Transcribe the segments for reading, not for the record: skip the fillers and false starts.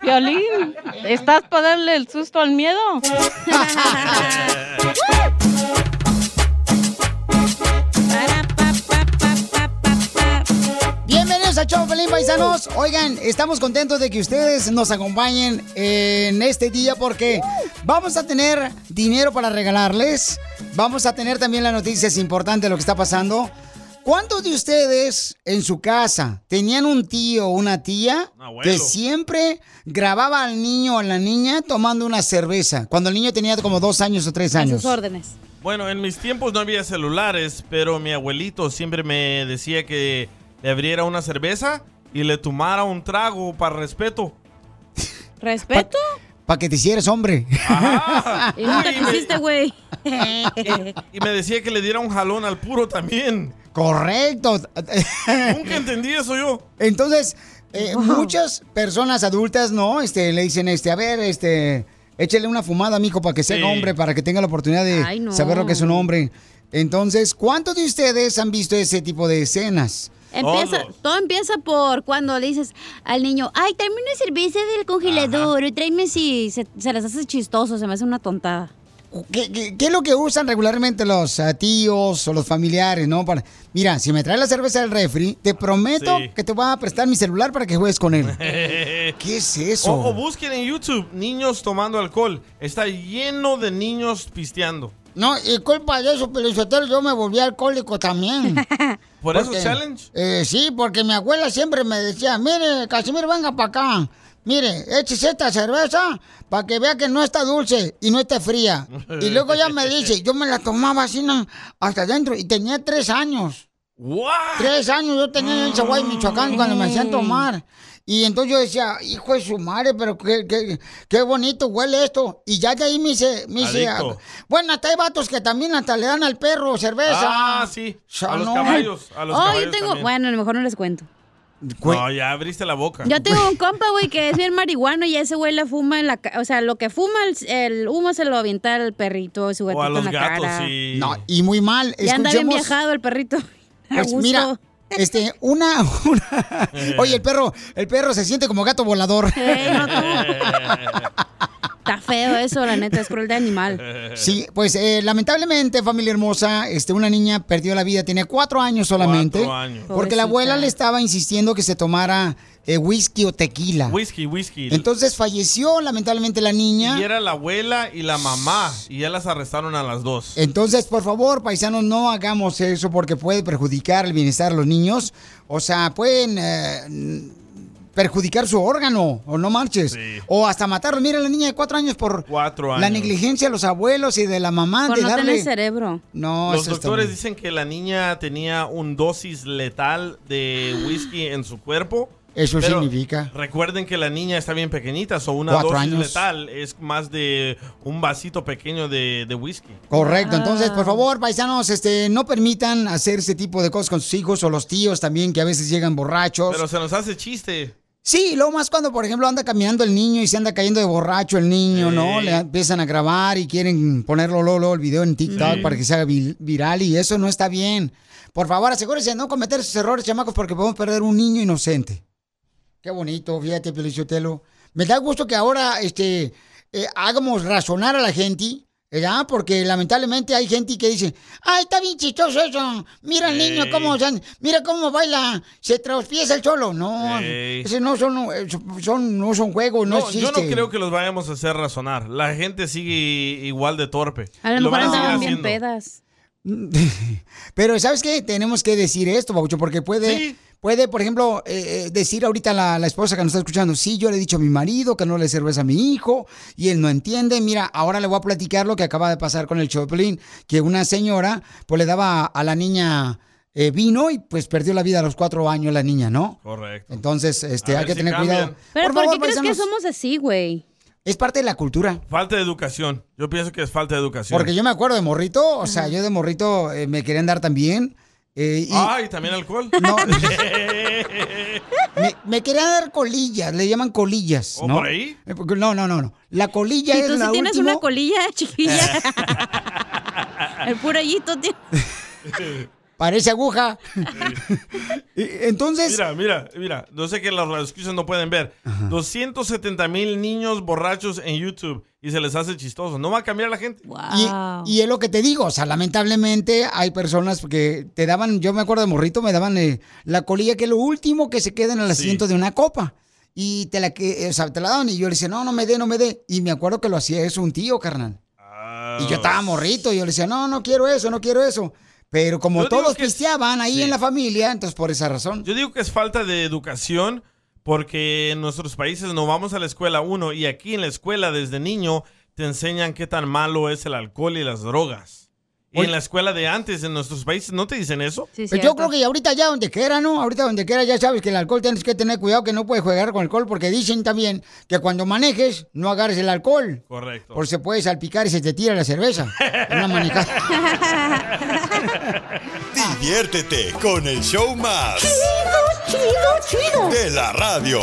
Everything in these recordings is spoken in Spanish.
Piolín, ¿estás para darle el susto al miedo? Bienvenidos a Chofelín, paisanos. Oigan, estamos contentos de que ustedes nos acompañen en este día porque vamos a tener dinero para regalarles. Vamos a tener también las noticias importantes de lo que está pasando. ¿Cuántos de ustedes en su casa tenían un tío o una tía que siempre grababa al niño o a la niña tomando una cerveza? Cuando el niño tenía como 2 años o 3 años. A sus órdenes. Bueno, en mis tiempos no había celulares, pero mi abuelito siempre me decía que le abriera una cerveza y le tomara un trago para respeto. ¿Respeto? Para que te hicieras hombre. Ajá. Y no te quisiste, güey. Y me decía que le diera un jalón al puro también. Correcto. Nunca entendí eso yo. Entonces, muchas personas adultas, ¿no? Le dicen, a ver, échale una fumada, mijo, para que sea hombre, para que tenga la oportunidad de saber lo que es un hombre. Entonces, ¿cuántos de ustedes han visto ese tipo de escenas? Todo empieza por cuando le dices al niño, ay, tráeme una cerveza del congelador, y tráeme si se las hace chistoso, se me hace una tontada. ¿Qué es lo que usan regularmente los tíos o los familiares, no? Mira, si me traes la cerveza del refri, te prometo que te voy a prestar mi celular para que juegues con él. ¿Qué es eso? O busquen en YouTube niños tomando alcohol. Está lleno de niños pisteando. No, y culpa de eso, Pelizotero, yo me volví alcohólico también. ¿Por eso challenge? Sí, porque mi abuela siempre me decía, mire, Casimiro, venga para acá. Mire, échese esta cerveza para que vea que no está dulce y no está fría. Y luego ya me dice, yo me la tomaba así hasta adentro y tenía 3 años. ¿What? 3 años yo tenía en Chihuahua, Michoacán, cuando me hacían tomar. Y entonces yo decía, hijo de su madre, pero qué bonito huele esto. Y ya de ahí me hice bueno, hasta hay vatos que también hasta le dan al perro cerveza. Ah, sí, a los caballos yo tengo también. Bueno, a lo mejor no les cuento. No, ya abriste la boca. Yo tengo un compa, güey, que es bien marihuano y ese güey la fuma en la cara. O sea, lo que fuma, el humo se lo avienta al perrito, su gatito, o a los en la gatos, cara. Sí. No, y muy mal. Ya anda bien viajado el perrito. Pues mira, Oye, el perro se siente como gato volador. Está feo eso, la neta, es cruel de animal. Sí, pues lamentablemente, familia hermosa, una niña perdió la vida, tenía 4 años solamente. 4 años. Porque la abuela le estaba insistiendo que se tomara whisky o tequila. Whisky. Entonces falleció lamentablemente la niña. Y era la abuela y la mamá, y ya las arrestaron a las dos. Entonces, por favor, paisanos, no hagamos eso porque puede perjudicar el bienestar de los niños. O sea, pueden... perjudicar su órgano, o no marches. Sí. O hasta matarlo. Mira, la niña de 4 años por 4 años. La negligencia de los abuelos y de la mamá. Por no tener cerebro. No, los doctores dicen que la niña tenía un dosis letal de whisky en su cuerpo. Eso significa. Recuerden que la niña está bien pequeñita, so una dosis letal es más de un vasito pequeño de whisky. Correcto, entonces por favor, paisanos, no permitan hacer ese tipo de cosas con sus hijos o los tíos también que a veces llegan borrachos. Pero se nos hace chiste. Sí, lo más cuando, por ejemplo, anda caminando el niño y se anda cayendo de borracho el niño, ¿no? Le empiezan a grabar y quieren ponerlo luego el video en TikTok para que se haga viral y eso no está bien. Por favor, asegúrense de no cometer esos errores, chamacos, porque podemos perder un niño inocente. Qué bonito, fíjate, Pelizotelo. Me da gusto que ahora hagamos razonar a la gente ¿verdad? Porque lamentablemente hay gente que dice, ¡ay, está bien chistoso eso! Mira al niño cómo, o sea, mira cómo baila, se tropieza el solo. No, ese no son juegos, no existe. Yo no creo que los vayamos a hacer razonar. La gente sigue igual de torpe. A lo mejor andaban bien pedas. Pero, ¿sabes qué? Tenemos que decir esto, Baucho, porque puede, por ejemplo, decir ahorita la esposa que nos está escuchando, sí, yo le he dicho a mi marido que no le cerveza a mi hijo y él no entiende. Mira, ahora le voy a platicar lo que acaba de pasar con el Chofelín, que una señora pues le daba a la niña vino y pues perdió la vida a los 4 años la niña, ¿no? Correcto. Entonces, hay que tener cuidado. Pero, ¿por qué crees que somos así, güey? Es parte de la cultura. Falta de educación. Yo pienso que es falta de educación. Porque yo me acuerdo de morrito, o sea, yo de morrito me querían dar también. Y también alcohol. No, me querían dar colillas, le llaman colillas. ¿O ¿no? por ahí? No. La colilla es la última. ¿Y tú sí tienes una colilla, chiquilla? El purallito tiene. Parece aguja. Entonces... Mira. Yo sé que los escuchas no pueden ver. 270,000 niños borrachos en YouTube y se les hace chistoso. No va a cambiar la gente. Wow. Y es lo que te digo. O sea, lamentablemente hay personas que te daban... Yo me acuerdo de morrito, me daban la colilla que es lo último que se queda en el asiento de una copa. Y te la daban y yo le decía, no me dé. Y me acuerdo que lo hacía eso un tío, carnal. Oh. Y yo estaba morrito y yo le decía, no quiero eso. Pero como todos pisteaban ahí en la familia, entonces por esa razón. Yo digo que es falta de educación porque en nuestros países no vamos a la escuela uno y aquí en la escuela desde niño te enseñan qué tan malo es el alcohol y las drogas. Y en la escuela de antes, en nuestros países, ¿no te dicen eso? Sí, pero yo creo que ahorita ya donde quiera, ¿no? Ahorita donde quiera ya sabes que el alcohol tienes que tener cuidado que no puedes jugar con alcohol porque dicen también que cuando manejes no agarres el alcohol. Correcto. Porque se puede salpicar y se te tira la cerveza. Una manejada. Diviértete con el show más... Chido. ...de la radio.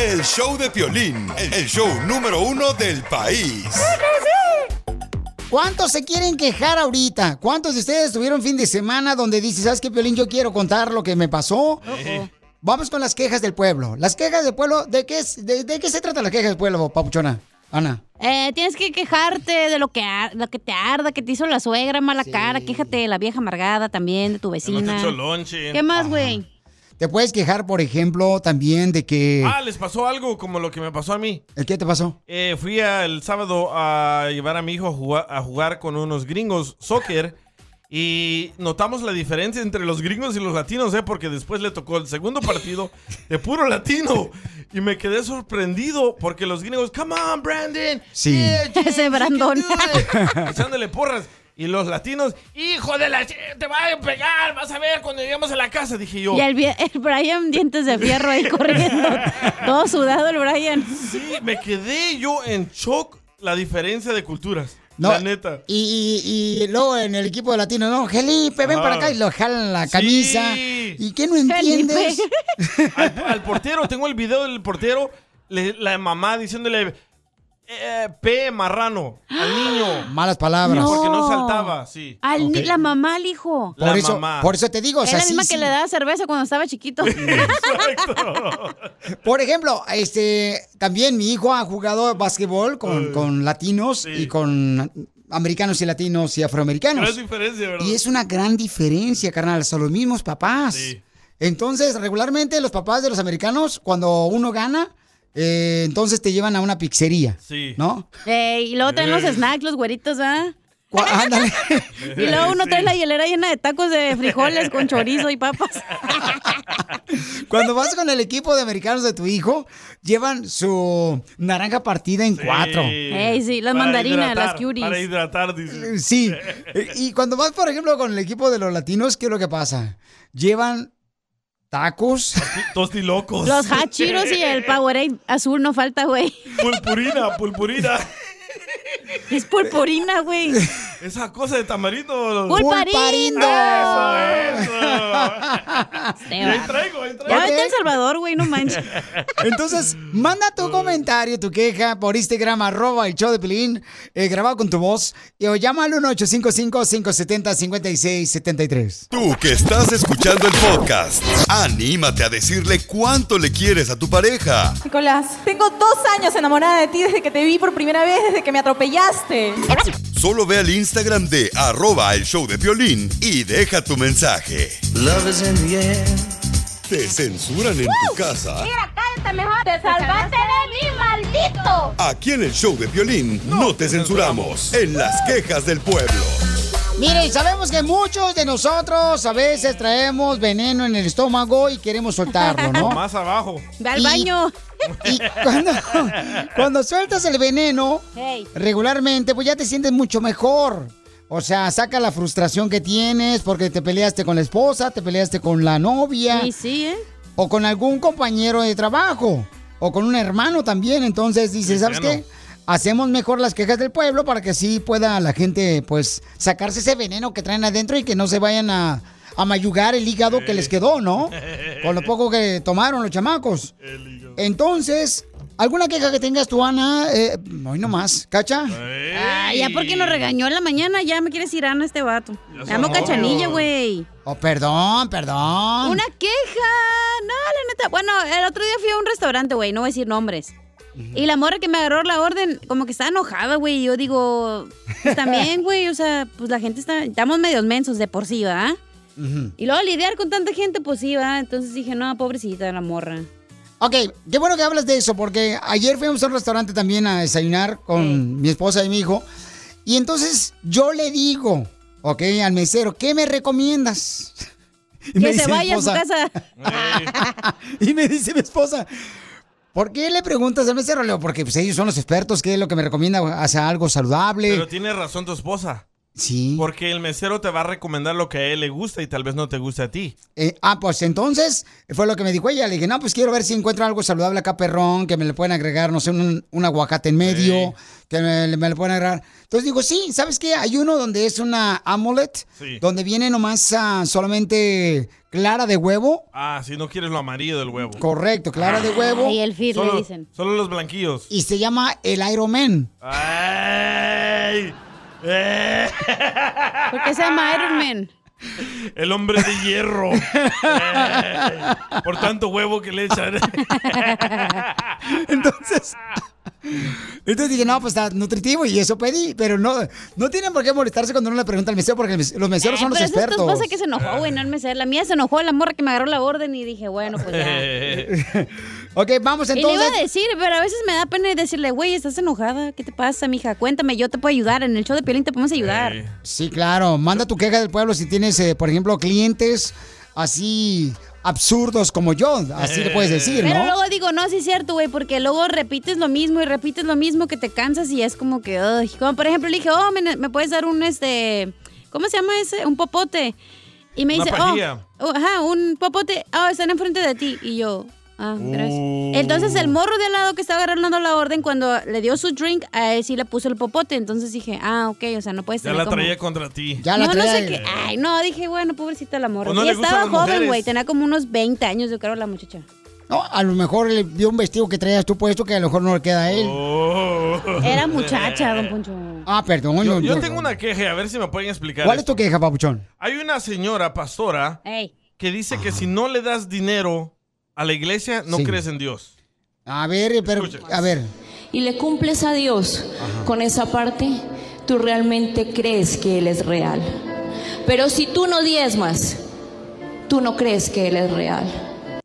El show de Piolín. El show número 1 del país. ¿Cuántos se quieren quejar ahorita? ¿Cuántos de ustedes tuvieron fin de semana donde dices, ¿sabes qué, Piolín? Yo quiero contar lo que me pasó. Vamos con las quejas del pueblo. Las quejas del pueblo, ¿de qué se trata las quejas del pueblo, Papuchona? Ana. Tienes que quejarte de lo que te arda, que te hizo la suegra, mala cara. Quéjate de la vieja amargada también, de tu vecina. ¿Qué más, güey? Te puedes quejar, por ejemplo, también de que... les pasó algo como lo que me pasó a mí. ¿Qué te pasó? Fui el sábado a llevar a mi hijo a jugar con unos gringos soccer y notamos la diferencia entre los gringos y los latinos, porque después le tocó el segundo partido de puro latino y me quedé sorprendido porque los gringos, come on, Brandon. Sí. Ese Brandon. Echándole porras. Y los latinos, hijo de la... te van a pegar, vas a ver cuando lleguemos a la casa, dije yo. Y el Brian, dientes de fierro ahí corriendo, todo sudado el Brian. Sí, me quedé yo en shock la diferencia de culturas, la neta. Y luego en el equipo de latinos, no, Felipe, ven para acá, y lo jalan la camisa. ¿Y qué no entiendes? Al portero, tengo el video del portero, la mamá diciéndole... P, marrano, al niño. Malas palabras. No. Porque no saltaba, sí. La mamá al hijo. Por eso te digo. Era la misma que le daba cerveza cuando estaba chiquito. Exacto. Por ejemplo, también mi hijo ha jugado básquetbol con latinos y con americanos y latinos y afroamericanos. Gran diferencia, ¿verdad? Y es una gran diferencia, carnal. Son los mismos papás. Sí. Entonces, regularmente los papás de los americanos, cuando uno gana... entonces te llevan a una pizzería, ¿no? Y luego traen los snacks, los güeritos, ¿ah? Ándale. Y luego uno trae la hielera llena de tacos de frijoles con chorizo y papas. Cuando vas con el equipo de americanos de tu hijo, llevan su naranja partida en 4. Las mandarinas, las curies. Para hidratar, dice. Sí. Y cuando vas, por ejemplo, con el equipo de los latinos, ¿qué es lo que pasa? Llevan... tacos. Tostilocos. Los hachiros y el Powerade azul no falta, güey. Pulpurina. Es pulpurina, güey. Esa cosa de tamarindo. ¡Pulparindo! ¡Eso! Y ahí traigo. Ya vete a El Salvador, güey, no manches. Entonces, manda tu comentario, tu queja por Instagram, @elshowdepiolín, grabado con tu voz, o llama al 1-855-570-5673. Tú que estás escuchando el podcast, anímate a decirle cuánto le quieres a tu pareja. Nicolás, tengo 2 años enamorada de ti desde que te vi por primera vez, desde que me atropellaste. Solo ve al Instagram de @elshow de Piolín y deja tu mensaje. Love is in the air. Te censuran en tu casa. Mira, cállate mejor. Te salvaste de mí, maldito. Aquí en el show de Piolín no te censuramos. En las quejas del pueblo. Mire, sabemos que muchos de nosotros a veces traemos veneno en el estómago y queremos soltarlo, ¿no? Más abajo. Ve al baño. Y cuando sueltas el veneno, regularmente, pues ya te sientes mucho mejor. O sea, saca la frustración que tienes porque te peleaste con la esposa, te peleaste con la novia. Sí, sí, ¿eh? O con algún compañero de trabajo. O con un hermano también. Entonces dices, ¿sabes qué? Hacemos mejor las quejas del pueblo para que así pueda la gente, pues, sacarse ese veneno que traen adentro y que no se vayan a mayugar el hígado que les quedó, ¿no? Con lo poco que tomaron los chamacos. Entonces, ¿alguna queja que tengas tú, Ana? Hoy nomás, ¿cacha? Ah, ya porque nos regañó en la mañana, ya me quieres ir, Ana, este vato. Me amo cachanilla, güey. Oh, perdón. Una queja. No, la neta. Bueno, el otro día fui a un restaurante, güey, no voy a decir nombres. Y la morra que me agarró la orden, como que está enojada, güey. Yo digo, pues también, güey, o sea, pues la gente está... Estamos medios mensos de por sí, ¿verdad? Uh-huh. Y luego lidiar con tanta gente, pues sí, ¿verdad? Entonces dije, no, pobrecita la morra. Ok, qué bueno que hablas de eso, porque ayer fuimos a un restaurante también a desayunar con mi esposa y mi hijo. Y entonces yo le digo, ok, al mesero, ¿qué me recomiendas? Y que se vaya a su casa. Y me dice mi esposa... ¿Por qué le preguntas al mesero, Leo? Porque pues, ellos son los expertos, ¿qué es lo que me recomienda? Hacer algo saludable. Pero tiene razón tu esposa. Sí. Porque el mesero te va a recomendar lo que a él le gusta y tal vez no te guste a ti. Pues entonces fue lo que me dijo ella. Le dije, no, pues quiero ver si encuentro algo saludable acá, perrón, que me le pueden agregar, no sé, un aguacate en medio, que me le pueden agregar. Entonces digo, sí, ¿sabes qué? Hay uno donde es una omelette, donde viene nomás solamente clara de huevo. Ah, si no quieres lo amarillo del huevo. Correcto, clara de huevo. Y el fit le dicen. Solo los blanquillos. Y se llama el Iron Man. ¡Ay! ¿Por qué se llama Iron Man? El hombre de hierro. Por tanto huevo que le echan. Entonces dije, no, pues está nutritivo y eso pedí. Pero no tienen por qué molestarse cuando uno le pregunta al mesero, porque los meseros son los expertos. Pero es tu esposa que se enojó, güey, no el mesero. La mía se enojó, la morra que me agarró la orden y dije, bueno, pues ya. Ok, vamos entonces. Y le iba a decir, pero a veces me da pena decirle, güey, estás enojada, ¿qué te pasa, mija? Cuéntame, yo te puedo ayudar, en el show de Piolín te podemos ayudar. Sí, claro, manda tu queja del pueblo si tienes, por ejemplo, clientes así... absurdos como yo, así le puedes decir, ¿no? Pero luego digo, no, sí es cierto, güey, porque luego repites lo mismo que te cansas y es como que, uy, como por ejemplo le dije, oh, me puedes dar un, ¿cómo se llama ese? Un popote. Y me dice, un popote, están enfrente de ti. Y yo, gracias. Entonces el morro de al lado que estaba agarrando la orden, cuando le dio su drink, a él sí le puso el popote. Entonces dije, ok, o sea, no puedes tener. Ya la traía contra ti. No sé qué. Ay, no, dije, bueno, pobrecita la morra. Y estaba joven, güey, tenía como unos 20 años, yo creo, la muchacha. No, a lo mejor le dio un vestido que traías tú puesto que a lo mejor no le queda a él. Era muchacha, don Poncho. Perdón. Yo tengo una queja, a ver si me pueden explicar. ¿Cuál es tu queja, papuchón? Hay una señora pastora que dice que si no le das dinero a la iglesia, no crees en Dios. A ver, pero... Escucha. A ver. Y le cumples a Dios. Ajá. Con esa parte, tú realmente crees que Él es real. Pero si tú no diezmas, tú no crees que Él es real.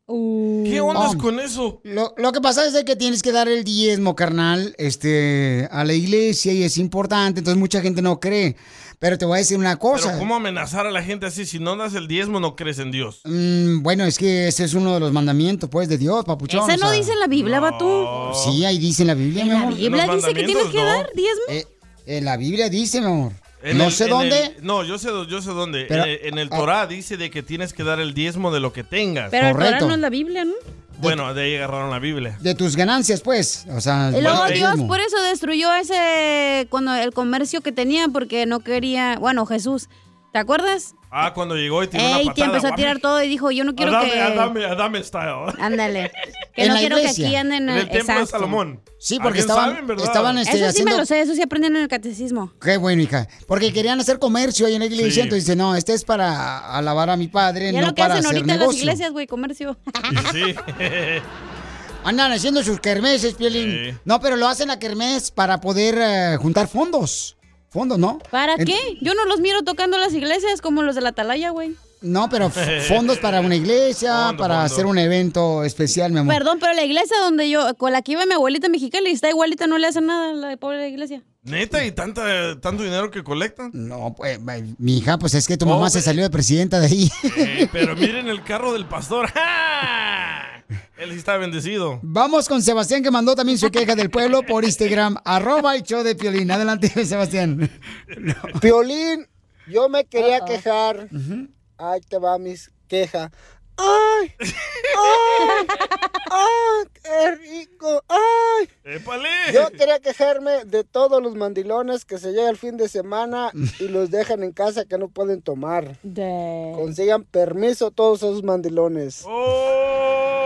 ¿Qué onda con eso? Lo que pasa es que tienes que dar el diezmo, carnal, a la iglesia y es importante, entonces mucha gente no cree. Pero te voy a decir una cosa. Pero ¿cómo amenazar a la gente así? Si no das el diezmo, no crees en Dios. Bueno, es que ese es uno de los mandamientos, pues, de Dios, papuchón. ¿Ese no dice en la Biblia, Batú? Sí, ahí dice en la Biblia, mi amor. ¿La Biblia dice que tienes que dar diezmo? La Biblia dice, mi amor. No sé dónde. No, yo sé dónde. Pero, en el Torá dice de que tienes que dar el diezmo de lo que tengas. Pero el Torá no es la Biblia, ¿no? Bueno, de ahí agarraron la Biblia. De tus ganancias, pues. O sea, y luego Dios por eso destruyó cuando el comercio que tenía porque no quería... Bueno, Jesús, ¿te acuerdas? Cuando llegó y tiró una patada. Y empezó a tirar todo y dijo, yo no quiero que... Adame style. Ándale. Que no quiero iglesia. Que aquí anden... En el templo de Salomón. Sí, porque estaban eso sí me lo sé, eso sí aprenden en el catecismo. Qué bueno, hija. Porque querían hacer comercio ahí en la iglesia. Sí. Entonces dice, no, este es para alabar a mi padre, no para hacer negocio. Ya lo que hacen ahorita las iglesias, güey, comercio. Sí. Andan haciendo sus kermeses, Piolín. Sí. No, pero lo hacen a kermés para poder juntar fondos. Fondos, ¿no? ¿Para qué? Yo no los miro tocando las iglesias como los de la Atalaya, güey. No, pero fondos para una iglesia, para hacer un evento especial, mi amor. Perdón, pero la iglesia donde yo, con la que iba mi abuelita Mexicali, está igualita, no le hacen nada a la pobre iglesia. ¿Neta? ¿Y tanto dinero que colectan? No, pues, mi hija, pues es que tu mamá se salió de presidenta de ahí. Pero miren el carro del pastor. ¡Ja! Él sí está bendecido. Vamos con Sebastián, que mandó también su queja del pueblo por Instagram, @el show de Piolín. Adelante, Sebastián. No. Piolín, yo me quería quejar. Ahí te va mis quejas. ¡Ay! ¡Ay! ¡Ay! ¡Qué rico! ¡Ay! ¡Épale! Yo quería quejarme de todos los mandilones que se llega el fin de semana y los dejan en casa que no pueden tomar. Consigan permiso todos esos mandilones. ¡Oh!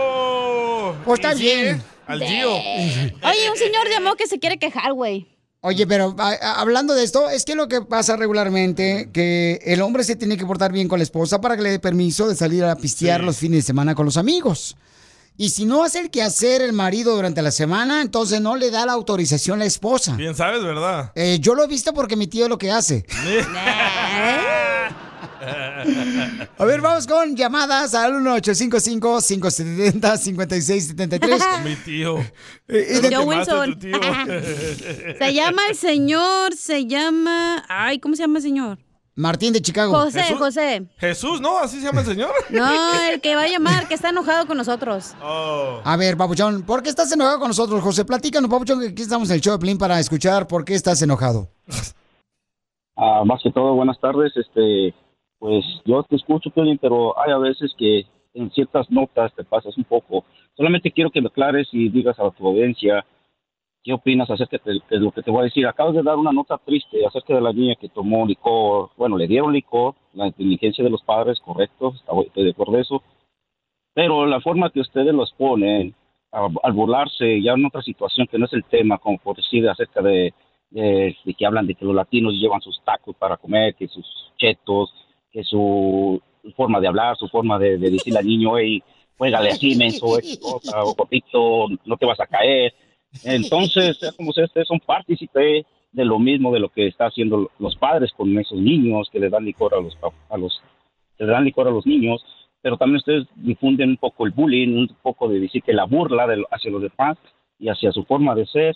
Pues está bien. Al Gio. Oye, un señor llamó que se quiere quejar, güey. Oye, pero hablando de esto, es que lo que pasa regularmente, que el hombre se tiene que portar bien con la esposa para que le dé permiso de salir a pistear los fines de semana con los amigos. Y si no hace el quehacer el marido durante la semana, entonces no le da la autorización a la esposa. Bien sabes, ¿verdad? Yo lo he visto porque mi tío es lo que hace. A ver, vamos con llamadas al 1-855-570-5673. Mi tío. Wilson. Tío. Se llama el señor, Ay, ¿cómo se llama el señor? Martín de Chicago. José, Jesús. José. Jesús, ¿no? ¿Así se llama el señor? No, el que va a llamar, que está enojado con nosotros. Oh. A ver, Papuchón, ¿por qué estás enojado con nosotros, José? Platícanos, Papuchón, que aquí estamos en el show de Piolín para escuchar por qué estás enojado. Más que todo, buenas tardes, pues yo te escucho, Piolín, pero hay a veces que en ciertas notas te pasas un poco. Solamente quiero que me aclares y digas a tu audiencia qué opinas acerca de lo que te voy a decir. Acabas de dar una nota triste acerca de la niña que tomó licor. Bueno, le dieron licor, la inteligencia de los padres, correcto, estoy de acuerdo de eso. Pero la forma que ustedes los ponen al burlarse ya en otra situación que no es el tema, como por decir acerca de que hablan de que los latinos llevan sus tacos para comer, que sus chetos, que su forma de hablar, su forma de decirle al niño, hey, juégale así, menso, cosa, o papito, no te vas a caer. Entonces, como ustedes son partícipes de lo mismo de lo que están haciendo los padres con esos niños que le dan licor a los niños, pero también ustedes difunden un poco el bullying, un poco de decir que la burla hacia los demás y hacia su forma de ser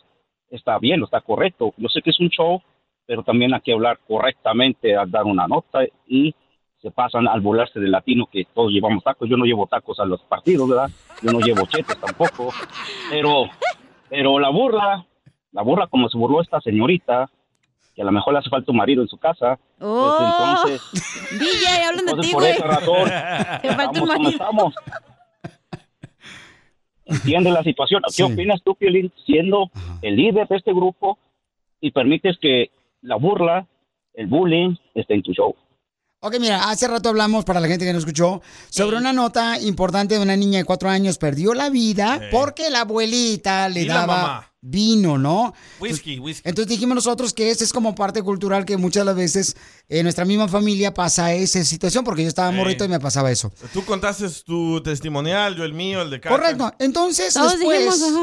está bien, está correcto. Yo sé que es un show, pero también hay que hablar correctamente al dar una nota y se pasan al burlarse del latino que todos llevamos tacos. Yo no llevo tacos a los partidos, ¿verdad? Yo no llevo chetes tampoco. Pero la burla como se burló esta señorita, que a lo mejor le hace falta un marido en su casa. Pues entonces... DJ, hablan de ti, güey. Por esa razón, estamos como estamos. ¿Entiendes la situación? ¿Qué opinas tú, Piolín, siendo el líder de este grupo y permites que la burla, el bullying, esté en tu show? Ok, mira, hace rato hablamos, para la gente que no escuchó, sobre una nota importante de una niña de 4 años, perdió la vida porque la abuelita le daba vino, ¿no? Whisky. Entonces dijimos nosotros que es como parte cultural que muchas de las veces en nuestra misma familia pasa esa situación, porque yo estaba morrito y me pasaba eso. Tú contaste tu testimonial, yo el mío, el de Caca. Correcto, entonces todos después...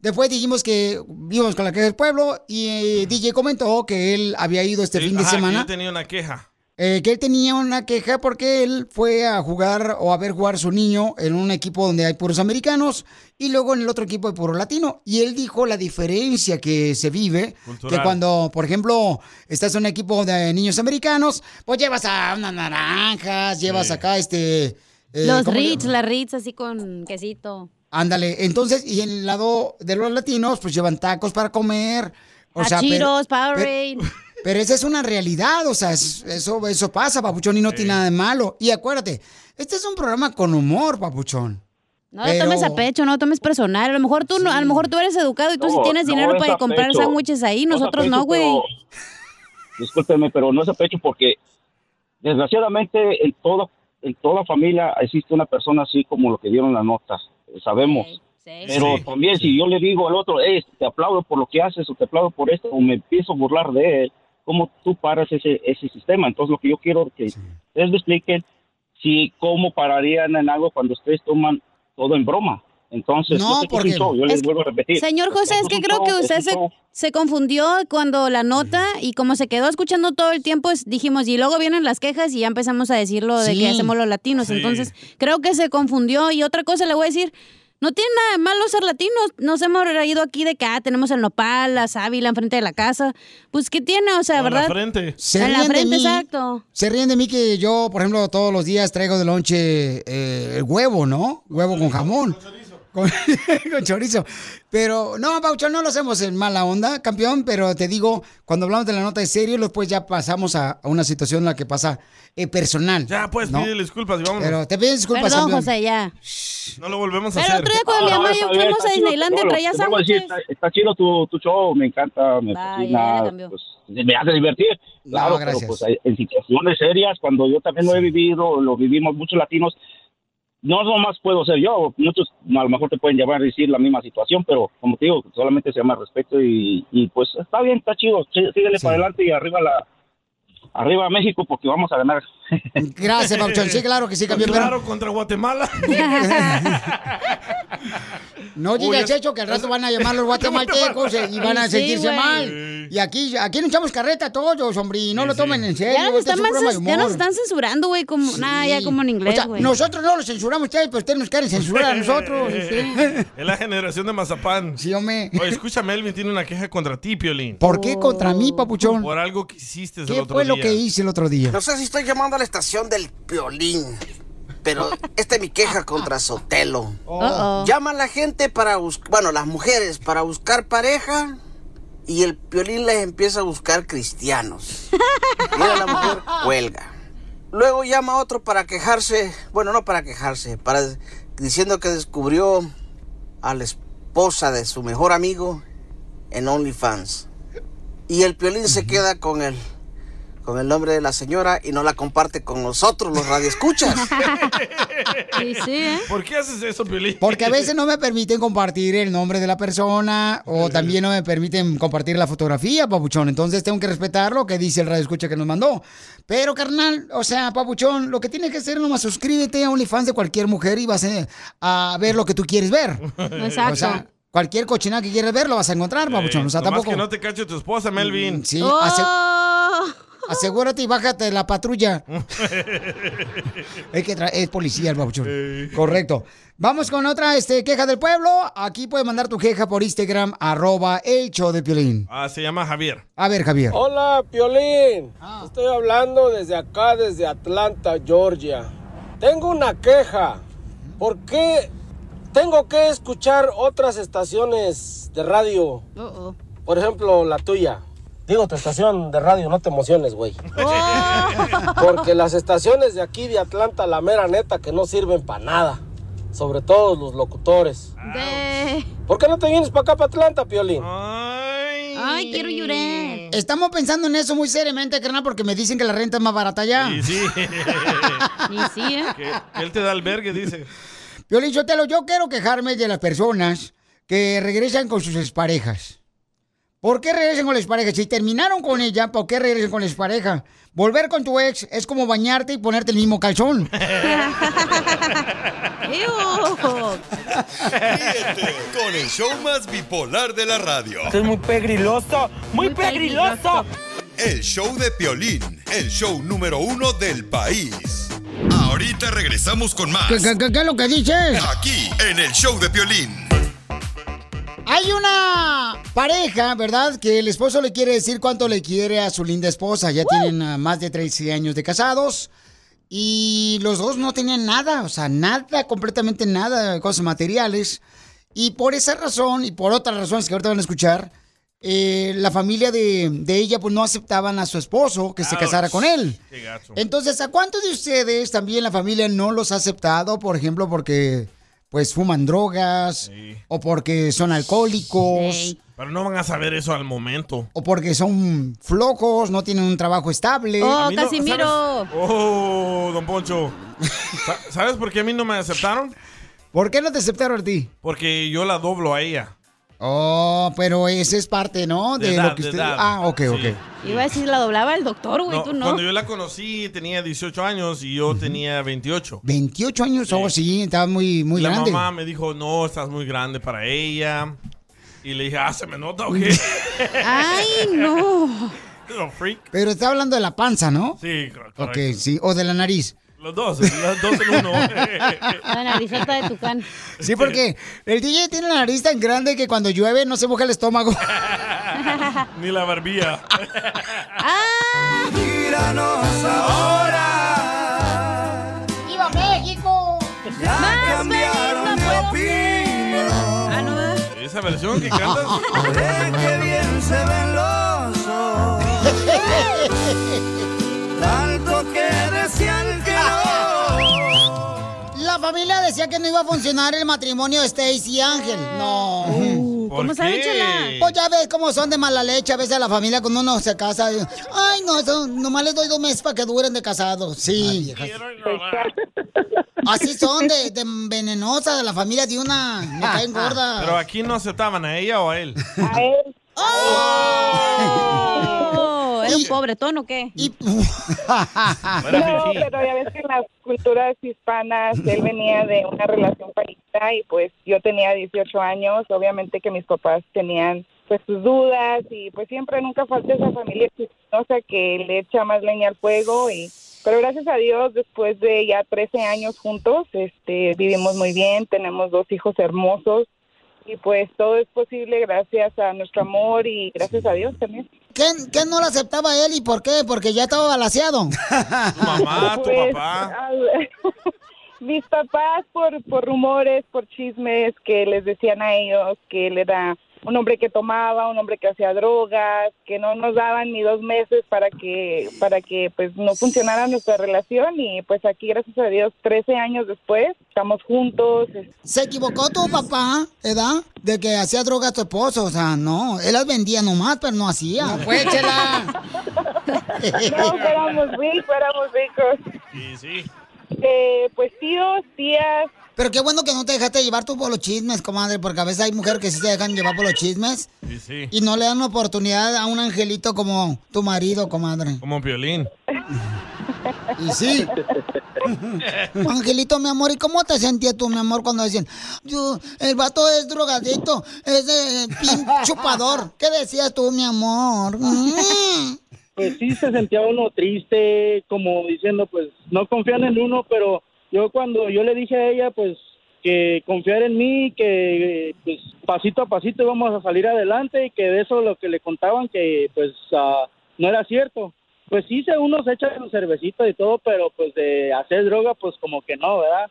Después dijimos que íbamos con la queja del pueblo y DJ comentó que él había ido fin de semana. Que él tenía una queja. Que él tenía una queja porque él fue a jugar o a ver jugar a su niño en un equipo donde hay puros americanos y luego en el otro equipo hay puro latino. Y él dijo la diferencia que se vive, cultural, que cuando, por ejemplo, estás en un equipo de niños americanos, pues llevas a unas naranjas, llevas acá los Ritz, las Ritz así con quesito. Ándale, entonces, y en el lado de los latinos, pues llevan tacos para comer. Cheetos, Powerade. Pero esa es una realidad, o sea, eso pasa, Papuchón, y no tiene nada de malo. Y acuérdate, este es un programa con humor, Papuchón. No lo tomes a pecho, no lo tomes personal. A lo mejor tú, a lo mejor tú eres educado y tú sí tienes dinero para comprar sándwiches ahí, nosotros no, güey. No, discúlpeme, pero no es a pecho porque, desgraciadamente, en toda familia existe una persona así como lo que dieron las notas. Sabemos, pero también si yo le digo al otro, te aplaudo por lo que haces o te aplaudo por esto, o me empiezo a burlar de él, ¿cómo tú paras ese sistema? Entonces lo que yo quiero que ustedes me expliquen, si cómo pararían en algo cuando ustedes toman todo en broma. Entonces, no, sé porque yo les vuelvo a repetir. Señor José, es que creo que usted se confundió cuando la nota y como se quedó escuchando todo el tiempo, dijimos, y luego vienen las quejas y ya empezamos a decirlo de que hacemos los latinos. Sí. Entonces, creo que se confundió. Y otra cosa le voy a decir, no tiene nada de malo ser latinos. Nos hemos reído aquí de que tenemos el nopal, la sábila enfrente de la casa. Pues, ¿qué tiene? O sea, ¿verdad? En la frente. En la frente, exacto. Se ríen de mí que yo, por ejemplo, todos los días traigo de lonche el huevo, ¿no? Huevo con jamón. Con chorizo. Pero no, Paucho, no lo hacemos en mala onda, campeón, pero te digo, cuando hablamos de la nota de serio, después ya pasamos a una situación en la que pasa personal. Ya, pues, ¿no? Pídele disculpas y vámonos. Pero te pido disculpas, perdón, campeón. José, ya. No lo volvemos a hacer. Pero otro día cuando mi mamá y yo fuimos a Disneylandia, traía sándwiches. Está chido tu show, me encanta, me fascina, pues, me hace divertir. Claro, no, gracias. Pero pues en situaciones serias, cuando yo también lo he vivido, lo vivimos muchos latinos, no nomás puedo ser yo, muchos a lo mejor te pueden llamar a decir la misma situación, pero como te digo, solamente se llama respeto y pues está bien, está chido, síguele para adelante y arriba México porque vamos a ganar. Gracias, Pauchón, sí, claro que sí, campeón. Claro, contra Guatemala. No digas eso, que al rato van a llamar los guatemaltecos y van a sentirse mal. Y aquí no echamos carreta a todos, hombre, y no lo tomen en serio. Ya nos están censurando, güey, ya como en inglés, güey. O sea, nosotros no los censuramos ustedes, pero ustedes nos quieren censurar a nosotros. Es la generación de mazapán. Sí, hombre. Oye, escúchame, Elvin tiene una queja contra ti, Piolín. ¿Por qué contra mí, papuchón? Por algo que hiciste el otro día. ¿Qué fue lo que hice el otro día? No sé si estoy llamando a la estación del Piolín, pero esta es mi queja contra Sotelo. Llama a la gente para buscar, bueno, las mujeres para buscar pareja y el Piolín les empieza a buscar cristianos. Mira, la mujer cuelga. Luego llama a otro para quejarse, bueno, no para quejarse, diciendo que descubrió a la esposa de su mejor amigo en OnlyFans. Y el Piolín se queda con el nombre de la señora y no la comparte con nosotros, los radioescuchas. ¿Por qué haces eso, Piolín? Porque a veces no me permiten compartir el nombre de la persona o también no me permiten compartir la fotografía, papuchón. Entonces tengo que respetar lo que dice el radioescucha que nos mandó. Pero, carnal, o sea, papuchón, lo que tienes que hacer nomás suscríbete a OnlyFans de cualquier mujer y vas a ver lo que tú quieres ver. Exacto. O sea, cualquier cochinada que quieras ver lo vas a encontrar, papuchón. O sea, tampoco... que no te cache tu esposa, Melvin. Sí, asegúrate y bájate la patrulla. Es policía el babuchón. Correcto. Vamos con otra queja del pueblo. Aquí puedes mandar tu queja por Instagram, @elshowdepiolín. Se llama Javier. A ver, Javier. Hola, Piolín. Estoy hablando desde acá, desde Atlanta, Georgia. Tengo una queja. ¿Por qué tengo que escuchar otras estaciones de radio? Por ejemplo, la tuya. Digo, tu estación de radio, no te emociones, güey. Porque las estaciones de aquí, de Atlanta, la mera neta, que no sirven para nada. Sobre todo los locutores. ¿Por qué no te vienes para acá, para Atlanta, Piolín? Ay, quiero llorar. Estamos pensando en eso muy seriamente, carnal, porque me dicen que la renta es más barata allá. Y sí. Que él te da albergue, dice. Piolín, yo quiero quejarme de las personas que regresan con sus exparejas. ¿Por qué regresan con la expareja? Si terminaron con ella, ¿por qué regresan con la expareja? Volver con tu ex es como bañarte y ponerte el mismo calzón. Ríete con el show más bipolar de la radio. Esto es muy pegriloso, muy pegriloso. El show de Piolín, el show #1 del país. Ahorita regresamos con más. ¿Qué es lo que dices? Aquí, en el show de Piolín. Hay una pareja, ¿verdad? Que el esposo le quiere decir cuánto le quiere a su linda esposa. Ya tienen más de 13 años de casados. Y los dos no tenían nada, o sea, nada, completamente nada, cosas materiales. Y por esa razón, y por otras razones que ahorita van a escuchar, la familia de ella pues no aceptaban a su esposo que se casara con él. Entonces, ¿a cuántos de ustedes también la familia no los ha aceptado? Por ejemplo, porque... pues fuman drogas, o porque son alcohólicos. Pero no van a saber eso al momento. O porque son flojos, no tienen un trabajo estable. ¡Oh, Casimiro! No, ¡oh, don Poncho! ¿Sabes por qué a mí no me aceptaron? ¿Por qué no te aceptaron a ti? Porque yo la doblo a ella. Oh, pero ese es parte, ¿no? De edad, lo que usted... Ah, ok, sí, ok. Sí. Iba a decir, la doblaba el doctor, güey, no, tú no. Cuando yo la conocí tenía 18 años y yo tenía 28. ¿28 años? Sí. Oh, sí, estaba muy la grande. La mamá me dijo, no, estás muy grande para ella. Y le dije, ah, ¿se me nota o qué? Ay, no. Freak. Pero está hablando de la panza, ¿no? Sí, correcto. Ok, sí, o de la nariz. Los dos en uno. La narizota de tucán. Sí, porque el DJ tiene la nariz tan grande que cuando llueve no se moja el estómago. Ni la barbilla. ¡Ah! ¡Tíranos ahora! ¡Viva México! ¡Ya más cambiaron de opinión! Ah, ¿no? ¿Esa versión que cantas? ¡Qué bien se ven los ojos! Tanto que decían que no. La familia decía que no iba a funcionar el matrimonio de Stacy y Ángel. No. ¿Cómo saben, Chela? Pues ya ves cómo son de mala leche. A veces a la familia cuando uno se casa. Ay, no, son, nomás les doy 2 meses para que duren de casados. Sí. Así son de venenosa de la familia de una. Me caen gorda. Pero aquí no aceptaban a ella o a él. A él. ¡Oh! ¿Era un pobretón o qué? No, pero ya ves que en las culturas hispanas él venía de una relación parita y pues yo tenía 18 años. Obviamente que mis papás tenían pues sus dudas y pues siempre nunca falta esa familia chistinosa que le echa más leña al fuego. Pero gracias a Dios, después de ya 13 años juntos, vivimos muy bien, tenemos 2 hijos hermosos. Y pues todo es posible gracias a nuestro amor y gracias a Dios también. ¿Qué no lo aceptaba él y por qué? Porque ya estaba balaseado. ¿Tu mamá, pues, tu papá? Mis papás por rumores, por chismes que les decían a ellos que él era un hombre que tomaba, un hombre que hacía drogas, que no nos daban ni 2 meses para que pues no funcionara nuestra relación y pues aquí gracias a Dios 13 años después estamos juntos. ¿Se equivocó tu papá, edad, de que hacía drogas tu esposo? O sea, no, él las vendía nomás, pero no hacía. No, pues, Chela. No, fuéramos ricos. Sí, sí. Pues tíos, tías. Pero qué bueno que no te dejaste llevar tú por los chismes, comadre, porque a veces hay mujeres que sí se dejan llevar por los chismes. Sí, sí. Y no le dan oportunidad a un angelito como tu marido, comadre. Como Piolín. Y sí. Angelito, mi amor, ¿y cómo te sentías tú, mi amor, cuando decían, el vato es drogadito, es chupador? ¿Qué decías tú, mi amor? Pues sí se sentía uno triste, como diciendo, pues no confían en uno, pero... Cuando yo le dije a ella, pues, que confiar en mí, que pues, pasito a pasito íbamos a salir adelante y que de eso lo que le contaban que, pues, no era cierto. Pues sí, uno se echa su cervecita y todo, pero, pues, de hacer droga, pues, como que no, ¿verdad?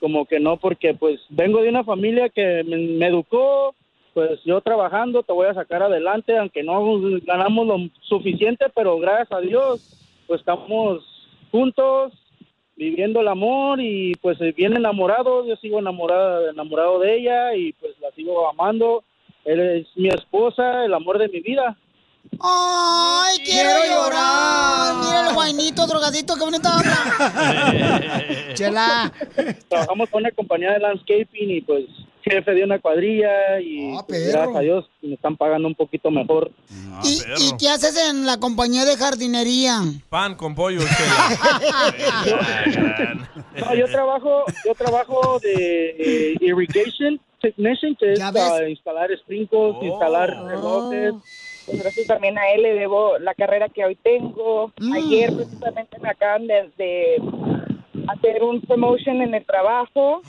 Como que no, porque, pues, vengo de una familia que me educó, pues, yo trabajando te voy a sacar adelante, aunque no ganamos lo suficiente, pero gracias a Dios, pues, estamos juntos, viviendo el amor y pues bien enamorados, yo sigo enamorado de ella y pues la sigo amando. Él es mi esposa, el amor de mi vida. ¡Ay, quiero llorar! Mira el guainito, drogadito, qué bonito habla. Chela. Trabajamos con una compañía de landscaping y pues jefe de una cuadrilla y pues, gracias a Dios me están pagando un poquito mejor. ¿Y qué haces en la compañía de jardinería? Pan con pollo. No, yo trabajo de irrigation technician, que es para instalar sprinkles, instalar relojes. Gracias también a él le debo la carrera que hoy tengo. Ayer precisamente me acaban de hacer un promotion en el trabajo,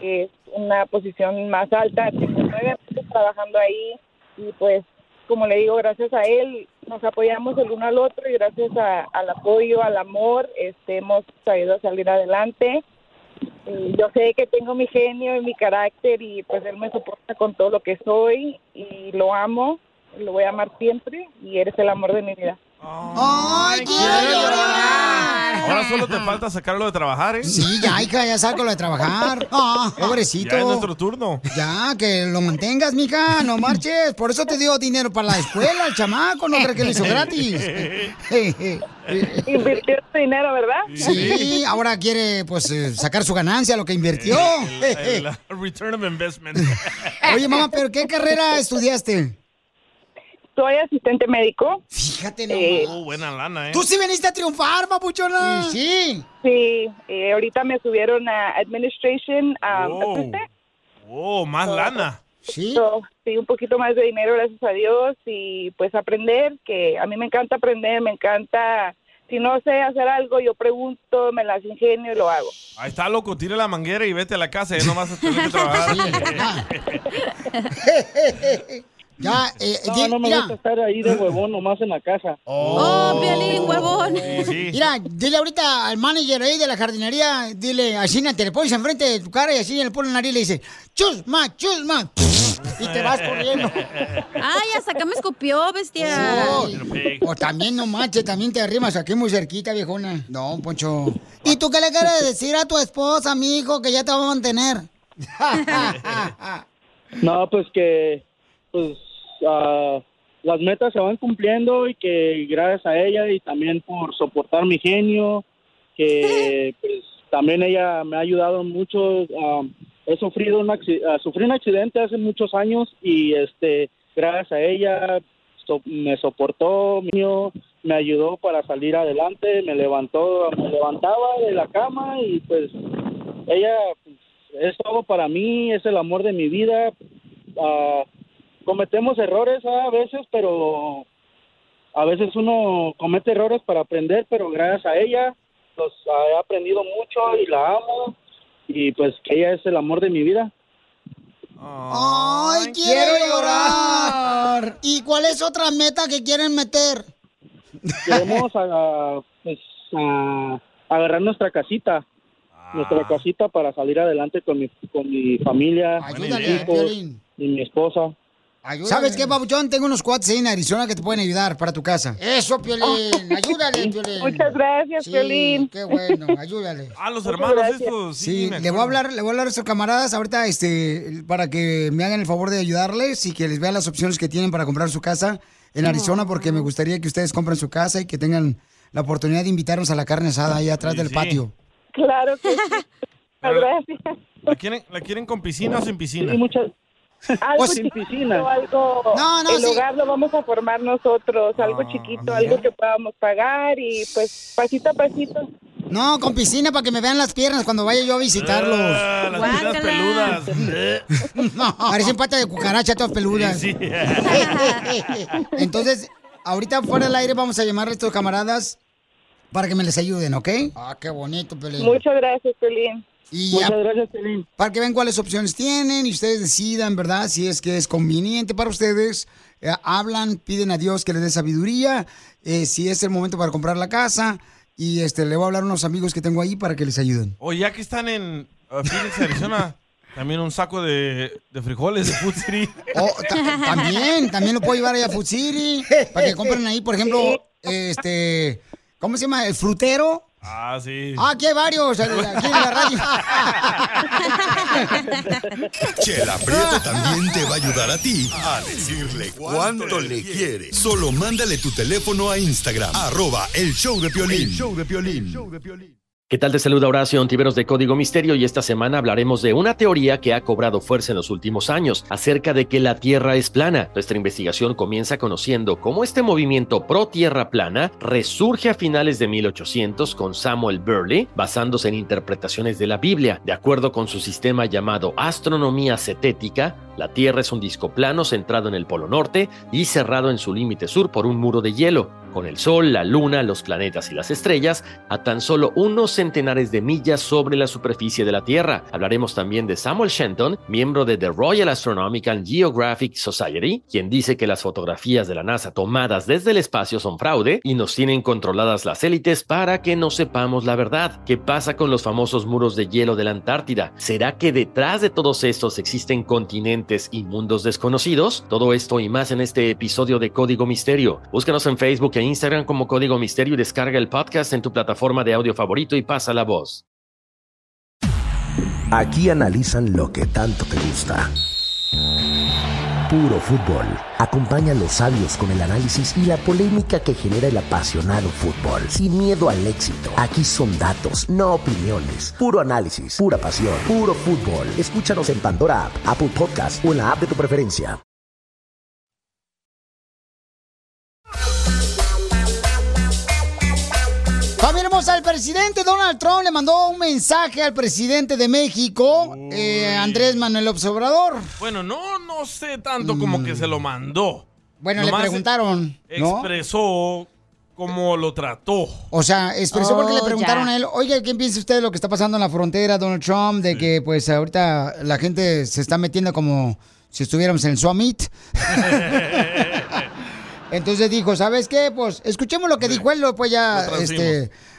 que es una posición más alta. Tengo 9 meses trabajando ahí y pues, como le digo, gracias a él nos apoyamos el uno al otro y gracias al apoyo, al amor, hemos sabido salir adelante. Yo sé que tengo mi genio y mi carácter y pues él me soporta con todo lo que soy y lo amo. Lo voy a amar siempre y eres el amor de mi vida. ¡Ay, quiero llorar! Ahora solo te falta sacarlo de trabajar, ¿eh? Sí, ya, hija, ya saco lo de trabajar. Ah, pobrecito. Ya es nuestro turno. Ya, que lo mantengas, mija, no marches. Por eso te dio dinero para la escuela, el chamaco, no crees que lo hizo gratis. Invirtió su dinero, ¿verdad? Sí, ahora quiere, pues, sacar su ganancia, lo que invirtió. El return of investment. Oye, mamá, ¿pero qué carrera estudiaste? Soy asistente médico. Fíjate, no. Buena lana, ¿eh? Tú sí veniste a triunfar, papuchona. Sí. Sí, ahorita me subieron a Administration. Más lana. Sí. Sí, un poquito más de dinero, gracias a Dios. Y pues aprender, que a mí me encanta aprender, me encanta. Si no sé hacer algo, yo pregunto, me las ingenio y lo hago. Ahí está, loco, tira la manguera y vete a la casa, ya no vas a tener que trabajar. Ya, no me gusta estar ahí de huevón nomás en la casa. ¡Oh, Piolín, huevón! Sí. Mira, dile ahorita al manager ahí de la jardinería, dile, así te le pones enfrente de tu cara y así le pones la nariz y le dices, ¡chusma, chusma! Y te vas corriendo. ¡Ay, hasta acá me escupió, bestia! O también no manches, también te arrimas aquí muy cerquita, viejona. No, Poncho. ¿Y tú qué le quieres decir a tu esposa, mijo, que ya te va a mantener? No, pues que... pues las metas se van cumpliendo y que gracias a ella y también por soportar mi genio, que pues también ella me ha ayudado mucho. He sufrido un accidente hace muchos años y gracias a ella me soportó, me ayudó para salir adelante, me levantaba de la cama y pues ella pues, es todo para mí, es el amor de mi vida. Cometemos errores a veces, pero a veces uno comete errores para aprender, pero gracias a ella los he aprendido mucho y la amo y pues que ella es el amor de mi vida. ¡Ay, quiero llorar! ¿Y cuál es otra meta que quieren meter? Queremos agarrar nuestra casita. Nuestra casita para salir adelante con mi familia, mis hijos y mi esposa. Ayúdame. ¿Sabes qué, papuchón? Tengo unos cuates ahí en Arizona que te pueden ayudar para tu casa. Eso, Piolín. Ayúdale, Piolín. Muchas gracias, Piolín. Qué bueno, ayúdale. A los hermanos estos. Sí, le voy a hablar a nuestros camaradas ahorita para que me hagan el favor de ayudarles y que les vean las opciones que tienen para comprar su casa en Arizona, porque me gustaría que ustedes compren su casa y que tengan la oportunidad de invitarnos a la carne asada ahí atrás del patio. Claro que sí. Gracias. ¿La quieren con piscina o sin piscina? Sí, muchas gracias. Algo sin piscina. El hogar lo vamos a formar nosotros, algo chiquito, algo que podamos pagar y pues pasito a pasito. No, con piscina para que me vean las piernas cuando vaya yo a visitarlos. Las piernas peludas. No, parecen patas de cucaracha todas peludas. Sí, sí. Entonces, ahorita fuera del aire vamos a llamar a estos camaradas para que me les ayuden, ¿ok? Ah, qué bonito, Pelín. Muchas gracias, Pelín. Y muchas gracias, Piolín. Para que vean cuáles opciones tienen y ustedes decidan, ¿verdad? Si es que es conveniente para ustedes. Hablan, piden a Dios que les dé sabiduría. Si es el momento para comprar la casa. Y le voy a hablar a unos amigos que tengo ahí para que les ayuden. O ya que están en Phoenix, Arizona, también un saco de frijoles de Food City. También lo puedo llevar allá a Food City. Para que compren ahí, por ejemplo, ¿cómo se llama? El frutero. Ah, sí. Aquí hay varios, aquí en la radio. Chela Prieto también te va a ayudar a ti a decirle cuánto le quiere. Solo mándale tu teléfono a Instagram, @elshowdepiolin. ¿Qué tal? Te saluda Horacio Ontiveros de Código Misterio y esta semana hablaremos de una teoría que ha cobrado fuerza en los últimos años acerca de que la Tierra es plana. Nuestra investigación comienza conociendo cómo este movimiento pro Tierra plana resurge a finales de 1800 con Samuel Burley basándose en interpretaciones de la Biblia. De acuerdo con su sistema llamado astronomía cetética, la Tierra es un disco plano centrado en el polo norte y cerrado en su límite sur por un muro de hielo, con el Sol, la Luna, los planetas y las estrellas a tan solo unos centenares de millas sobre la superficie de la Tierra. Hablaremos también de Samuel Shenton, miembro de The Royal Astronomical Geographic Society, quien dice que las fotografías de la NASA tomadas desde el espacio son fraude y nos tienen controladas las élites para que no sepamos la verdad. ¿Qué pasa con los famosos muros de hielo de la Antártida? ¿Será que detrás de todos estos existen continentes y mundos desconocidos? Todo esto y más en este episodio de Código Misterio. Búscanos en Facebook e e Instagram como Código Misterio y descarga el podcast en tu plataforma de audio favorito y pasa la voz. Aquí analizan lo que tanto te gusta. Puro fútbol. Acompaña a los sabios con el análisis y la polémica que genera el apasionado fútbol. Sin miedo al éxito. Aquí son datos, no opiniones. Puro análisis, pura pasión, puro fútbol. Escúchanos en Pandora App, Apple Podcast o en la app de tu preferencia. Familia hermosa, el presidente Donald Trump le mandó un mensaje al presidente de México, Andrés Manuel López Obrador. Bueno, no sé tanto como que se lo mandó. Bueno, nomás le preguntaron, ¿no? Expresó cómo lo trató. O sea, expresó porque le preguntaron a él, oiga, ¿qué piensa usted de lo que está pasando en la frontera, Donald Trump? De que, pues, ahorita la gente se está metiendo como si estuviéramos en el Summit. Entonces dijo, ¿sabes qué? Pues escuchemos lo que dijo él, pues ya,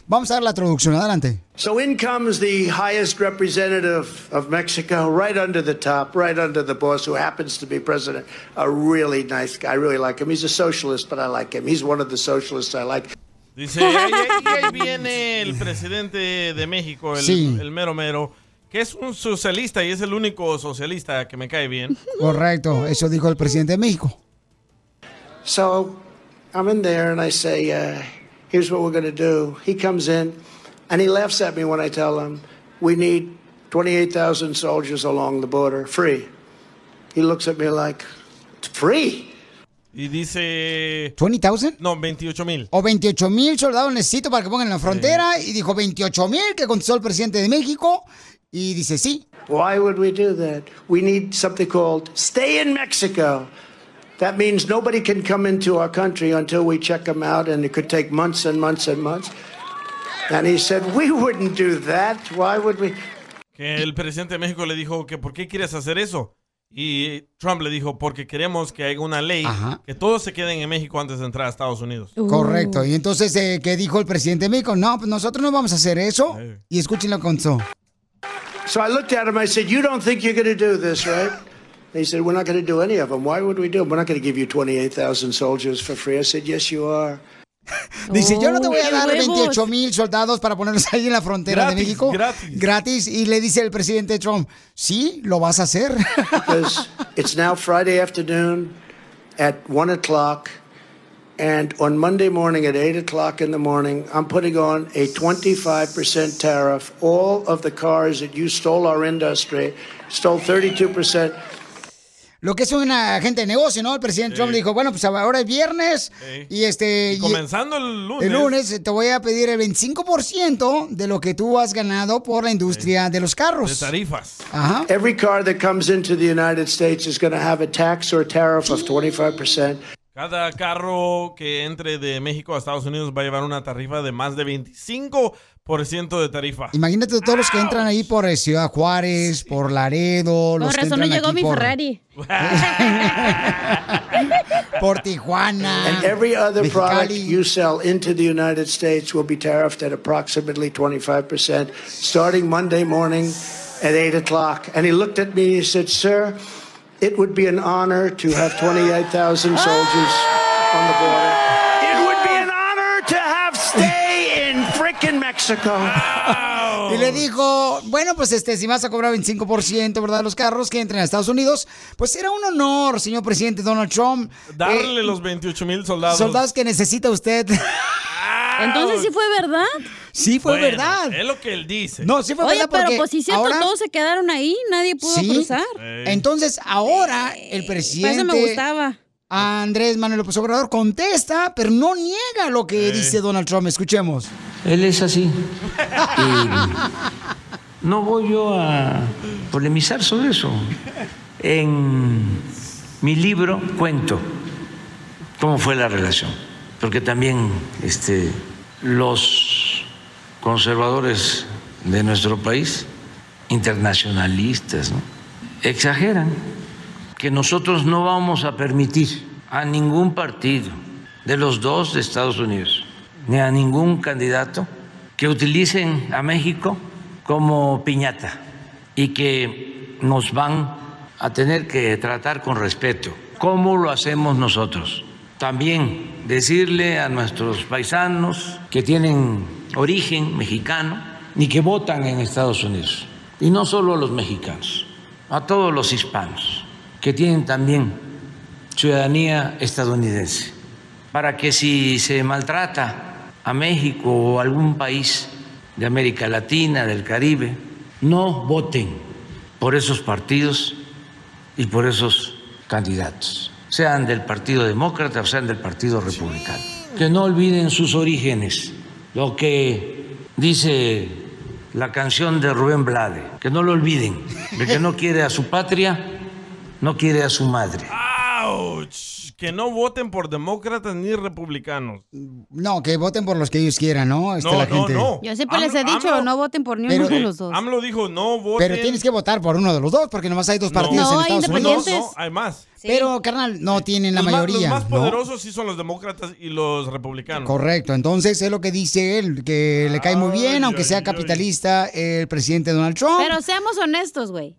vamos a dar la traducción, adelante. So in comes the highest representative of Mexico, right under the top, right under the boss, who happens to be president. A really nice guy, I really like him. He's a socialist, but I like him. He's one of the socialists I like. Dice, ahí viene el presidente de México, el mero mero, que es un socialista y es el único socialista que me cae bien. Correcto, eso dijo el presidente de México. So I'm in there and I say, here's what we're going to do. He comes in and he laughs at me when I tell him we need 28,000 soldiers along the border, free. He looks at me like, free? Y dice... ¿20,000? No, 28,000. O 28,000 soldados necesito para que pongan en la frontera. Y dijo 28,000, que contestó el presidente de México. Y dice, sí. Why would we do that? We need something called Stay in Mexico. That means nobody can come into our country until we check them out, and it could take months and months and months. And he said, we wouldn't do that. Why would we? Que el presidente de México le dijo que ¿por qué quieres hacer eso? Y Trump le dijo, porque queremos que haya una ley, ajá, que todos se queden en México antes de entrar a Estados Unidos. Correcto. Y entonces, ¿qué dijo el presidente de México? No, pues nosotros no vamos a hacer eso. Y escúchenlo con eso. So I looked at him, I said, you don't think you're going to do this, right? They said, we're not going to do any of them. Why would we do them? We're not going to give you 28,000 soldiers for free. I said, yes, you are. Dice, yo no te voy a dar 28,000 soldados para ponerlos ahí en la frontera gratis, de México. Gratis. Y le dice el presidente Trump, sí, lo vas a hacer. Because it's now Friday afternoon at 1 o'clock. And on Monday morning at 8 o'clock in the morning, I'm putting on a 25% tariff. All of the cars that you stole our industry, stole 32%. Lo que es una agente de negocio, ¿no? El presidente Trump le dijo, bueno, pues ahora es viernes y y comenzando el lunes. El lunes te voy a pedir el 25% de lo que tú has ganado por la industria de los carros. De tarifas. Ajá. Every car that comes into the United States is going to have a tax or a tariff of 25%. Cada carro que entre de México a Estados Unidos va a llevar una tarifa de más de 25% de tarifa. Imagínate todos los que entran ahí por Ciudad Juárez, por Laredo. Por razón no llegó mi Ferrari. Por Tijuana. And every other product you sell into the United States will be tariffed at approximately 25%, starting Monday morning at 8 o'clock. And he looked at me and he said, sir, it would be an honor to have 28,000 soldiers on the border. It would be an honor to have stay in frickin' Mexico. Y le dijo, bueno, pues si vas a cobrar 25%, ¿verdad? Los carros que entren a Estados Unidos, pues era un honor, señor presidente Donald Trump. Darle los 28,000 soldados. Soldados que necesita usted. Entonces sí fue verdad. Sí fue verdad. Es lo que él dice. No, sí fue verdad porque pero pues si cierto, ahora... todos se quedaron ahí, nadie pudo cruzar. Entonces ahora el presidente... Eso me gustaba. Andrés Manuel López Obrador contesta, pero no niega lo que dice Donald Trump. Escuchemos. Él es así. No voy yo a polemizar sobre eso. En mi libro cuento cómo fue la relación. Porque también los conservadores de nuestro país, internacionalistas, ¿no?, exageran que nosotros no vamos a permitir a ningún partido de los dos de Estados Unidos, ni a ningún candidato que utilicen a México como piñata y que nos van a tener que tratar con respeto, como lo hacemos nosotros. También decirle a nuestros paisanos que tienen origen mexicano y que votan en Estados Unidos, y no solo a los mexicanos, a todos los hispanos que tienen también ciudadanía estadounidense, para que si se maltrata a México o a algún país de América Latina, del Caribe, no voten por esos partidos y por esos candidatos, sean del Partido Demócrata o sean del Partido Republicano. Que no olviden sus orígenes, lo que dice la canción de Rubén Blade, que no lo olviden, el que no quiere a su patria, no quiere a su madre. ¡Auch! Que no voten por demócratas ni republicanos. No, que voten por los que ellos quieran, ¿no? No. Yo siempre les he dicho, no voten por ninguno de los dos. AMLO dijo, no voten. Pero tienes que votar por uno de los dos, porque nomás hay dos partidos en Estados Unidos. No, hay más. Sí. Pero, carnal, no tienen la mayoría. Los más poderosos sí son los demócratas y los republicanos. Correcto. Entonces, es lo que dice él, que le cae muy bien, aunque sea capitalista, el presidente Donald Trump. Pero seamos honestos, güey.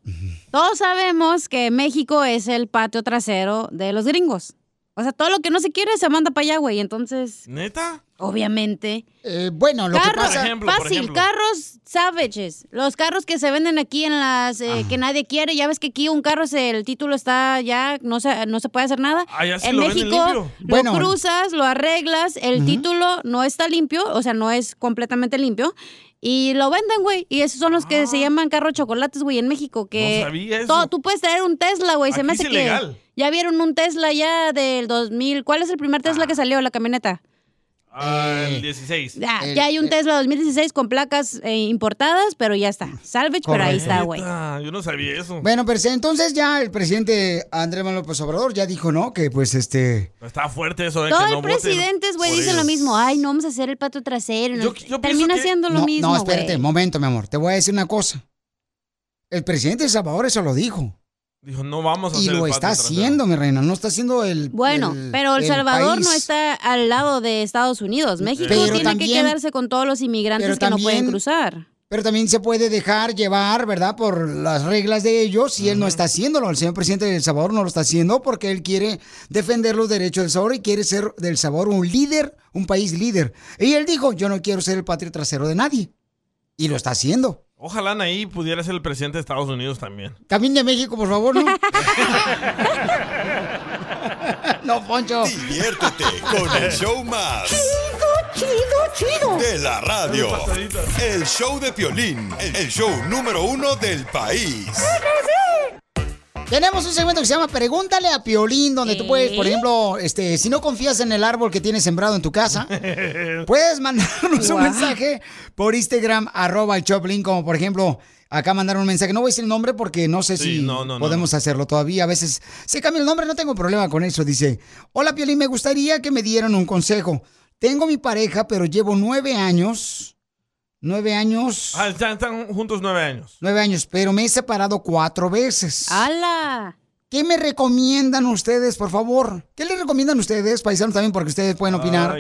Todos sabemos que México es el patio trasero de los gringos. O sea, todo lo que no se quiere se manda para allá, güey. Entonces... ¿Neta? Obviamente. Bueno, lo que pasa... Por ejemplo, carros savages. Los carros que se venden aquí en las... que nadie quiere. Ya ves que aquí un carro, el título está ya... No se puede hacer nada. Allá sí en México lo cruzas, lo arreglas. El título no está limpio. O sea, no es completamente limpio. Y lo venden, güey. Y esos son los que se llaman carros chocolates, güey, en México. Que no sabía eso. Tú puedes traer un Tesla, güey. Se me hace ilegal. Ya vieron un Tesla ya del 2000. ¿Cuál es el primer Tesla que salió, la camioneta? El 16. Ya hay un Tesla 2016 con placas importadas, pero ya está. Salvage, correcta. Pero ahí está, güey. Yo no sabía eso. Bueno, pero entonces ya el presidente Andrés Manuel López Obrador ya dijo, ¿no? Que pues está fuerte eso de que no voten. Todos los presidentes, güey, dicen lo mismo. Ay, no vamos a hacer el pato trasero. Yo termina haciendo lo mismo, güey. No, espérate, un momento, mi amor. Te voy a decir una cosa. El presidente de El Salvador eso lo dijo. Dijo, no vamos a hacer. Y lo está haciendo, mi reina, no está haciendo el. Bueno, pero El Salvador no está al lado de Estados Unidos. México tiene que quedarse con todos los inmigrantes que no pueden cruzar. Pero también se puede dejar llevar, ¿verdad? Por las reglas de ellos, y él no está haciéndolo. El señor presidente de El Salvador no lo está haciendo porque él quiere defender los derechos del Salvador y quiere ser del Salvador un líder, un país líder. Y él dijo, yo no quiero ser el patio trasero de nadie. Y lo está haciendo. Ojalá Nayib pudiera ser el presidente de Estados Unidos también. También de México, por favor, ¿no? No, Poncho. Diviértete con el show más... Chido, chido, chido. ...de la radio. El show de Piolín. El show número 1 del país. Tenemos un segmento que se llama Pregúntale a Piolín, donde tú puedes, por ejemplo, si no confías en el árbol que tienes sembrado en tu casa, puedes mandarnos un mensaje por Instagram, @Chofelín, como por ejemplo, acá mandaron un mensaje. No voy a decir el nombre porque no sé si podemos hacerlo todavía. A veces se cambia el nombre, no tengo problema con eso. Dice, hola Piolín, me gustaría que me dieran un consejo. Tengo mi pareja, pero llevo 9 años... 9 años. Ah, están juntos 9 años. 9 años, pero me he separado 4 veces. ¡Hala! ¿Qué me recomiendan ustedes, por favor? ¿Qué le recomiendan ustedes, paisanos, también, porque ustedes pueden opinar?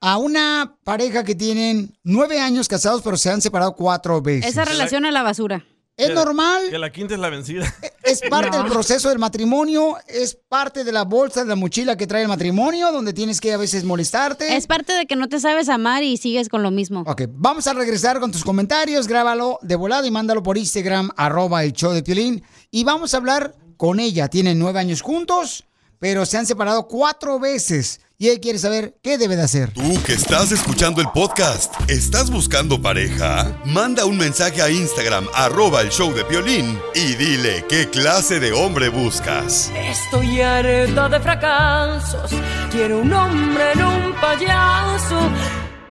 A una pareja que tienen 9 años casados, pero se han separado 4 veces. Esa relación a la basura. Es normal. Que la quinta es la vencida. Es parte del proceso del matrimonio, es parte de la bolsa, de la mochila que trae el matrimonio, donde tienes que a veces molestarte. Es parte de que no te sabes amar y sigues con lo mismo. Ok, vamos a regresar con tus comentarios, grábalo de volada y mándalo por Instagram, @elshowdepiolín. Y vamos a hablar con ella. Tienen 9 años juntos, pero se han separado 4 veces. Y él quiere saber qué debe de hacer. Tú que estás escuchando el podcast, ¿estás buscando pareja? Manda un mensaje a Instagram, @elshowdepiolín, y dile qué clase de hombre buscas. Estoy harta de fracasos, quiero un hombre en un payaso.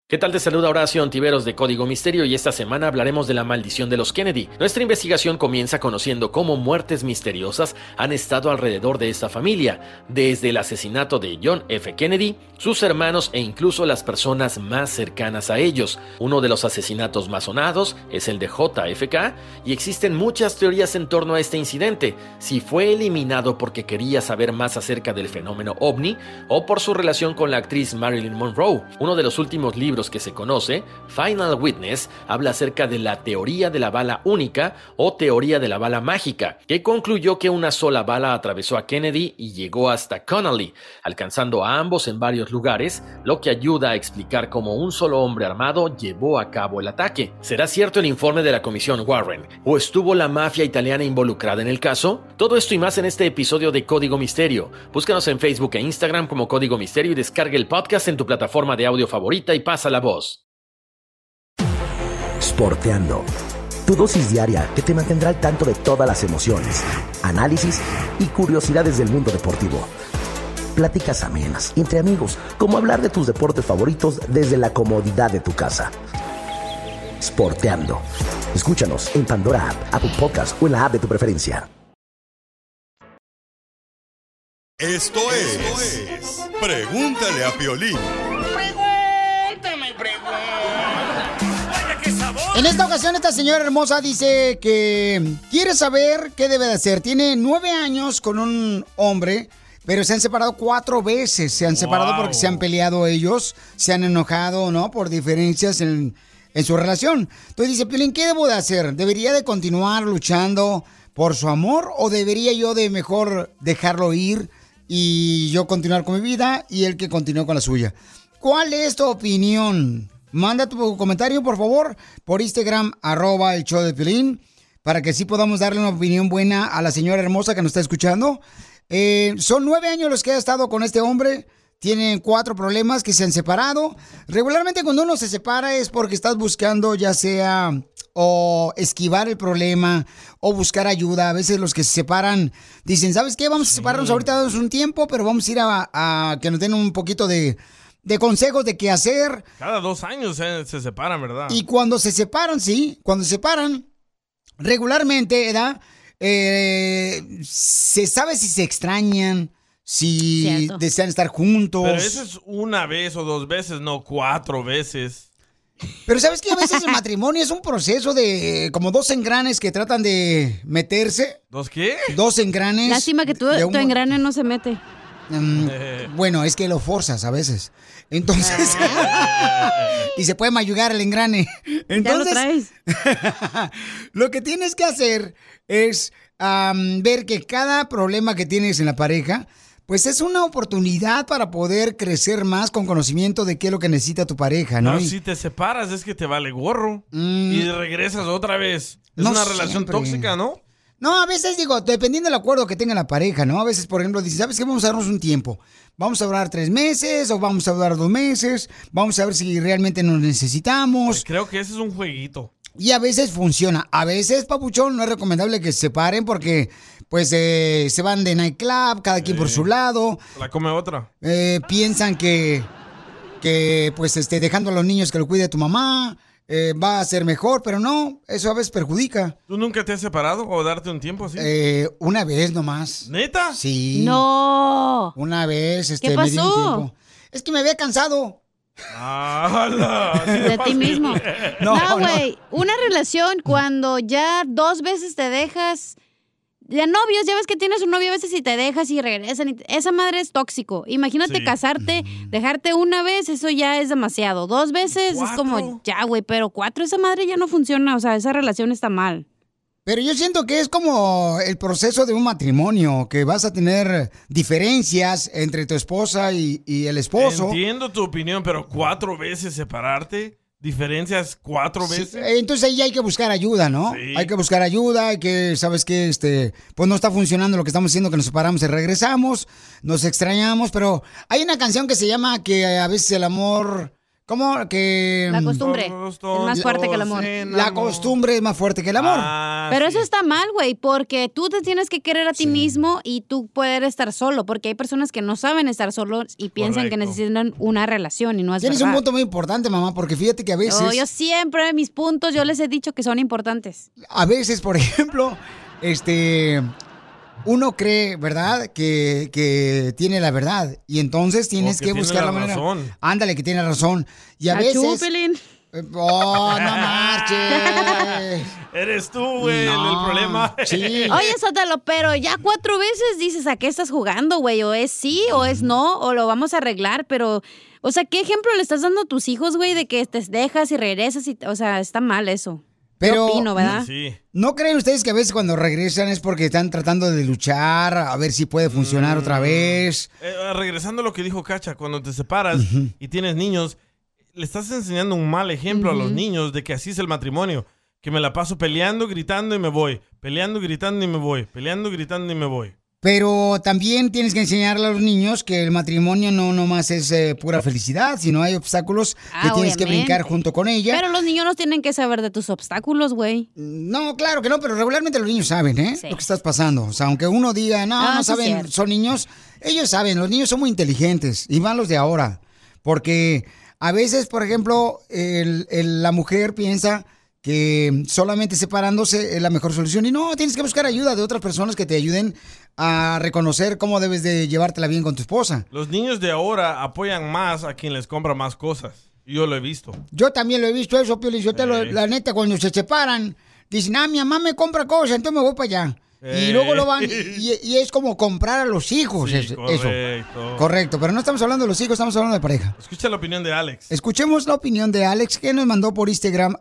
¿Qué tal? Te saluda Horacio Ontiveros de Código Misterio y esta semana hablaremos de la maldición de los Kennedy. Nuestra investigación comienza conociendo cómo muertes misteriosas han estado alrededor de esta familia, desde el asesinato de John F. Kennedy, sus hermanos e incluso las personas más cercanas a ellos. Uno de los asesinatos más sonados es el de JFK y existen muchas teorías en torno a este incidente, si fue eliminado porque quería saber más acerca del fenómeno ovni o por su relación con la actriz Marilyn Monroe. Uno de los últimos libros libros que se conoce, Final Witness habla acerca de la teoría de la bala única o teoría de la bala mágica, que concluyó que una sola bala atravesó a Kennedy y llegó hasta Connally, alcanzando a ambos en varios lugares, lo que ayuda a explicar cómo un solo hombre armado llevó a cabo el ataque. ¿Será cierto el informe de la Comisión Warren? ¿O estuvo la mafia italiana involucrada en el caso? Todo esto y más en este episodio de Código Misterio. Búscanos en Facebook e Instagram como Código Misterio y descarga el podcast en tu plataforma de audio favorita y pasa la voz. Sporteando. Tu dosis diaria que te mantendrá al tanto de todas las emociones, análisis y curiosidades del mundo deportivo. Pláticas amenas, entre amigos, como hablar de tus deportes favoritos desde la comodidad de tu casa. Sporteando. Escúchanos en Pandora App, Apple Podcast o en la app de tu preferencia. Esto es Pregúntale a Piolín. En esta ocasión, esta señora hermosa dice que quiere saber qué debe de hacer. Tiene 9 años con un hombre, pero se han separado 4 veces. Se han separado porque se han peleado ellos, se han enojado, ¿no? Por diferencias en su relación. Entonces dice, Piolín, ¿qué debo de hacer? ¿Debería de continuar luchando por su amor o debería yo de mejor dejarlo ir y yo continuar con mi vida y él que continúe con la suya? ¿Cuál es tu opinión? Manda tu comentario, por favor, por Instagram, @elshowdepiolín, para que sí podamos darle una opinión buena a la señora hermosa que nos está escuchando. Son 9 años los que ha estado con este hombre. Tienen 4 problemas que se han separado. Regularmente cuando uno se separa es porque estás buscando ya sea o esquivar el problema o buscar ayuda. A veces los que se separan dicen, ¿sabes qué? Vamos a separarnos ahorita, damos un tiempo, pero vamos a ir a que nos den un poquito de consejos de qué hacer. Cada 2 años se separan, ¿verdad? Y cuando se separan, sí, cuando se separan, regularmente, ¿verdad? Se sabe si se extrañan, si Cierto. Desean estar juntos. Pero eso es 1 vez o 2 veces, no 4 veces. Pero ¿sabes qué? A veces el matrimonio es un proceso de como 2 engranes que tratan de meterse. ¿Dos qué? 2 engranes. Lástima que tu engrane no se mete. Bueno, es que lo forzas a veces. Entonces, y se puede mayugar el engrane. Entonces, lo que tienes que hacer es ver que cada problema que tienes en la pareja, pues es una oportunidad para poder crecer más con conocimiento de qué es lo que necesita tu pareja, ¿no? No, si te separas es que te vale gorro y regresas otra vez. Es no una relación siempre. Tóxica, ¿no? No, a veces digo, dependiendo del acuerdo que tenga la pareja, ¿no? A veces, por ejemplo, dices, ¿sabes qué? Vamos a darnos un tiempo. Vamos a durar 3 meses o vamos a durar 2 meses. Vamos a ver si realmente nos necesitamos. Pues creo que ese es un jueguito. Y a veces funciona. A veces, papuchón, no es recomendable que se separen porque, pues, se van de nightclub, cada quien por su lado. La come otra. Piensan que pues, dejando a los niños que lo cuide tu mamá. Va a ser mejor, pero no, eso a veces perjudica. ¿Tú nunca te has separado o darte un tiempo así? 1 vez nomás. ¿Neta? Sí. No. 1 vez, ¿qué pasó? Me di un tiempo. Es que me había cansado. ¡Hala! De ti mismo. No, güey, no. Una relación cuando ya 2 veces te dejas... De novios, ya ves que tienes un novio a veces y te dejas y regresan. Esa madre es tóxico. Imagínate casarte, dejarte 1 vez, eso ya es demasiado. 2 veces ¿4? Es como, ya, güey, pero 4, esa madre ya no funciona. O sea, esa relación está mal. Pero yo siento que es como el proceso de un matrimonio, que vas a tener diferencias entre tu esposa y el esposo. Entiendo tu opinión, pero 4 veces separarte... Diferencias 4 veces. Sí, entonces ahí hay que buscar ayuda, ¿no? Sí. Hay que buscar ayuda, hay que, ¿sabes qué? Pues no está funcionando lo que estamos haciendo, que nos separamos y regresamos, nos extrañamos, pero hay una canción que se llama que a veces el amor... ¿Cómo? Que... La costumbre es más fuerte que el amor. La costumbre es más fuerte que el amor. Pero eso está mal, güey, porque tú te tienes que querer a ti mismo y tú poder estar solo, porque hay personas que no saben estar solos y piensan que necesitan una relación y no es verdad. Tienes un punto muy importante, mamá, porque fíjate que a veces... Yo siempre, mis puntos, yo les he dicho que son importantes. A veces, por ejemplo, uno cree, ¿verdad?, que tiene la verdad. Y entonces tienes que buscar la manera. Razón. Ándale, que tiene razón. Y a veces... Chofelín. ¡Oh, no marches! Eres tú, güey, no, el problema. Sí. Oye, Sótalo, pero ya 4 veces dices, ¿a qué estás jugando, güey? O es sí, o es no, o lo vamos a arreglar, pero... O sea, ¿qué ejemplo le estás dando a tus hijos, güey? De que te dejas y regresas y... O sea, está mal eso. Pero, yo opino, ¿verdad? Sí. ¿No creen ustedes que a veces cuando regresan es porque están tratando de luchar, a ver si puede funcionar otra vez? Regresando a lo que dijo Cacha, cuando te separas y tienes niños, le estás enseñando un mal ejemplo a los niños de que así es el matrimonio. Que me la paso peleando, gritando y me voy. Peleando, gritando y me voy. Peleando, gritando y me voy. Pero también tienes que enseñarle a los niños que el matrimonio no nomás es pura felicidad, sino hay obstáculos que tienes que brincar junto con ella. Pero los niños no tienen que saber de tus obstáculos, güey. No, claro que no, pero regularmente los niños saben, ¿eh? Sí. Lo que estás pasando. O sea, aunque uno diga, no saben, son niños, ellos saben, los niños son muy inteligentes y malos de ahora. Porque a veces, por ejemplo, la mujer piensa que solamente separándose es la mejor solución. Y no, tienes que buscar ayuda de otras personas que te ayuden a reconocer cómo debes de llevártela bien con tu esposa. Los niños de ahora apoyan más a quien les compra más cosas. Yo lo he visto. Yo también lo he visto eso, Piolín. Yo la neta, cuando se separan, dicen, mi mamá me compra cosas, entonces me voy para allá. Y luego lo van, y es como comprar a los hijos, sí, eso. Correcto, pero no estamos hablando de los hijos, estamos hablando de pareja. Escucha la opinión de Alex. Escuchemos la opinión de Alex, que nos mandó por Instagram,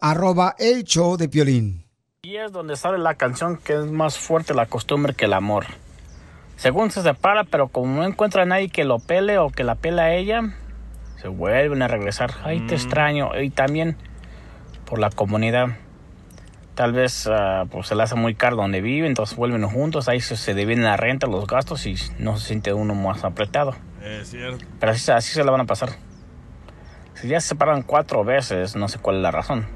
@elshowdepiolín. Y es donde sale la canción que es más fuerte la costumbre que el amor. Según se separa, pero como no encuentra a nadie que lo pele o que la pele a ella, se vuelven a regresar. Ay, te extraño. Y también por la comunidad. Tal vez pues se le hace muy caro donde vive, entonces vuelven juntos, ahí se dividen la renta, los gastos y no se siente uno más apretado. Es cierto. Pero así se la van a pasar. Si ya se separan 4 veces, no sé cuál es la razón,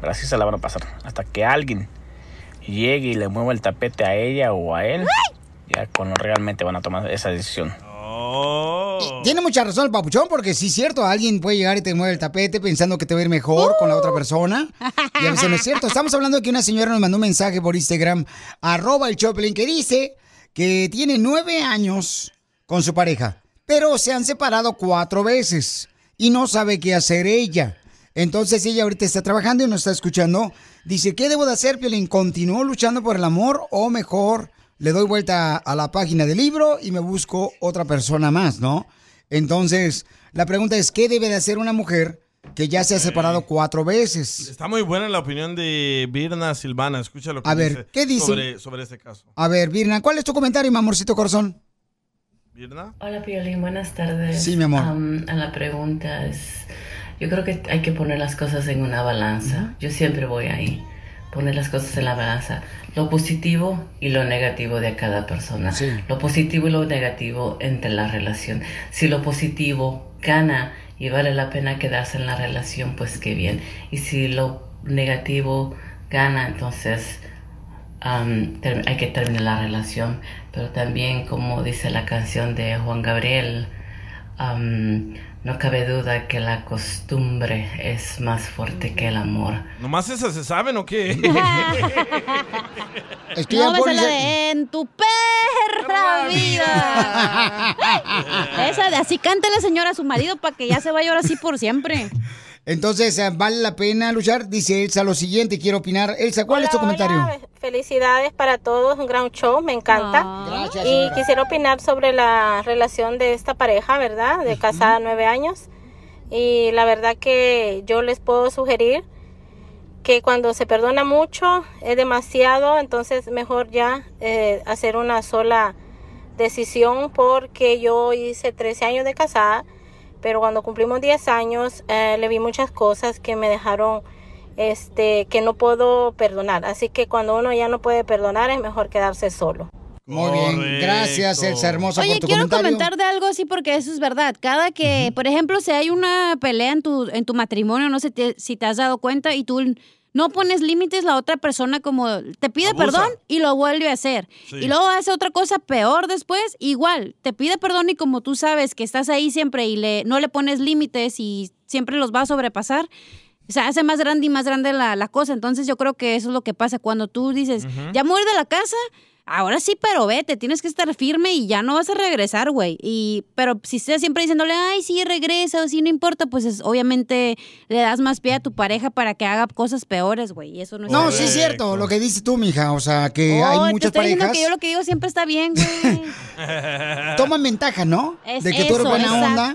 pero así se la van a pasar. Hasta que alguien llegue y le mueva el tapete a ella o a él, ya cuando realmente van a tomar esa decisión. Tiene mucha razón el papuchón, porque sí es cierto, alguien puede llegar y te mueve el tapete pensando que te va a ir mejor con la otra persona. Y a veces no es cierto. Estamos hablando de que una señora nos mandó un mensaje por Instagram, @elchofelín, que dice que tiene 9 años con su pareja, pero se han separado 4 veces y no sabe qué hacer ella. Entonces ella ahorita está trabajando y nos está escuchando. Dice, ¿qué debo de hacer, Piolín? ¿Continúo luchando por el amor o mejor le doy vuelta a la página del libro y me busco otra persona más, no? Entonces, la pregunta es, ¿qué debe de hacer una mujer que ya se ha separado 4 veces? Está muy buena la opinión de Virna Silvana. Escucha lo que dice sobre este caso. A ver, Virna, ¿cuál es tu comentario, mi amorcito corazón? ¿Virna? Hola, Piolín, buenas tardes. Sí, mi amor. A la pregunta es, yo creo que hay que poner las cosas en una balanza. Yo siempre voy ahí. Poner las cosas en la balanza, lo positivo y lo negativo de cada persona, lo positivo y lo negativo entre la relación. Si lo positivo gana y vale la pena quedarse en la relación, pues qué bien. Y si lo negativo gana, entonces hay que terminar la relación. Pero también, como dice la canción de Juan Gabriel, no cabe duda que la costumbre es más fuerte que el amor. ¿Nomás esas se saben o qué? Es que no me sale en tu perra vida. Esa de así cántale, señora, a su marido para que ya se vaya ahora sí por siempre. Entonces, ¿vale la pena luchar? Dice Elsa lo siguiente, quiero opinar. Elsa, ¿cuál es tu comentario? Felicidades para todos, un gran show, me encanta. Gracias, y señora. Quisiera opinar sobre la relación de esta pareja, ¿verdad? De casada 9 años. Y la verdad que yo les puedo sugerir que cuando se perdona mucho, es demasiado, entonces mejor ya hacer una sola decisión, porque yo hice 13 años de casada. Pero cuando cumplimos 10 años, le vi muchas cosas que me dejaron, que no puedo perdonar. Así que cuando uno ya no puede perdonar, es mejor quedarse solo. Muy bien, gracias, Elsa hermosa. Oye, por tu comentario. Quiero comentar de algo así porque eso es verdad. Cada que, por ejemplo, si hay una pelea en tu matrimonio, no sé si te has dado cuenta y tú no pones límites, la otra persona como te pide perdón y lo vuelve a hacer. Sí. Y luego hace otra cosa peor después, igual, te pide perdón y como tú sabes que estás ahí siempre y no le pones límites y siempre los va a sobrepasar, o sea, hace más grande la cosa. Entonces yo creo que eso es lo que pasa cuando tú dices, ya me voy de la casa, ahora sí, pero vete, tienes que estar firme y ya no vas a regresar, güey. Pero si estás siempre diciéndole, ay, sí, regresa o sí, no importa, pues obviamente le das más pie a tu pareja para que haga cosas peores, güey. Y eso no es... No, sí es cierto, lo que dices tú, mija, o sea, que hay muchas parejas... que yo lo que digo siempre está bien, güey. Toman ventaja, ¿no? De que tú eres buena onda.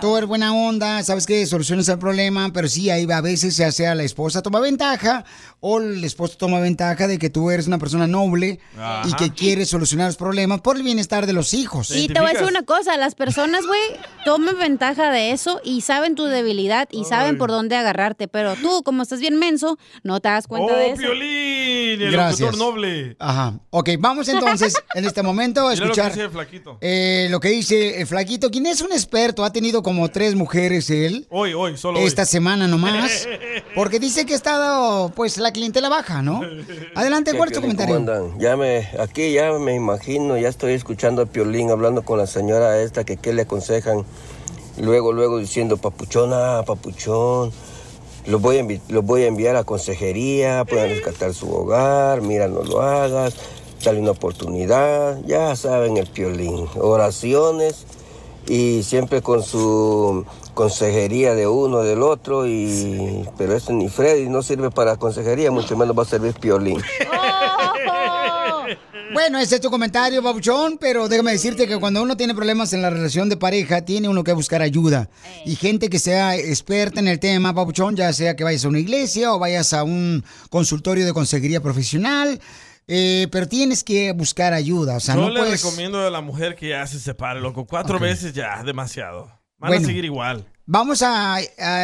Tú eres buena onda, sabes que soluciones al problema, pero sí, ahí a veces ya sea la esposa toma ventaja o el esposo toma ventaja de que tú eres una persona noble. Ajá. Y que quiere solucionar los problemas por el bienestar de los hijos. Y te voy a decir una cosa, las personas, güey, toman ventaja de eso y saben tu debilidad y saben por dónde agarrarte, pero tú, como estás bien menso, no te das cuenta de eso. ¡Oh, Piolín! El locutor noble. Ajá. Ok, vamos entonces en este momento a escuchar lo que dice el Flaquito, quien es un experto, ha tenido como 3 mujeres él. Hoy, solo esta semana nomás, porque dice que ha estado, pues, la clientela baja, ¿no? Adelante, ¿cuál es tu comentario? Aquí ya me imagino, ya estoy escuchando a Piolín hablando con la señora esta, que qué le aconsejan, luego diciendo, papuchona, papuchón, los voy a enviar a consejería, pueden rescatar su hogar, mira, no lo hagas, dale una oportunidad, ya saben el Piolín, oraciones y siempre con su consejería de uno, del otro, y pero este ni Freddy no sirve para consejería, mucho menos va a servir Piolín. Bueno, ese es tu comentario, babuchón, pero déjame decirte que cuando uno tiene problemas en la relación de pareja, tiene uno que buscar ayuda. Y gente que sea experta en el tema, babuchón, ya sea que vayas a una iglesia o vayas a un consultorio de consejería profesional, pero tienes que buscar ayuda. O sea, yo le recomiendo a la mujer que ya se separe, loco. 4 veces ya es demasiado. Van a seguir igual. Vamos a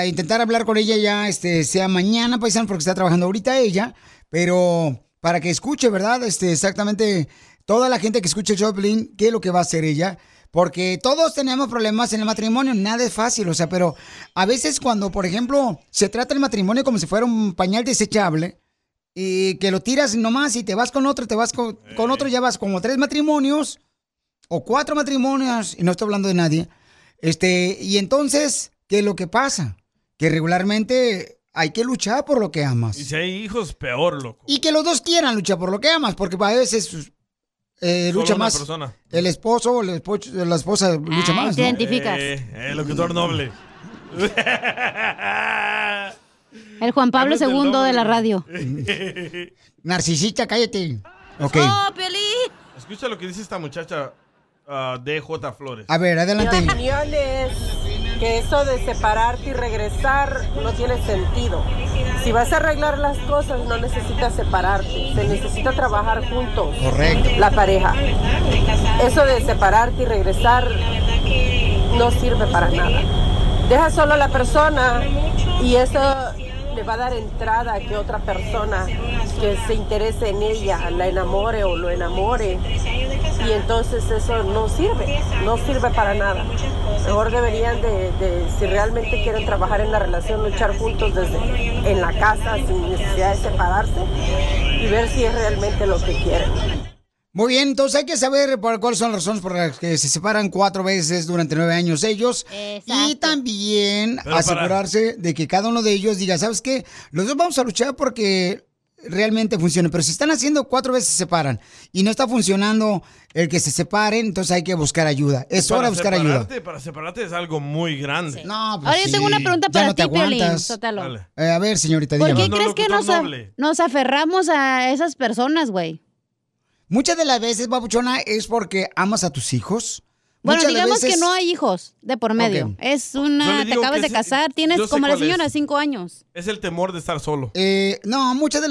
intentar hablar con ella ya, sea mañana, paisano, porque está trabajando ahorita ella, pero... para que escuche, ¿verdad? Exactamente toda la gente que escuche el Choplin, qué es lo que va a hacer ella. Porque todos tenemos problemas en el matrimonio, nada es fácil, o sea, pero a veces cuando, por ejemplo, se trata el matrimonio como si fuera un pañal desechable, y que lo tiras nomás y te vas con otro, ya vas como 3 matrimonios, o 4 matrimonios, y no estoy hablando de nadie, y entonces, ¿qué es lo que pasa? Que regularmente... hay que luchar por lo que amas. Y si hay hijos, peor, loco. Y que los dos quieran luchar por lo que amas, porque a veces lucha más persona. El esposo o la esposa lucha más. ¿No? Identificas. Locutor noble. El Juan Pablo II de la radio. Narcisista, cállate. Okay. ¡Oh, Piolín! Escucha lo que dice esta muchacha D.J. Flores. A ver, adelante. Opiniones. Que eso de separarte y regresar no tiene sentido. Si vas a arreglar las cosas, no necesitas separarte. Se necesita trabajar juntos. Correcto. La pareja. Eso de separarte y regresar no sirve para nada. Deja solo a la persona y eso le va a dar entrada a que otra persona que se interese en ella, la enamore o lo enamore. Y entonces eso no sirve para nada. Mejor deberían si realmente quieren trabajar en la relación, luchar juntos desde en la casa sin necesidad de separarse y ver si es realmente lo que quieren. Muy bien, entonces hay que saber cuáles son las razones por las que se separan 4 veces durante 9 años ellos. Exacto. Y también asegurarse de que cada uno de ellos diga, ¿sabes qué? Los dos vamos a luchar porque... realmente funcione, pero si están haciendo 4 veces se separan y no está funcionando el que se separen, entonces hay que buscar ayuda. Es hora de buscar ayuda. Para separarte es algo muy grande. Sí. No, pues ahora yo tengo una pregunta para ti, Piolín. Total. A ver, señorita, dígame. ¿Por qué crees que nos aferramos a esas personas, güey? Muchas de las veces, babuchona, es porque amas a tus hijos. Bueno, muchas digamos veces... que no hay hijos de por medio. Okay. Te acabas de casar, tienes como la señora 5 años. Es el temor de estar solo.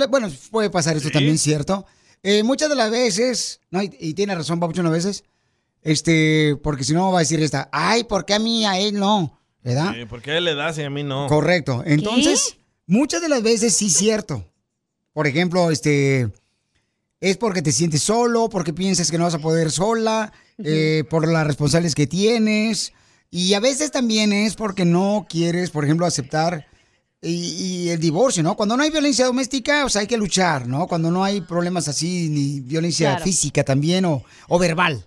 Bueno, puede pasar eso también, ¿cierto? Muchas de las veces, no, y tiene razón, Papuchón, a veces, porque si no va a decir esta, ay, ¿por qué a mí, a él no? ¿Verdad? Sí, ¿por qué a él le das y a mí no? Correcto. Entonces, muchas de las veces sí es cierto. Por ejemplo, es porque te sientes solo, porque piensas que no vas a poder sola, por las responsabilidades que tienes. Y a veces también es porque no quieres, por ejemplo, aceptar y el divorcio, ¿no? Cuando no hay violencia doméstica, o sea, hay que luchar, ¿no? Cuando no hay problemas así, ni violencia física también o verbal,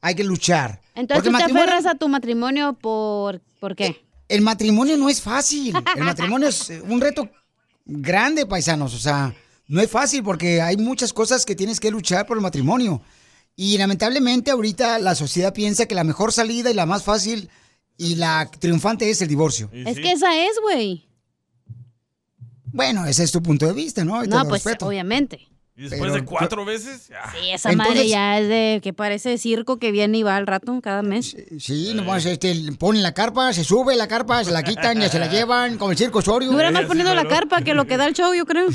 hay que luchar. Entonces, ¿tú te aferras a tu matrimonio por qué? El matrimonio no es fácil. El matrimonio es un reto grande, paisanos, o sea... no es fácil porque hay muchas cosas que tienes que luchar por el matrimonio. Y lamentablemente ahorita la sociedad piensa que la mejor salida y la más fácil y la triunfante es el divorcio. Es que esa es, güey. Bueno, ese es tu punto de vista, ¿no? No, pues respeto, obviamente. ¿Y después pero de 4 veces? Ah. Sí, esa entonces, madre ya es de que parece circo que viene y va al rato cada mes. Sí, nomás ponen la carpa, se sube la carpa, se la quitan, ya se la llevan, como el circo Osorio. Dura más poniendo la carpa que lo que da el show, yo creo.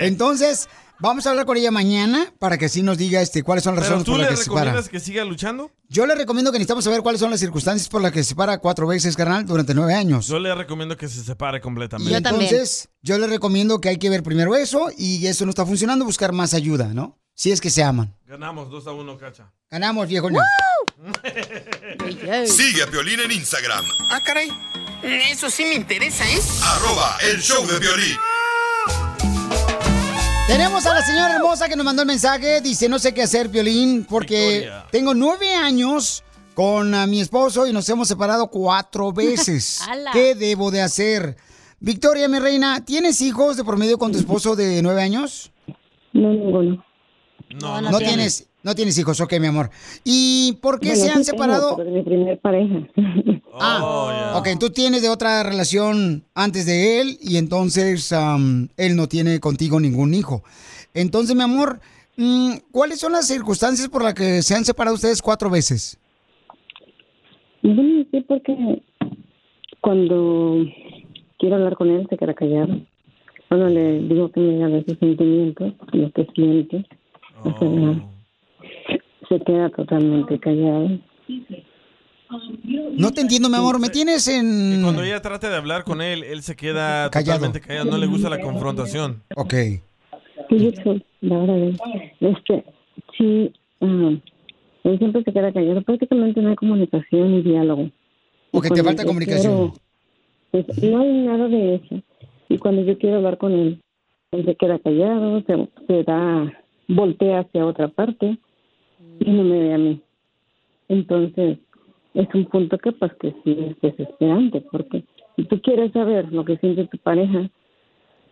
Entonces, vamos a hablar con ella mañana para que sí nos diga cuáles son las razones por las que se separa. ¿Tú le recomiendas que siga luchando? Yo le recomiendo que necesitamos saber cuáles son las circunstancias por las que se separa 4 veces, carnal, durante 9 años. Yo le recomiendo que se separe completamente. Yo también. Entonces, yo le recomiendo que hay que ver primero eso y eso no está funcionando, buscar más ayuda, ¿no? Si es que se aman. Ganamos 2-1, Cacha. Ganamos, viejo. ¡Woo! Sigue a Piolín en Instagram. Ah, caray. Eso sí me interesa, ¿eh? @elshowdepiolin. Tenemos a la señora hermosa que nos mandó el mensaje. Dice, no sé qué hacer, Piolín, porque tengo 9 años con mi esposo y nos hemos separado 4 veces. ¿Qué debo de hacer? Victoria, mi reina, ¿tienes hijos de promedio con tu esposo de 9 años? No, ninguno. No tienes hijos, ok, mi amor. ¿Y por qué se han separado? Por mi primer pareja. Ok, tú tienes de otra relación antes de él y entonces él no tiene contigo ningún hijo. Entonces, mi amor, ¿cuáles son las circunstancias por las que se han separado ustedes 4 veces? Bueno, sí, porque cuando quiero hablar con él se queda callado. Cuando le digo que me diga de sus sentimientos, lo que siente, se queda totalmente callado. No te entiendo, mi amor, me tienes en... Y cuando ella trata de hablar con él, él se queda callado. Totalmente callado, no le gusta la confrontación. Ok. Sí, yo la verdad es que sí, él siempre se queda callado, prácticamente no hay comunicación ni diálogo. Porque te falta comunicación. Pues, no hay nada de eso. Y cuando yo quiero hablar con él, él se queda callado, voltea hacia otra parte y no me ve a mí. Entonces, es un punto que pues que sí es desesperante, porque si tú quieres saber lo que siente tu pareja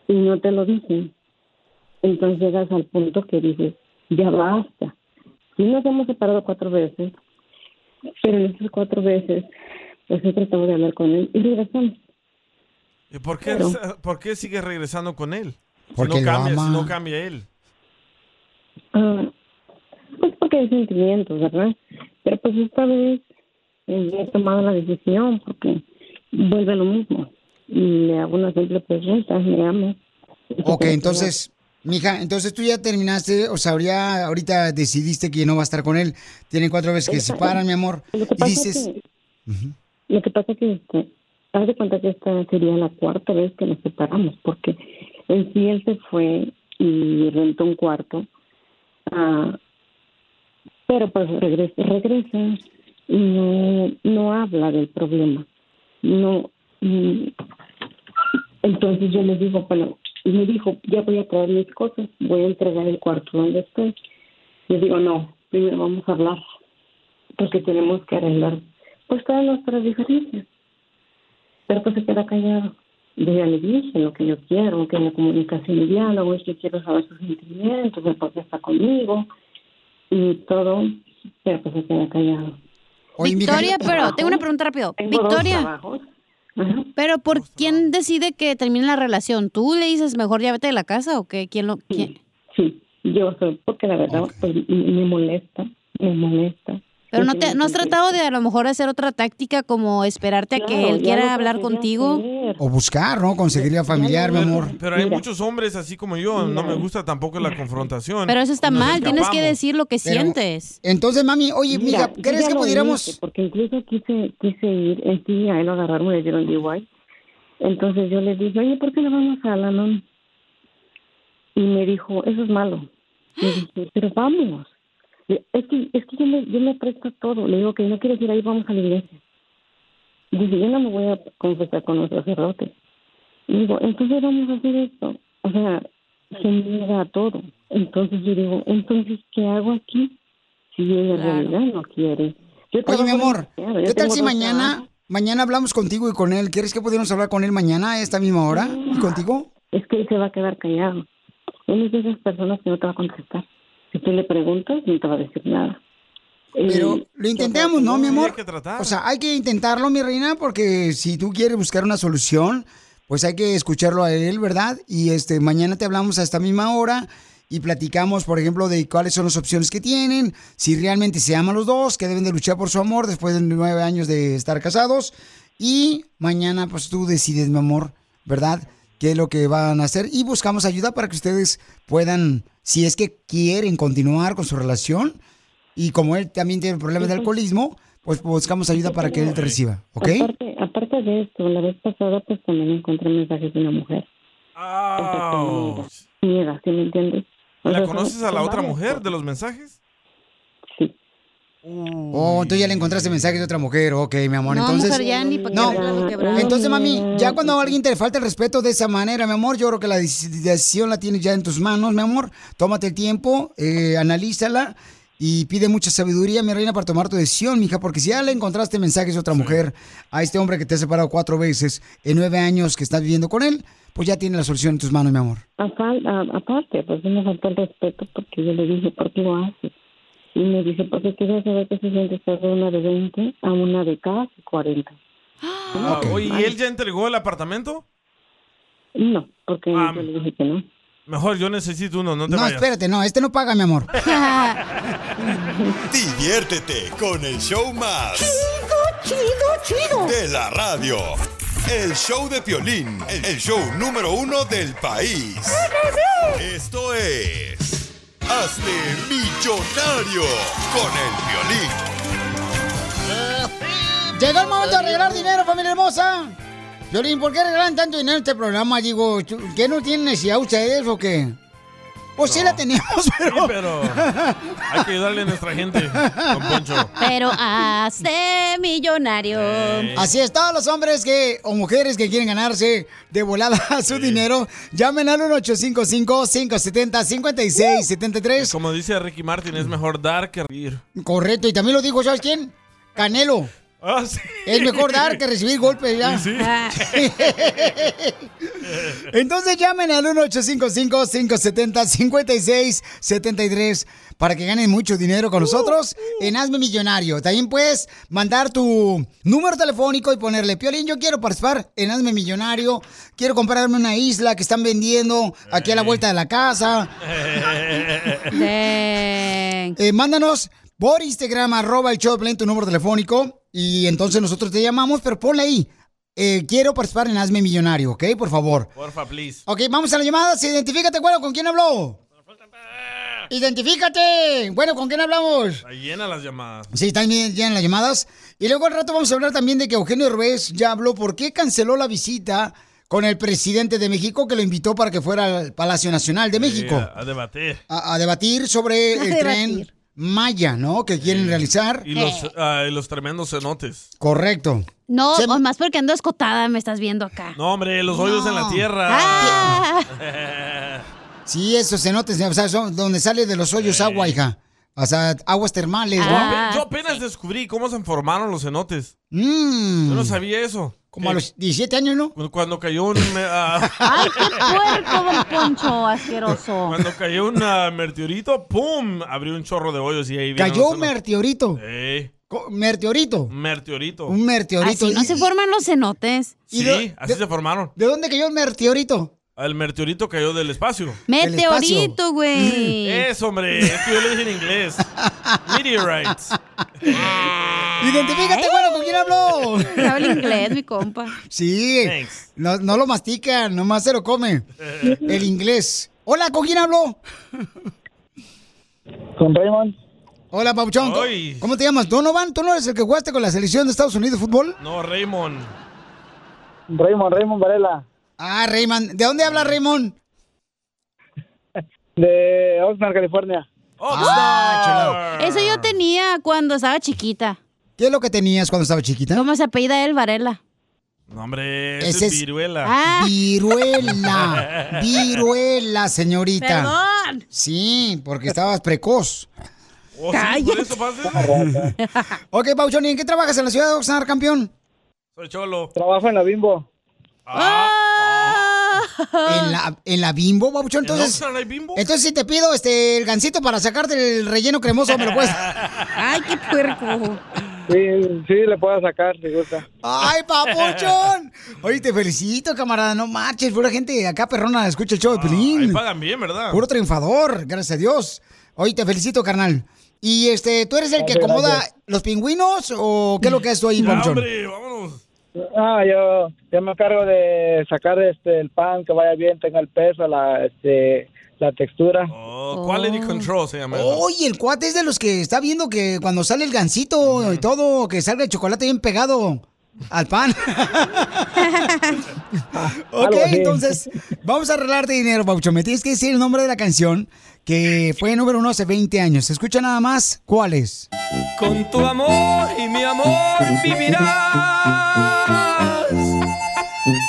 y no te lo dicen, entonces llegas al punto que dices, ya basta. Sí nos hemos separado 4 veces, pero en esas 4 veces pues he tratado de hablar con él y regresamos. ¿Y por qué sigues regresando con él? Porque si no cambia él. Pues porque hay sentimientos, ¿verdad? Pero pues esta vez he tomado la decisión porque vuelve a lo mismo. Y le hago una simple pregunta, me amo. Ok, entonces, mija, entonces tú ya terminaste, o sea, ahorita decidiste que no va a estar con él. Tienen 4 veces que se separan, mi amor. Lo que pasa es que haz de cuenta que esta sería la 4ª vez que nos separamos, porque en sí él se fue y rentó un cuarto. Pero pues regresa y no habla del problema. No, entonces yo le digo, bueno, y me dijo, ya voy a traer mis cosas, voy a entregar el cuarto donde estoy. Yo digo, no, primero vamos a hablar, porque tenemos que arreglar pues todas nuestras diferencias. Pero pues se queda callado. Yo ya le dije lo que yo quiero, que la comunicación y diálogo, es que quiero saber sus sentimientos, por qué está conmigo y todo, pero pues se queda callado. Victoria, pero tengo una pregunta rápido. Tengo Victoria, 2 trabajos. Pero ¿por quién decide que termine la relación? ¿Tú le dices mejor ya vete de la casa o qué? ¿Quién? Sí, yo soy, porque la verdad pues, me molesta. Pero ¿no has tratado de a lo mejor hacer otra táctica como esperarte a que él quiera hablar contigo? O buscar, ¿no? Conseguiría familiar, mi amor. Pero hay muchos hombres así como yo, no me gusta tampoco la confrontación. Pero eso está mal, tienes que decir lo que sientes. Entonces, mami, oye, mija, ¿crees que pudiéramos...? Porque incluso quise ir en sí a él a agarrar un dinero en DIY. Entonces yo le dije, oye, ¿por qué no vamos a la non? Y me dijo, eso es malo. Y dije, pero vámonos. Es que yo me presto todo. Le digo que no quieres ir ahí, vamos a la iglesia. Dice, yo no me voy a confesar con los sacerdotes. Digo, entonces vamos a hacer esto. O sea, se niega a todo. Entonces yo digo, entonces, ¿qué hago aquí? Si ella en realidad no quiere. Oye, mi amor, ¿qué tal si mañana hablamos contigo y con él? ¿Quieres que pudiéramos hablar con él mañana a esta misma hora? ¿Y contigo? Es que él se va a quedar callado. Él es de esas personas que no te va a contestar. Si tú le preguntas, no te va a decir nada. Pero lo intentamos, ¿no, mi amor? O sea, hay que intentarlo, mi reina, porque si tú quieres buscar una solución, pues hay que escucharlo a él, ¿verdad? Y mañana te hablamos a esta misma hora y platicamos, por ejemplo, de cuáles son las opciones que tienen, si realmente se aman los dos, que deben de luchar por su amor después de 9 años de estar casados. Y mañana, pues tú decides, mi amor, ¿verdad?, qué es lo que van a hacer. Y buscamos ayuda para que ustedes puedan, si es que quieren continuar con su relación. Y como él también tiene problemas de alcoholismo, pues buscamos ayuda para que él te reciba, ¿ok? Aparte de esto, la vez pasada pues también encontré mensajes de una mujer. ¡Ah! Mira, ¿sí me entiendes? O sea, ¿la conoces a la otra mujer de los mensajes? Sí. Oh, entonces ya le encontraste mensajes de otra mujer, ok, mi amor. No, entonces, mujer, ya ni para no. Entonces, mami, ya cuando a alguien te falta el respeto de esa manera, mi amor, yo creo que la decisión la tienes ya en tus manos, mi amor. Tómate el tiempo, analízala. Y pide mucha sabiduría, mi reina, para tomar tu decisión, mija, porque si ya le encontraste mensajes de otra mujer a este hombre que te ha separado 4 veces en 9 años que estás viviendo con él, pues ya tiene la solución en tus manos, mi amor. Aparte, pues me faltó el respeto porque yo le dije, ¿por qué lo haces? Y me dice, porque quiero saber qué se siente estar de una de 20 a una de casi 40. Ah, okay. ¿Y él ya entregó el apartamento? No, porque yo le dije que no. Mejor yo necesito uno, no te vayas. No, espérate, no, no paga, mi amor. Diviértete con el show más... Chido, chido, chido. ...de la radio. El show de Piolín. El show número 1 del país. ¡Sí! Esto es... Hazte millonario con el Piolín. Llegó el momento de regalar dinero, familia hermosa. Piolín, ¿por qué regalan tanto dinero en este programa? Digo, ¿qué no tienen necesidad ustedes o qué? Pues no. Sí la tenemos, pero... Sí, pero hay que ayudarle a nuestra gente, don Poncho. Pero hazte millonario. Así es, todos los hombres que o mujeres que quieren ganarse de volada su dinero, llamen al 1-855-570-5673. Como dice Ricky Martin, es mejor dar que reír. Correcto, y también lo dijo, ¿sabes quién? Canelo. Oh, sí. Es mejor dar que recibir golpes, ya. Sí. Entonces llamen al 1-855-570-5673 para que ganen mucho dinero con nosotros en Hazme Millonario. También puedes mandar tu número telefónico y ponerle, Piolín, yo quiero participar en Hazme Millonario. Quiero comprarme una isla que están vendiendo aquí a la vuelta de la casa. Mándanos por Instagram, @Chofelín, tu número telefónico. Y entonces nosotros te llamamos, pero ponle ahí. Quiero participar en Hazme Millonario, ¿ok? Por favor. Porfa, please. Ok, vamos a la llamada. Identifícate, bueno, ¿con quién habló? ¡Identifícate! Bueno, ¿con quién hablamos? Ahí llenan las llamadas. Sí, también llenan las llamadas. Y luego al rato vamos a hablar también de que Eugenio Derbez ya habló por qué canceló la visita con el presidente de México que lo invitó para que fuera al Palacio Nacional de México. A debatir. A debatir sobre el tren Maya, ¿no? Que quieren realizar. Y los tremendos cenotes. Correcto. No, más porque ando escotada, me estás viendo acá. No, hombre, los hoyos en la tierra. Ah. Sí, esos cenotes, o sea, son donde sale de los hoyos agua, hija. O sea, aguas termales, ¿no? Yo apenas descubrí cómo se formaron los cenotes. Yo no sabía eso. Como a los 17 años, ¿no? Cuando cayó un... ¡Ay, qué puerco, don Poncho, asqueroso! Cuando cayó un meteorito, ¡pum! Abrió un chorro de hoyos y ahí... ¿Cayó un meteorito? Sí. ¿Meteorito? Meteorito. Un meteorito. ¿Así no se forman los cenotes? Sí, así se formaron. ¿De dónde cayó el meteorito? El meteorito cayó del espacio. ¡Meteorito, güey! Eso, hombre. Es que yo lo dije en inglés. Meteorites. ¡Identifícate, bueno, con quién habló! Habla inglés, mi compa. Sí. No lo mastica, nomás se lo come. El inglés. Hola, ¿con quién habló? Con Raymond. Hola, Pauchón. ¿Cómo te llamas? ¿Donovan? ¿Tú no eres el que jugaste con la selección de Estados Unidos de fútbol? No, Raymond. Raymond Varela. Ah, Raymond. ¿De dónde habla Raymond? De Oxnard, California. ¡Ah, chulado! Eso yo tenía cuando estaba chiquita. ¿Qué es lo que tenías cuando estaba chiquita? ¿Cómo se apellida él, Varela? No, hombre, ese es Viruela. Ah. Viruela. Viruela, señorita. ¡Perdón! Sí, porque estabas precoz. Oh, ¿sí? ¿Por eso pasa? Ok, Pauchón, ¿y en qué trabajas en la ciudad de Oxnard, campeón? Soy cholo. Trabajo en la Bimbo. Ah. ¿En la Bimbo, babuchón? Entonces, ¿en la Bimbo? Entonces, si te pido el gansito para sacarte el relleno cremoso, ¿me lo puedes? ¡Ay, qué puerco! Sí, le puedo sacar, si gusta. ¡Ay, papuchón! Oye, te felicito, camarada. No marches, pura gente acá perrona escucha el show de Piolín. Ahí pagan bien, ¿verdad? Puro triunfador, gracias a Dios. Oye, te felicito, carnal. Y ¿tú eres el que acomoda los pingüinos o qué es lo que es tú ahí, papuchón? ¡Hombre, vámonos! Ah, yo me encargo de sacar el pan, que vaya bien, tenga el peso, la textura. Quality control se llama. Oye, el cuate es de los que está viendo que cuando sale el gansito y todo, que salga el chocolate bien pegado al pan. Ok, entonces, vamos a arreglarte dinero, Paucho. Me tienes que decir el nombre de la canción que fue número uno hace 20 años. Escucha nada más, ¿cuál es? Con tu amor y mi amor vivirás.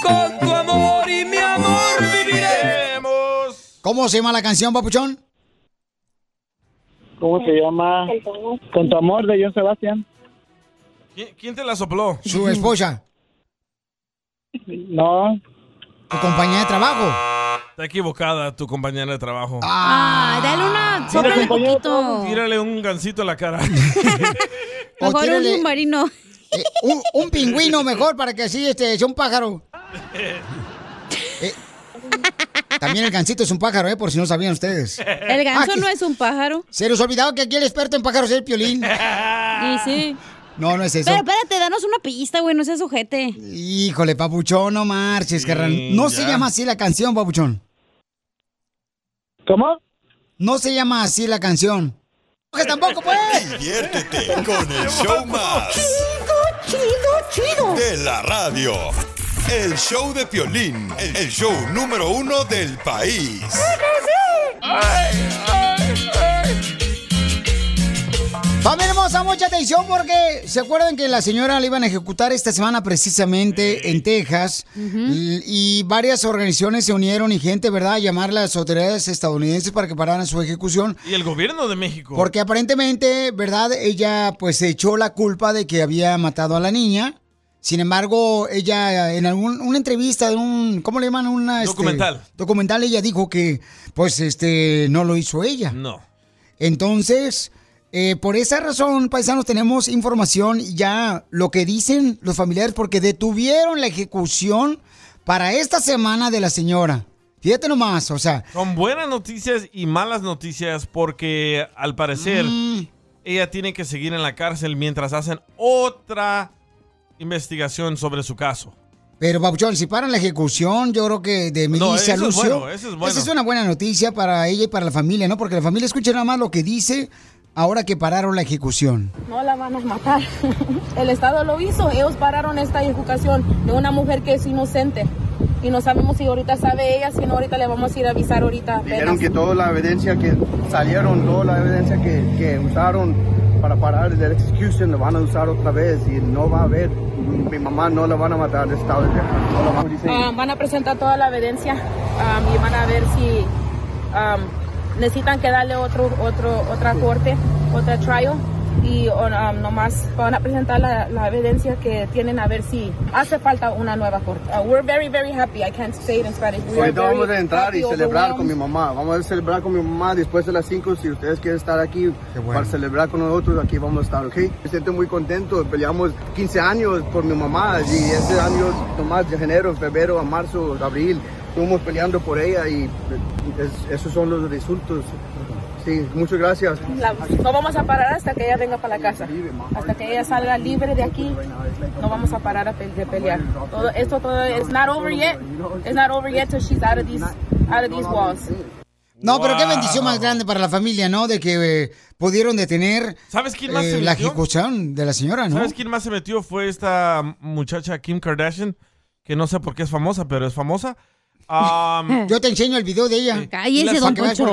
Con tu amor y mi amor viviremos. ¿Cómo se llama la canción, papuchón? ¿Cómo se llama? Con tu amor, de John Sebastián. ¿Quién te la sopló? ¿Su esposa? No. ¿Tu compañera de trabajo? Está equivocada tu compañera de trabajo. Dale una, sóplale un poquito. Tírale un gansito a la cara. O mejor tírale un marino. Un pingüino mejor, para que así sea un pájaro. También el gansito es un pájaro, por si no sabían ustedes. El ganso no es un pájaro. Se nos olvidaba que aquí el experto en pájaros es el Piolín. Y sí. No, no es eso. Pero espérate, danos una pista, güey, no seas ojete. Híjole, papuchón, no marches, carnal. No se llama así la canción, papuchón. ¿Cómo? No se llama así la canción. ¡Que tampoco, pues! Diviértete con el show más chido, chido, chido de la radio. El show de Piolín, el show número uno del país. ¡Ay, ay, ay! Familia hermosa, mucha atención porque se acuerdan que la señora la iban a ejecutar esta semana precisamente en Texas y varias organizaciones se unieron y gente, ¿verdad?, a llamar a las autoridades estadounidenses para que pararan su ejecución. Y el gobierno de México. Porque aparentemente, ¿verdad?, ella pues se echó la culpa de que había matado a la niña. Sin embargo, ella en una entrevista, en un, ¿cómo le llaman? Una, documental. Documental, ella dijo que pues no lo hizo ella. No. Entonces... por esa razón, paisanos, tenemos información ya lo que dicen los familiares porque detuvieron la ejecución para esta semana de la señora. Fíjate nomás, o sea... Son buenas noticias y malas noticias porque al parecer ella tiene que seguir en la cárcel mientras hacen otra investigación sobre su caso. Pero, papuchón, si paran la ejecución, yo creo que de Melissa Lucio... Es bueno, eso es bueno. Esa es una buena noticia para ella y para la familia, ¿no? Porque la familia escucha nada más lo que dice... Ahora que pararon la ejecución. No la van a matar. El Estado lo hizo. Ellos pararon esta ejecución de una mujer que es inocente. Y no sabemos si ahorita sabe ella, si no ahorita le vamos a ir a avisar ahorita. Dijeron que toda la evidencia que salieron, toda la evidencia que usaron para parar el execution, la van a usar otra vez y no va a haber. Mi mamá no la van a matar. El Estado de Texas. Van a presentar toda la evidencia y van a ver si... necesitan que darle otra corte, otra trial y nomás van a presentar la evidencia que tienen a ver si hace falta una nueva corte. We're very, very happy. I can't say it in Spanish. Hoy vamos a entrar y celebrar con mi mamá. Vamos a celebrar con mi mamá después de las 5. Si ustedes quieren estar aquí para celebrar con nosotros, aquí vamos a estar, ¿ok? Me siento muy contento. Peleamos 15 años por mi mamá y este año nomás de enero, febrero, a marzo, abril. Estuvimos peleando por ella y esos son los resultados. Sí, muchas gracias. No vamos a parar hasta que ella venga para la casa. Hasta que ella salga libre de aquí, no vamos a parar de pelear. Todo it's not over yet. It's not over yet till she's out of these walls. No, pero qué bendición más grande para la familia, ¿no? De que pudieron detener la ejecución de la señora, ¿no? ¿Sabes quién más se metió? Fue esta muchacha Kim Kardashian, que no sé por qué es famosa, pero es famosa. Yo te enseño el video de ella. Cállese, don Poncho.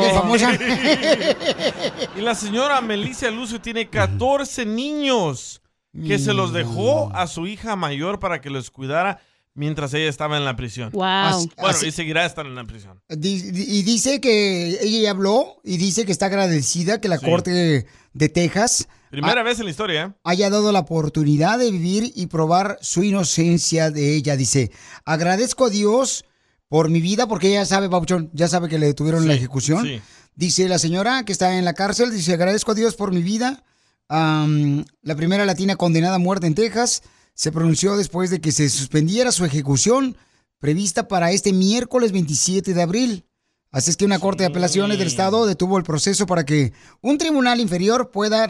Y la señora Melissa Lucio tiene 14 niños que se los dejó a su hija mayor para que los cuidara mientras ella estaba en la prisión. Wow. Y seguirá estando en la prisión. Y dice que ella habló y dice que está agradecida que la Corte de Texas... Primera vez en la historia, ¿eh? Haya dado la oportunidad de vivir y probar su inocencia de ella. Dice, agradezco a Dios... por mi vida, porque ella sabe, Babuchón, ya sabe que le detuvieron la ejecución. Sí. Dice la señora que está en la cárcel, dice, agradezco a Dios por mi vida. La primera latina condenada a muerte en Texas se pronunció después de que se suspendiera su ejecución prevista para este miércoles 27 de abril. Así es que una corte de apelaciones del estado detuvo el proceso para que un tribunal inferior pueda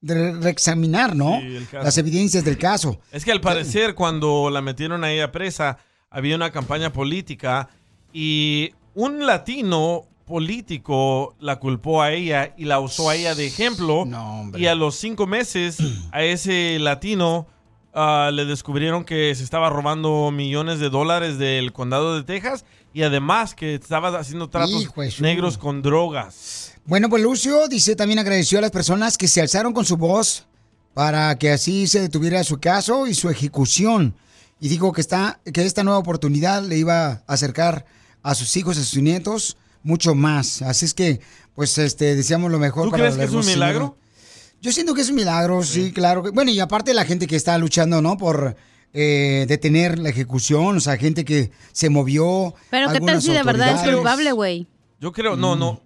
reexaminar, ¿no? Sí, las evidencias del caso. Es que al parecer cuando la metieron a ella presa había una campaña política y un latino político la culpó a ella y la usó a ella de ejemplo. No, y a los 5 meses a ese latino le descubrieron que se estaba robando millones de dólares del condado de Texas y además que estaba haciendo tratos negros con drogas. Bueno, pues Lucio dice también agradeció a las personas que se alzaron con su voz para que así se detuviera su caso y su ejecución. Y dijo que, esta nueva oportunidad le iba a acercar a sus hijos, a sus nietos, mucho más. Así es que, pues, deseamos lo mejor. ¿Tú para crees que es un milagro? Yo siento que es un milagro, sí, claro. Bueno, y aparte la gente que está luchando, ¿no? Por detener la ejecución, o sea, gente que se movió. Pero ¿qué tal si de verdad es culpable, güey? Yo creo, no.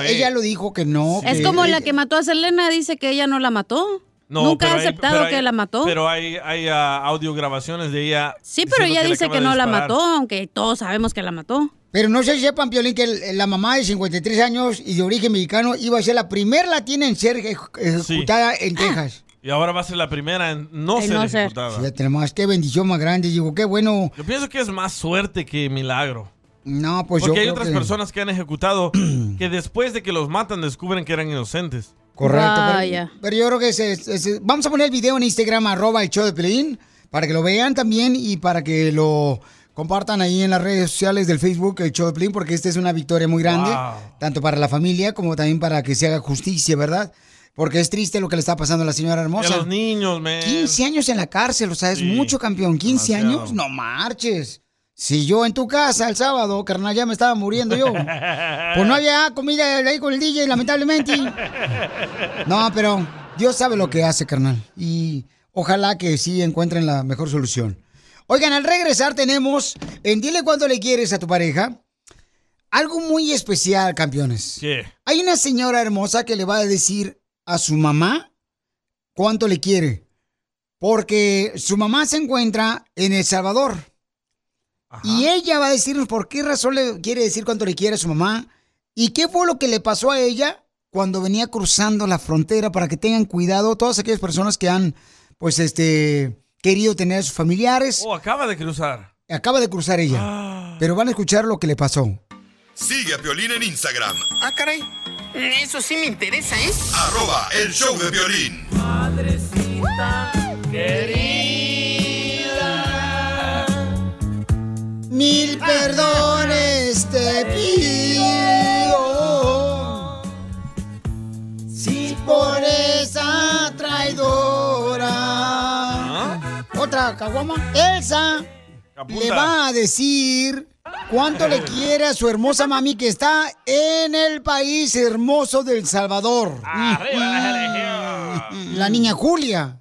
Ella lo dijo que no. Sí. Que es como la que mató a Selena, dice que ella no la mató. No, nunca ha aceptado que la mató. Pero hay audiograbaciones de ella. Sí, pero ella dice que no la mató, aunque todos sabemos que la mató. Pero no sé si sepan, Piolín, que la mamá de 53 años y de origen mexicano iba a ser la primera latina en ser ejecutada en Texas. Y ahora va a ser la primera en no ser ejecutada. Fíjate nomás, qué bendición más grande. Digo, qué bueno. Yo pienso que es más suerte que milagro. No, pues porque yo hay otras personas que han ejecutado que después de que los matan descubren que eran inocentes. Correcto. Pero yo creo que vamos a poner el video en Instagram, @elshowdepiolín, para que lo vean también y para que lo compartan ahí en las redes sociales del Facebook, El Show de Piolín, porque esta es una victoria muy grande, tanto para la familia como también para que se haga justicia, ¿verdad? Porque es triste lo que le está pasando a la señora hermosa. Y a los niños, man. 15 años en la cárcel, o sea, es mucho, campeón. 15 demasiado. Años, no marches. Si yo en tu casa el sábado, carnal, ya me estaba muriendo yo. Pues no había comida ahí con el DJ, lamentablemente. No, pero Dios sabe lo que hace, carnal. Y ojalá que sí encuentren la mejor solución. Oigan, al regresar tenemos, en Dile Cuánto Le Quieres a Tu Pareja, algo muy especial, campeones. Sí. Hay una señora hermosa que le va a decir a su mamá cuánto le quiere. Porque su mamá se encuentra en El Salvador. Ajá. Y ella va a decirnos por qué razón le quiere decir cuánto le quiere a su mamá y qué fue lo que le pasó a ella cuando venía cruzando la frontera, para que tengan cuidado todas aquellas personas que han, pues, querido tener a sus familiares. Oh, acaba de cruzar. Acaba de cruzar ella. Pero van a escuchar lo que le pasó. Sigue a Piolín en Instagram. Ah, caray. Eso sí me interesa, ¿eh? @elshowdepiolín. Madrecita querida, mil perdones te pido si por esa traidora otra caguama, Elsa le va a decir cuánto le quiere a su hermosa mami que está en el país hermoso del Salvador. Arriba, la niña Julia.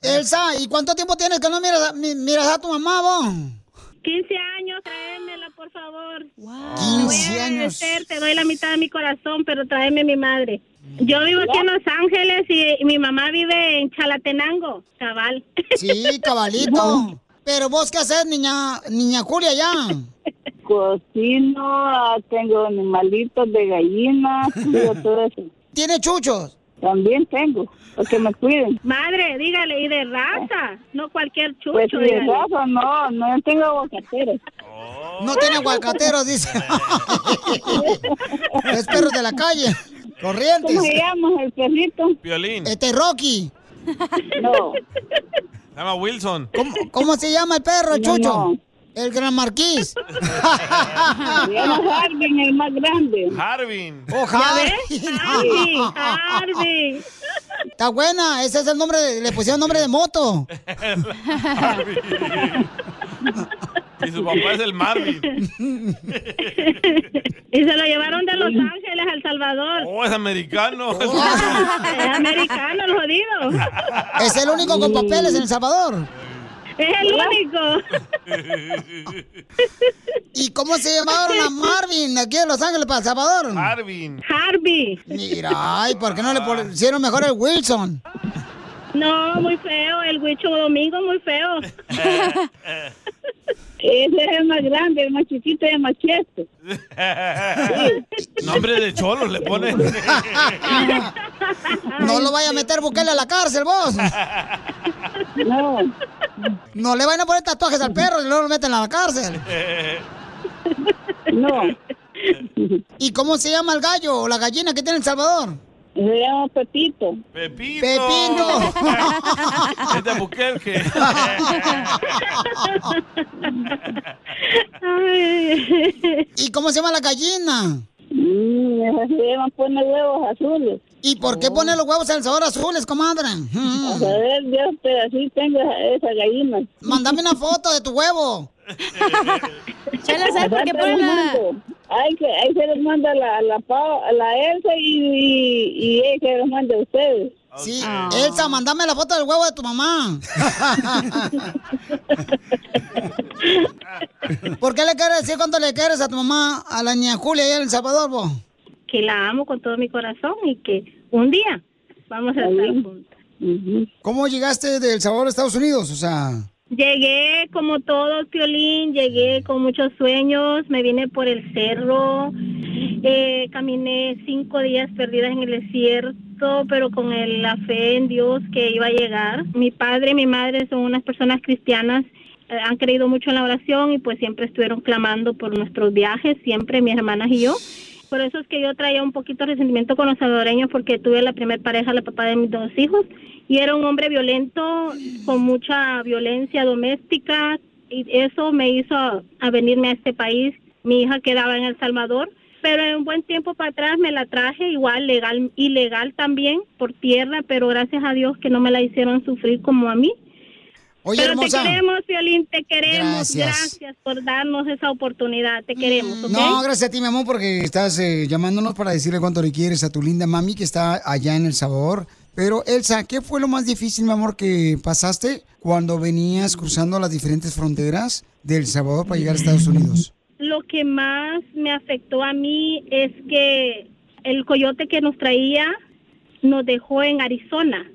Elsa, ¿y cuánto tiempo tienes que no miras a tu mamá, vos? 15 años, tráemela, por favor. Wow. 15 años. Te doy la mitad de mi corazón, pero tráeme a mi madre. Yo vivo aquí en Los Ángeles y mi mamá vive en Chalatenango, cabal. Sí, cabalito. Pero vos, ¿qué haces, niña Julia, ya? Cocino, tengo animalitos de gallina, todo eso. ¿Tiene chuchos? También tengo, que me cuiden. Madre, dígale, y de raza, no cualquier chucho. Pues de dígale. Raza, no tengo aguacateros. Oh. No tiene aguacateros, dice. Es perros de la calle, corrientes. ¿Cómo se llama el perrito? Piolín. Rocky. No. Se llama Wilson. ¿Cómo se llama el perro, el chucho? No. El gran marqués. Se llama Harvin, el más grande. Harvin. Oh, Harvin. Está buena, ese es el nombre, le pusieron nombre de moto. Y su papá es el Marvin. Y se lo llevaron de Los Ángeles a El Salvador. Oh, es americano. Oh. Es americano, el jodido. Es el único con papeles en El Salvador. Es el único. ¿Y cómo se llamaron a Marvin aquí de Los Ángeles para El Salvador? Marvin. Harvey. Mira, ay, ¿por qué no le pusieron mejor el Wilson? No, muy feo, el Huicho Domingo, muy feo. Ese es el más grande, el más chiquito y el más chiesto. Nombre de cholo le ponen. No lo vaya a meter Bukele a la cárcel, vos. No. No le vayan a poner tatuajes al perro y luego lo meten a la cárcel. No. ¿Y cómo se llama el gallo o la gallina que tiene El Salvador? Se llama Pepito. ¡Pepito! ¡Pepito! Es de Buquerque. ¿Y cómo se llama la gallina? Se llama pone huevos azules. ¿Y por qué pone los huevos en el sabor azules, comadre? A ver, Dios, pero así tengo esa gallina. Mándame una foto de tu huevo. Ya la sabes por qué pone la... Ahí se los manda la Elsa y ahí se los manda a ustedes. Sí, okay. Elsa, mandame la foto del huevo de tu mamá. ¿Por qué le quieres decir cuánto le quieres a tu mamá, a la niña Julia allá en El Salvador, vos? Que la amo con todo mi corazón y que un día vamos a estar juntas. ¿Cómo llegaste de El Salvador a Estados Unidos? O sea... Llegué como todos, Piolín, llegué con muchos sueños, me vine por el cerro, caminé 5 días perdidas en el desierto, pero con la fe en Dios que iba a llegar. Mi padre y mi madre son unas personas cristianas, han creído mucho en la oración y pues siempre estuvieron clamando por nuestros viajes, siempre mis hermanas y yo. Por eso es que yo traía un poquito de resentimiento con los salvadoreños porque tuve la primera pareja, la papá de mis 2 hijos, y era un hombre violento, con mucha violencia doméstica, y eso me hizo a venirme a este país. Mi hija quedaba en El Salvador, pero en un buen tiempo para atrás me la traje, igual legal, ilegal también, por tierra, pero gracias a Dios que no me la hicieron sufrir como a mí. Oye, pero hermosa, te queremos, Piolín, te queremos. Gracias por darnos esa oportunidad, te queremos, ¿ok? No, gracias a ti, mi amor, porque estás llamándonos para decirle cuánto le quieres a tu linda mami que está allá en El Salvador. Pero, Elsa, ¿qué fue lo más difícil, mi amor, que pasaste cuando venías cruzando las diferentes fronteras de El Salvador para llegar a Estados Unidos? Lo que más me afectó a mí es que el coyote que nos traía nos dejó en Arizona.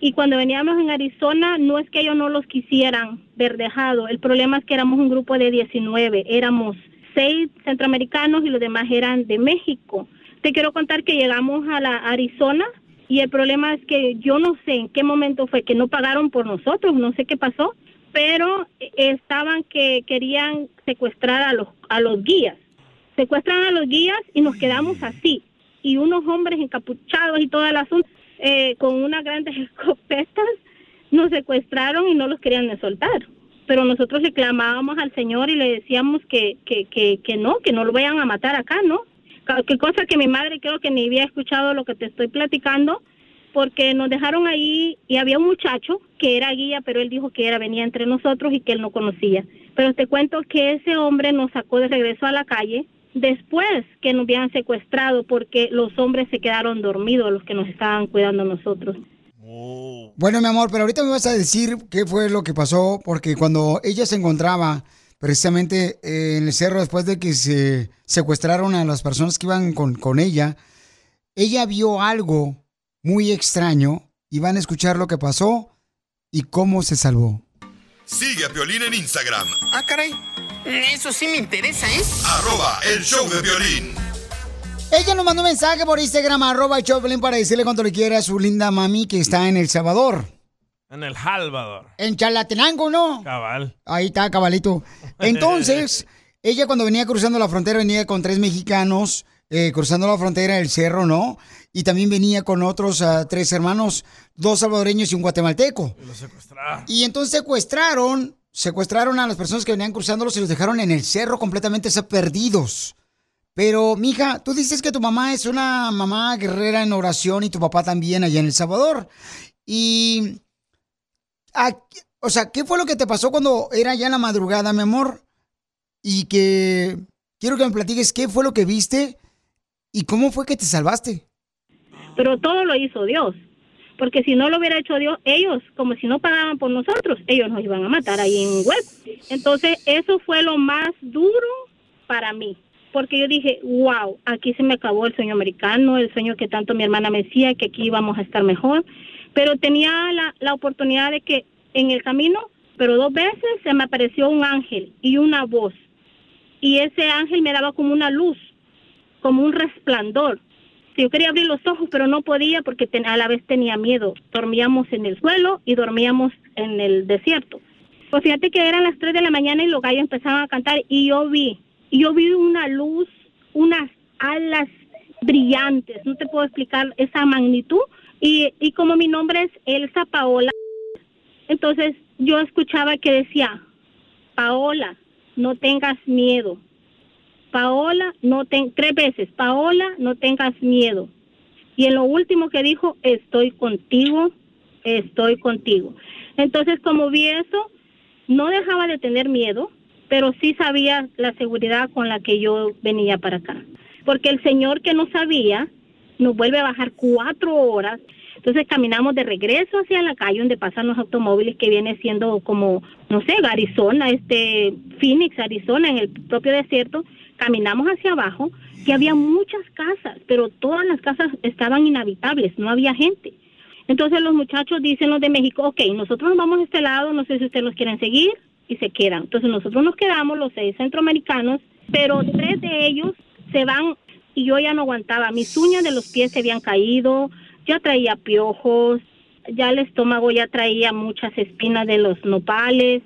Y cuando veníamos en Arizona, no es que ellos no los quisieran ver dejado. El problema es que éramos un grupo de 19. Éramos 6 centroamericanos y los demás eran de México. Te quiero contar que llegamos a la Arizona y el problema es que yo no sé en qué momento fue que no pagaron por nosotros, no sé qué pasó, pero estaban que querían secuestrar a los guías. Secuestran a los guías y nos quedamos así. Y unos hombres encapuchados y todo el asunto, con unas grandes escopetas, nos secuestraron y no los querían soltar. Pero nosotros le clamábamos al Señor y le decíamos que no lo vayan a matar acá, ¿no? Qué cosa que mi madre creo que ni había escuchado lo que te estoy platicando, porque nos dejaron ahí y había un muchacho que era guía, pero él dijo que venía entre nosotros y que él no conocía. Pero te cuento que ese hombre nos sacó de regreso a la calle después que nos habían secuestrado, porque los hombres se quedaron dormidos, los que nos estaban cuidando a nosotros. Oh. Bueno, mi amor, pero ahorita me vas a decir qué fue lo que pasó, porque cuando ella se encontraba precisamente en el cerro, después de que se secuestraron a las personas que iban con ella, ella vio algo muy extraño y van a escuchar lo que pasó y cómo se salvó. Sigue a Piolín en Instagram. Ah, caray, eso sí me interesa, ¿eh? @elshowdepiolin. Ella nos mandó un mensaje por Instagram, @elshowdepiolin, para decirle cuánto le quiere a su linda mami que está en El Salvador. En El Salvador. En Chalatenango, ¿no? Cabal. Ahí está, cabalito. Entonces, ella cuando venía cruzando la frontera, venía con 3 mexicanos, cruzando la frontera del cerro, ¿no? Y también venía con otros 3 hermanos, 2 salvadoreños y un guatemalteco. Y los secuestraron. Y entonces secuestraron a las personas que venían cruzándolos y los dejaron en el cerro completamente perdidos. Pero, mija, tú dices que tu mamá es una mamá guerrera en oración y tu papá también allá en El Salvador. Y... o sea, ¿qué fue lo que te pasó cuando era ya en la madrugada, mi amor? Y que quiero que me platiques qué fue lo que viste y cómo fue que te salvaste. Pero todo lo hizo Dios. porque si no lo hubiera hecho Dios, ellos, como si no pagaban por nosotros, ellos nos iban a matar ahí en web. Entonces, eso fue lo más duro para mí, porque yo dije, wow, aquí se me acabó el sueño americano, el sueño que tanto mi hermana me decía, que aquí íbamos a estar mejor, pero tenía la oportunidad de que en el camino, pero dos veces se me apareció un ángel y una voz, y ese ángel me daba como una luz, como un resplandor. Yo quería abrir los ojos, pero no podía porque a la vez tenía miedo. Dormíamos en el suelo y dormíamos en el desierto. Pues fíjate que eran las 3 de la mañana y los gallos empezaban a cantar y yo vi una luz, unas alas brillantes. No te puedo explicar esa magnitud. Y como mi nombre es Elsa Paola, entonces yo escuchaba que decía, Paola, no tengas miedo. Paola, tres veces, Paola, no tengas miedo. Y en lo último que dijo, estoy contigo, estoy contigo. Entonces, como vi eso, no dejaba de tener miedo, pero sí sabía la seguridad con la que yo venía para acá. Porque el Señor que no sabía, nos vuelve a bajar 4 horas. Entonces, caminamos de regreso hacia la calle donde pasan los automóviles que viene siendo como, no sé, Arizona, Phoenix, Arizona, en el propio desierto. Caminamos hacia abajo y había muchas casas, pero todas las casas estaban inhabitables, no había gente. Entonces los muchachos dicen, los de México, ok, nosotros nos vamos a este lado, no sé si ustedes nos quieren seguir, y se quedan. Entonces nosotros nos quedamos, los 6 centroamericanos, pero 3 de ellos se van y yo ya no aguantaba. Mis uñas de los pies se habían caído, ya traía piojos, ya el estómago ya traía muchas espinas de los nopales.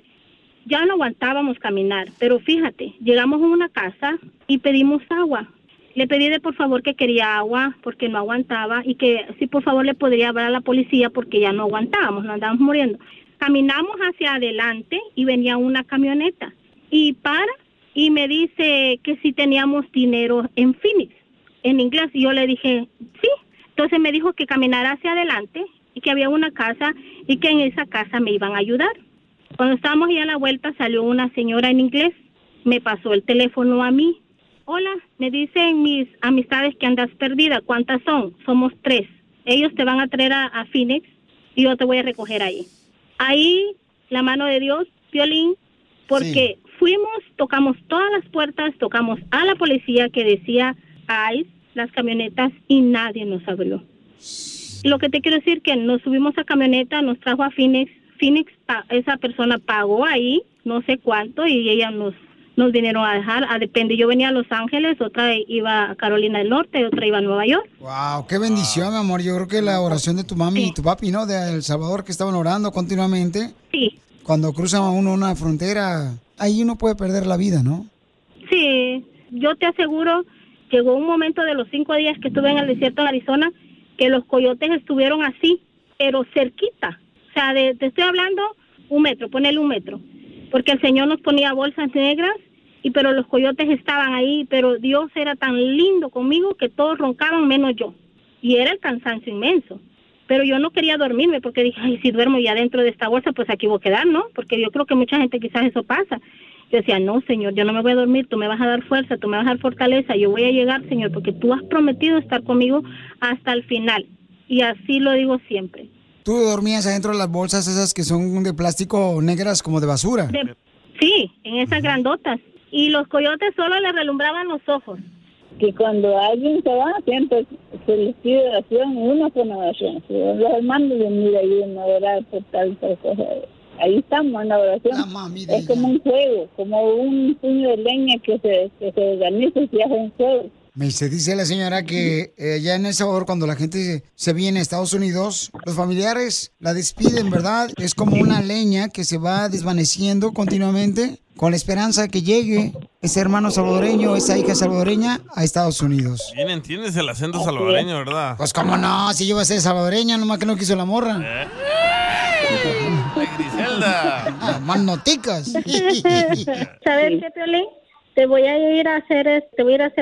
Ya no aguantábamos caminar, pero fíjate, llegamos a una casa y pedimos agua. Le pedí de por favor que quería agua porque no aguantaba y que si por favor le podría hablar a la policía porque ya no aguantábamos, nos andábamos muriendo. Caminamos hacia adelante y venía una camioneta y para y me dice que si teníamos dinero en Phoenix, en inglés. Y yo le dije, sí. Entonces me dijo que caminara hacia adelante y que había una casa y que en esa casa me iban a ayudar. Cuando estábamos ya a la vuelta, salió una señora en inglés, me pasó el teléfono a mí. Hola, me dicen mis amistades que andas perdida. ¿Cuántas son? Somos 3. Ellos te van a traer a Phoenix y yo te voy a recoger ahí. Ahí, la mano de Dios, Piolín, porque sí. Fuimos, tocamos todas las puertas, tocamos a la policía que decía ICE, las camionetas, y nadie nos abrió. Lo que te quiero decir que nos subimos a camioneta, nos trajo a Phoenix, esa persona pagó ahí, no sé cuánto, y ella nos vinieron a dejar, depende, yo venía a Los Ángeles, otra iba a Carolina del Norte, otra iba a Nueva York. Wow, qué bendición, mi amor, yo creo que la oración de tu mami sí. Y tu papi, ¿no?, de El Salvador, que estaban orando continuamente. Sí. Cuando cruzan uno una frontera, ahí uno puede perder la vida, ¿no? Sí, yo te aseguro, llegó un momento de los 5 días que estuve en el desierto de Arizona, que los coyotes estuvieron así, pero cerquita. O sea, te estoy hablando 1 metro, ponele 1 metro, porque el Señor nos ponía bolsas negras, pero los coyotes estaban ahí, pero Dios era tan lindo conmigo que todos roncaban menos yo, y era el cansancio inmenso, pero yo no quería dormirme porque dije, ay, si duermo ya dentro de esta bolsa, pues aquí voy a quedar, ¿no? Porque yo creo que mucha gente quizás eso pasa. Yo decía, no, Señor, yo no me voy a dormir, tú me vas a dar fuerza, tú me vas a dar fortaleza, yo voy a llegar, Señor, porque tú has prometido estar conmigo hasta el final, y así lo digo siempre. ¿Tú dormías adentro de las bolsas esas que son de plástico negras como de basura? Sí, en esas grandotas. Y los coyotes solo le relumbraban los ojos. Que cuando alguien se va, siempre se les pide oración, una con oración. Los hermanos de mira ayudan a orar por tal cosa. Ahí estamos en la oración. Es como un fuego, como un puño de leña que se organiza y se hace un fuego. Se dice la señora que ya en El Salvador, cuando la gente se viene a Estados Unidos, los familiares la despiden, ¿verdad? Es como una leña que se va desvaneciendo continuamente con la esperanza de que llegue ese hermano salvadoreño, esa hija salvadoreña a Estados Unidos. Bien, entiendes el acento salvadoreño, ¿verdad? Pues cómo no, si yo voy a ser salvadoreña, nomás que no quiso la morra. ¡Ay, Griselda! ¡Más noticas! ¿Sabes qué, Piolín? Te voy a ir a hacer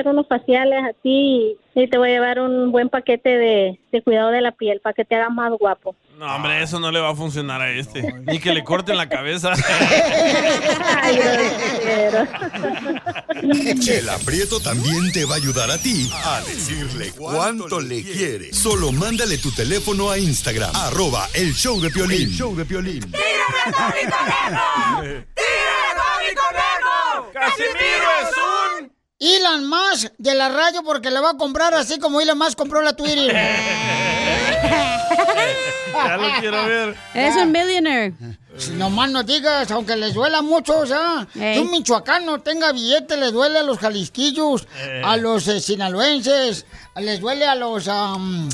unos faciales a ti y te voy a llevar un buen paquete de cuidado de la piel para que te hagas más guapo. No, hombre, eso no le va a funcionar a este. No. Ni que le corten la cabeza. Ay, el aprieto también te va a ayudar a ti a decirle cuánto le quieres. Solo mándale tu teléfono a Instagram, @elshowdepiolín. El show de Piolín. ¡Tírame, Tony Conejo! ¡Tírame, Tony Conejo! ¡Casimiro es un... Elon Musk de la radio, porque la va a comprar así como Elon Musk compró la Twitter! Ya lo quiero ver. Es un billionaire. Si nomás no digas, aunque les duela mucho, o sea, que un michoacano tenga billete, les duele a los jalisquillos, a los sinaloenses, les duele a los...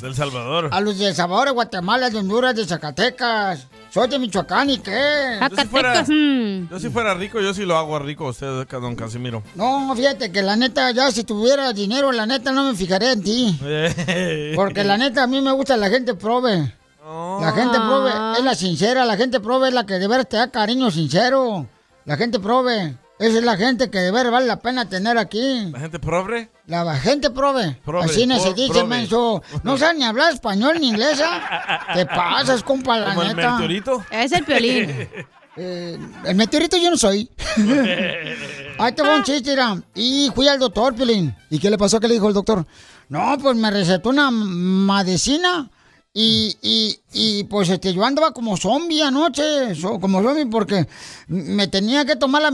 del Salvador. A los de El Salvador, de Guatemala, de Honduras, de Zacatecas. Soy de Michoacán, ¿y qué? Yo si fuera rico, yo sí lo hago rico a usted, don Casimiro. No, fíjate que la neta, ya si tuviera dinero, la neta no me fijaré en ti. Porque la neta, a mí me gusta la gente prove. La gente prove es la sincera, la gente prove es la que de veras te da cariño sincero. La gente prove, esa es la gente que de veras vale la pena tener aquí. ¿La gente prove? La gente prove. Así no se dice, menso. No sabes ni hablar español ni inglesa. Te pasas, compa, la neta. ¿El meteorito? Es el Piolín. El meteorito yo no soy. Ahí te va un chiste, mira. Y fui al doctor, Piolín. ¿Y qué le pasó? ¿Qué le dijo el doctor? No, pues me recetó una medicina. Y pues yo andaba como zombie anoche, como zombie, porque me tenía que tomar la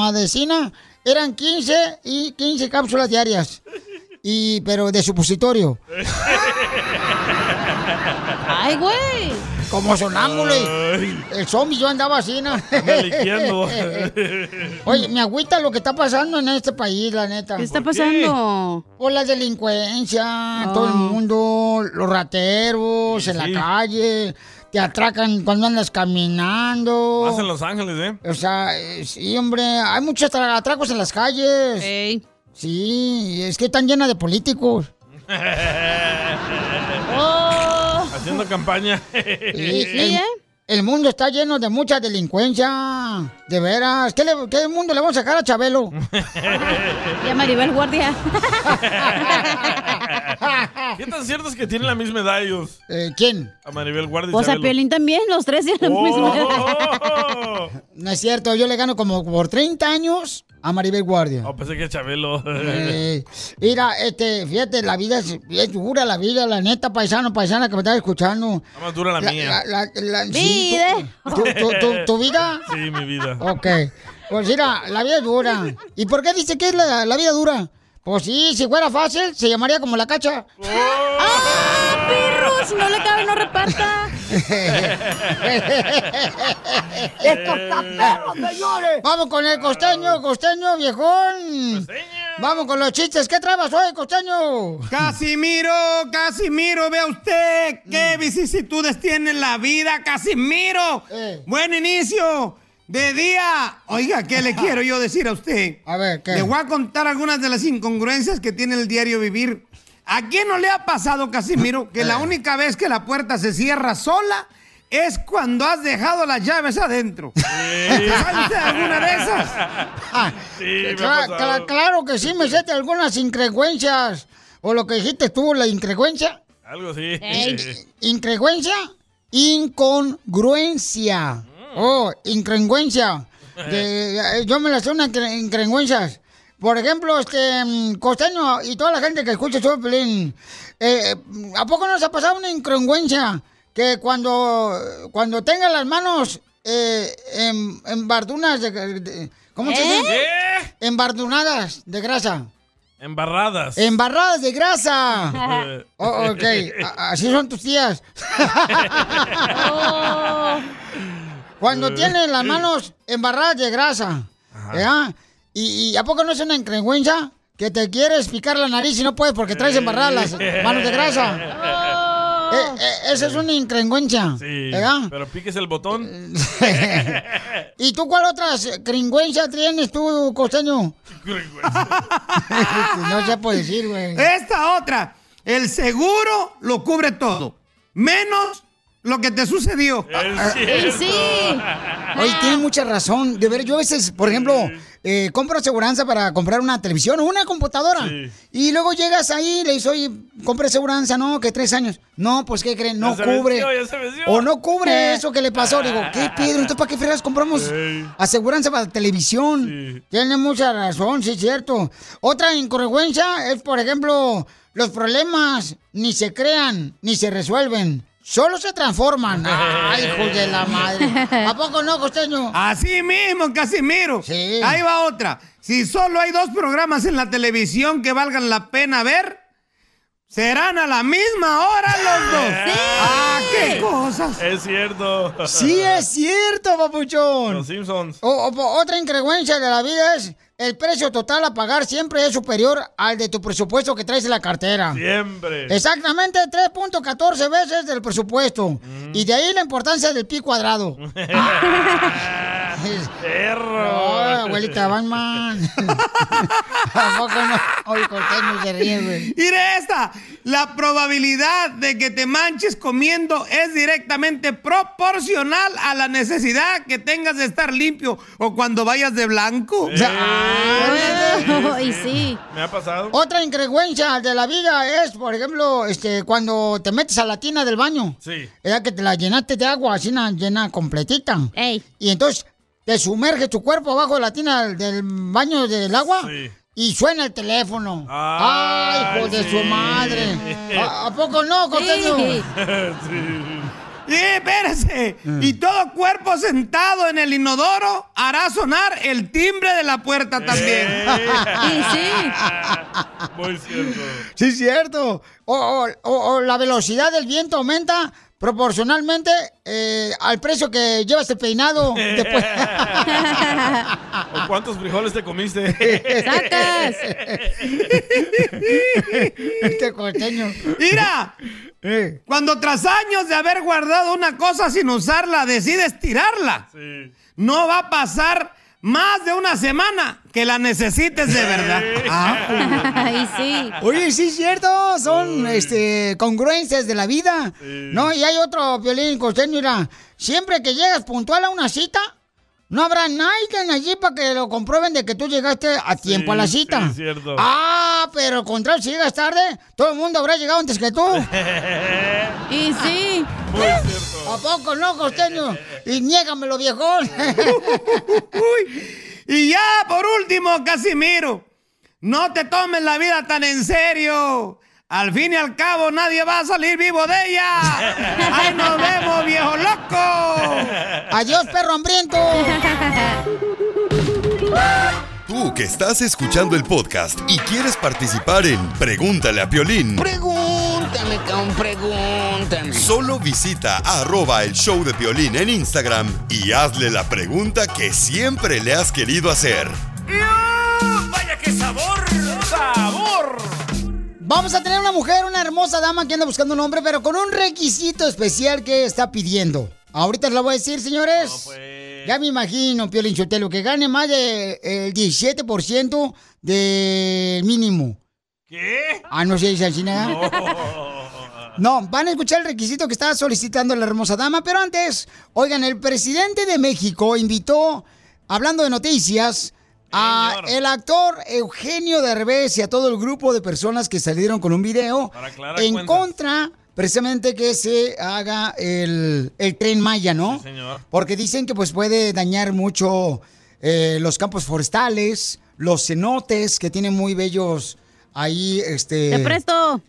medicina. Eran 15 cápsulas diarias, pero de supositorio. ¡Ay, güey! Como sonámbulo. El zombie yo andaba así, ¿no? Oye, me agüita lo que está pasando en este país, la neta. ¿Qué está pasando? Por la delincuencia, todo el mundo, los rateros, en la calle... Te atracan cuando andas caminando. Más en Los Ángeles, ¿eh? O sea, sí, hombre, hay muchos atracos en las calles. Ey. Sí, es que están llenas de políticos. Haciendo campaña. Sí, el mundo está lleno de mucha delincuencia. De veras. ¿Qué mundo le vamos a sacar a Chabelo? Y a Maribel Guardia. ¿Qué tan cierto es que tienen la misma edad ellos? ¿Quién? A Maribel Guardia y pues Chabelo. A Piolín también, los tres tienen la misma edad. No es cierto, yo le gano como por 30 años a Maribel Guardia. Oh, pensé que Chabelo. Mira, fíjate, la vida es dura, la vida, la neta, paisano, paisana que me estás escuchando. Está más dura la mía. Sí, ¿Tu vida? Sí, mi vida. Ok, pues mira, la vida es dura. ¿Y por qué dice que es la vida dura? Pues sí, si fuera fácil, se llamaría como la cacha. ¡Oh! ¡Ah, perro! Si no le cabe, no reparta. ¡Esto está perro, señores! Vamos con el costeño, viejón. ¡Costeño! Vamos con los chistes. ¿Qué trabas hoy, costeño? Casimiro, vea usted qué vicisitudes tiene la vida, Casimiro. Buen inicio. De día, oiga, ¿qué le quiero yo decir a usted? A ver, ¿qué? Le voy a contar algunas de las incongruencias que tiene el diario vivir. ¿A quién no le ha pasado, Casimiro, que la única vez que la puerta se cierra sola es cuando has dejado las llaves adentro? Sí. ¿Sabe usted alguna de esas? Sí, claro que sí, me sé algunas incongruencias. O lo que dijiste tú, la incongruencia. Algo así. ¿Incongruencia? Incongruencia. Oh, incongruencia. Yo me las sé unas incongruencias. Por ejemplo, costeño y toda la gente que escucha Chofelín, ¿a poco nos ha pasado una incongruencia? Que cuando tenga las manos en bardunas de ¿cómo se dice? Embardunadas de grasa. Embarradas de grasa. Oh, ok, así son tus tías. Oh. Cuando tienen las manos embarradas de grasa, ¿verdad? ¿Y a poco no es una incongruencia que te quieres picar la nariz y no puedes porque traes embarradas las manos de grasa? Oh. Esa es una incongruencia, sí, ¿verdad? Pero piques el botón. ¿Y tú cuál otras incongruencias tienes tú, costeño? No se puede decir, güey. Esta otra, el seguro lo cubre todo, menos lo que te sucedió. Es sí. Oye, tiene mucha razón. De ver, yo a veces, por ejemplo, compro aseguranza para comprar una televisión o una computadora. Sí. Y luego llegas ahí y le dices, oye, compré aseguranza, no, que 3 años. No, pues, ¿qué creen? No cubre. O no cubre eso que le pasó. Digo, ¿qué Pedro? Entonces, ¿para qué fregas compramos aseguranza para televisión? Sí. Tiene mucha razón, sí, es cierto. Otra incongruencia es, por ejemplo, los problemas ni se crean ni se resuelven. Solo se transforman. ¡Ay, hijo de la madre! ¿A poco no, costeño? Así mismo, Casimiro. Sí. Ahí va otra. Si solo hay 2 programas en la televisión que valgan la pena ver, serán a la misma hora los 2. ¡Sí! ¡Ah, qué cosas! Es cierto. Sí, es cierto, papuchón. Los Simpsons. Otra incongruencia de la vida es... El precio total a pagar siempre es superior al de tu presupuesto que traes en la cartera. Siempre. Exactamente 3.14 veces del presupuesto. Y de ahí la importancia del pi cuadrado. ¡Perro! ¡Ay, abuelita Batman! Tampoco no. Hoy cortemos de riesgo. Mire esta. La probabilidad de que te manches comiendo es directamente proporcional a la necesidad que tengas de estar limpio o cuando vayas de blanco. Sí. Me ha pasado. Otra incongruencia de la vida es, por ejemplo, cuando te metes a la tina del baño. Sí. Era que te la llenaste de agua, así una llena completita. Ey. Y entonces te sumerge tu cuerpo abajo de la tina del baño del agua. Sí. Y suena el teléfono. ¡Ay, hijo de su madre! ¿A poco no, costeño? Sí. Espérese. Y todo cuerpo sentado en el inodoro hará sonar el timbre de la puerta también. Sí. Muy cierto. Sí, cierto. O la velocidad del viento aumenta proporcionalmente al precio que llevas el peinado después. ¿O cuántos frijoles te comiste? ¡Sacas! Costeño. ¡Mira! Cuando tras años de haber guardado una cosa sin usarla, decides tirarla, no va a pasar más de una semana que la necesites de verdad. Ay, sí. Oye, sí es cierto, son congruencias de la vida. Sí. No, y hay otro, Piolín, costeño, mira, siempre que llegas puntual a una cita, no habrá nadie allí para que lo comprueben de que tú llegaste a tiempo a la cita. Sí, es cierto. Ah, pero al contrario, si llegas tarde, todo el mundo habrá llegado antes que tú. Y sí. Muy cierto. ¿A poco no, costeño? Y niégamelo, viejón. Y ya, por último, Casimiro, no te tomes la vida tan en serio. Al fin y al cabo, nadie va a salir vivo de ella. ¡Ahí nos vemos, viejo loco! ¡Adiós, perro hambriento! Tú que estás escuchando el podcast y quieres participar en Pregúntale a Piolín. Pregúntame. Solo visita @elshowdepiolin en Instagram y hazle la pregunta que siempre le has querido hacer. ¡Vaya qué sabor! ¡Sabor! Vamos a tener una mujer, una hermosa dama que anda buscando un hombre, pero con un requisito especial que está pidiendo. Ahorita les la voy a decir, señores. No, pues. Ya me imagino, Piolín Sotelo, que gane más del 17% del mínimo. ¿Qué? Ah, no se dice así nada. No, van a escuchar el requisito que está solicitando la hermosa dama, pero antes, oigan, el presidente de México invitó, hablando de noticias, a el actor Eugenio Derbez y a todo el grupo de personas que salieron con un video en contra, precisamente, que se haga el Tren Maya, ¿no? Sí, señor. Porque dicen que pues puede dañar mucho los campos forestales, los cenotes, que tienen muy bellos... Ahí, ¡Te presto!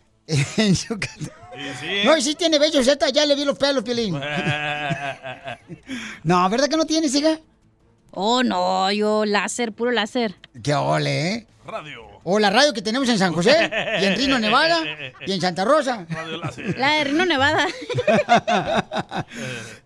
No, y sí tiene bello, ya le vi los pelos, Piolín. No, ¿verdad que no tienes, hija? Oh, no, yo láser, puro láser. ¡Qué ole, eh! Radio. O la radio que tenemos en San José, y en Reno, Nevada, y en Santa Rosa. Radio láser. La de Reno, Nevada.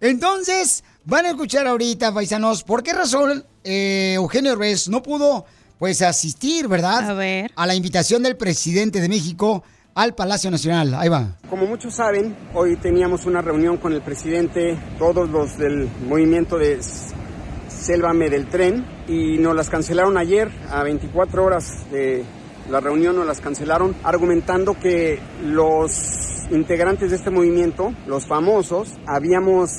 Entonces, van a escuchar ahorita, paisanos, ¿por qué razón Eugenio Derbez no pudo... Pues asistir, ¿verdad? A ver. A la invitación del presidente de México al Palacio Nacional. Ahí va. Como muchos saben, hoy teníamos una reunión con el presidente, todos los del movimiento de Sélvame del Tren, y nos las cancelaron ayer a 24 horas de la reunión, nos las cancelaron, argumentando que los integrantes de este movimiento, los famosos, habíamos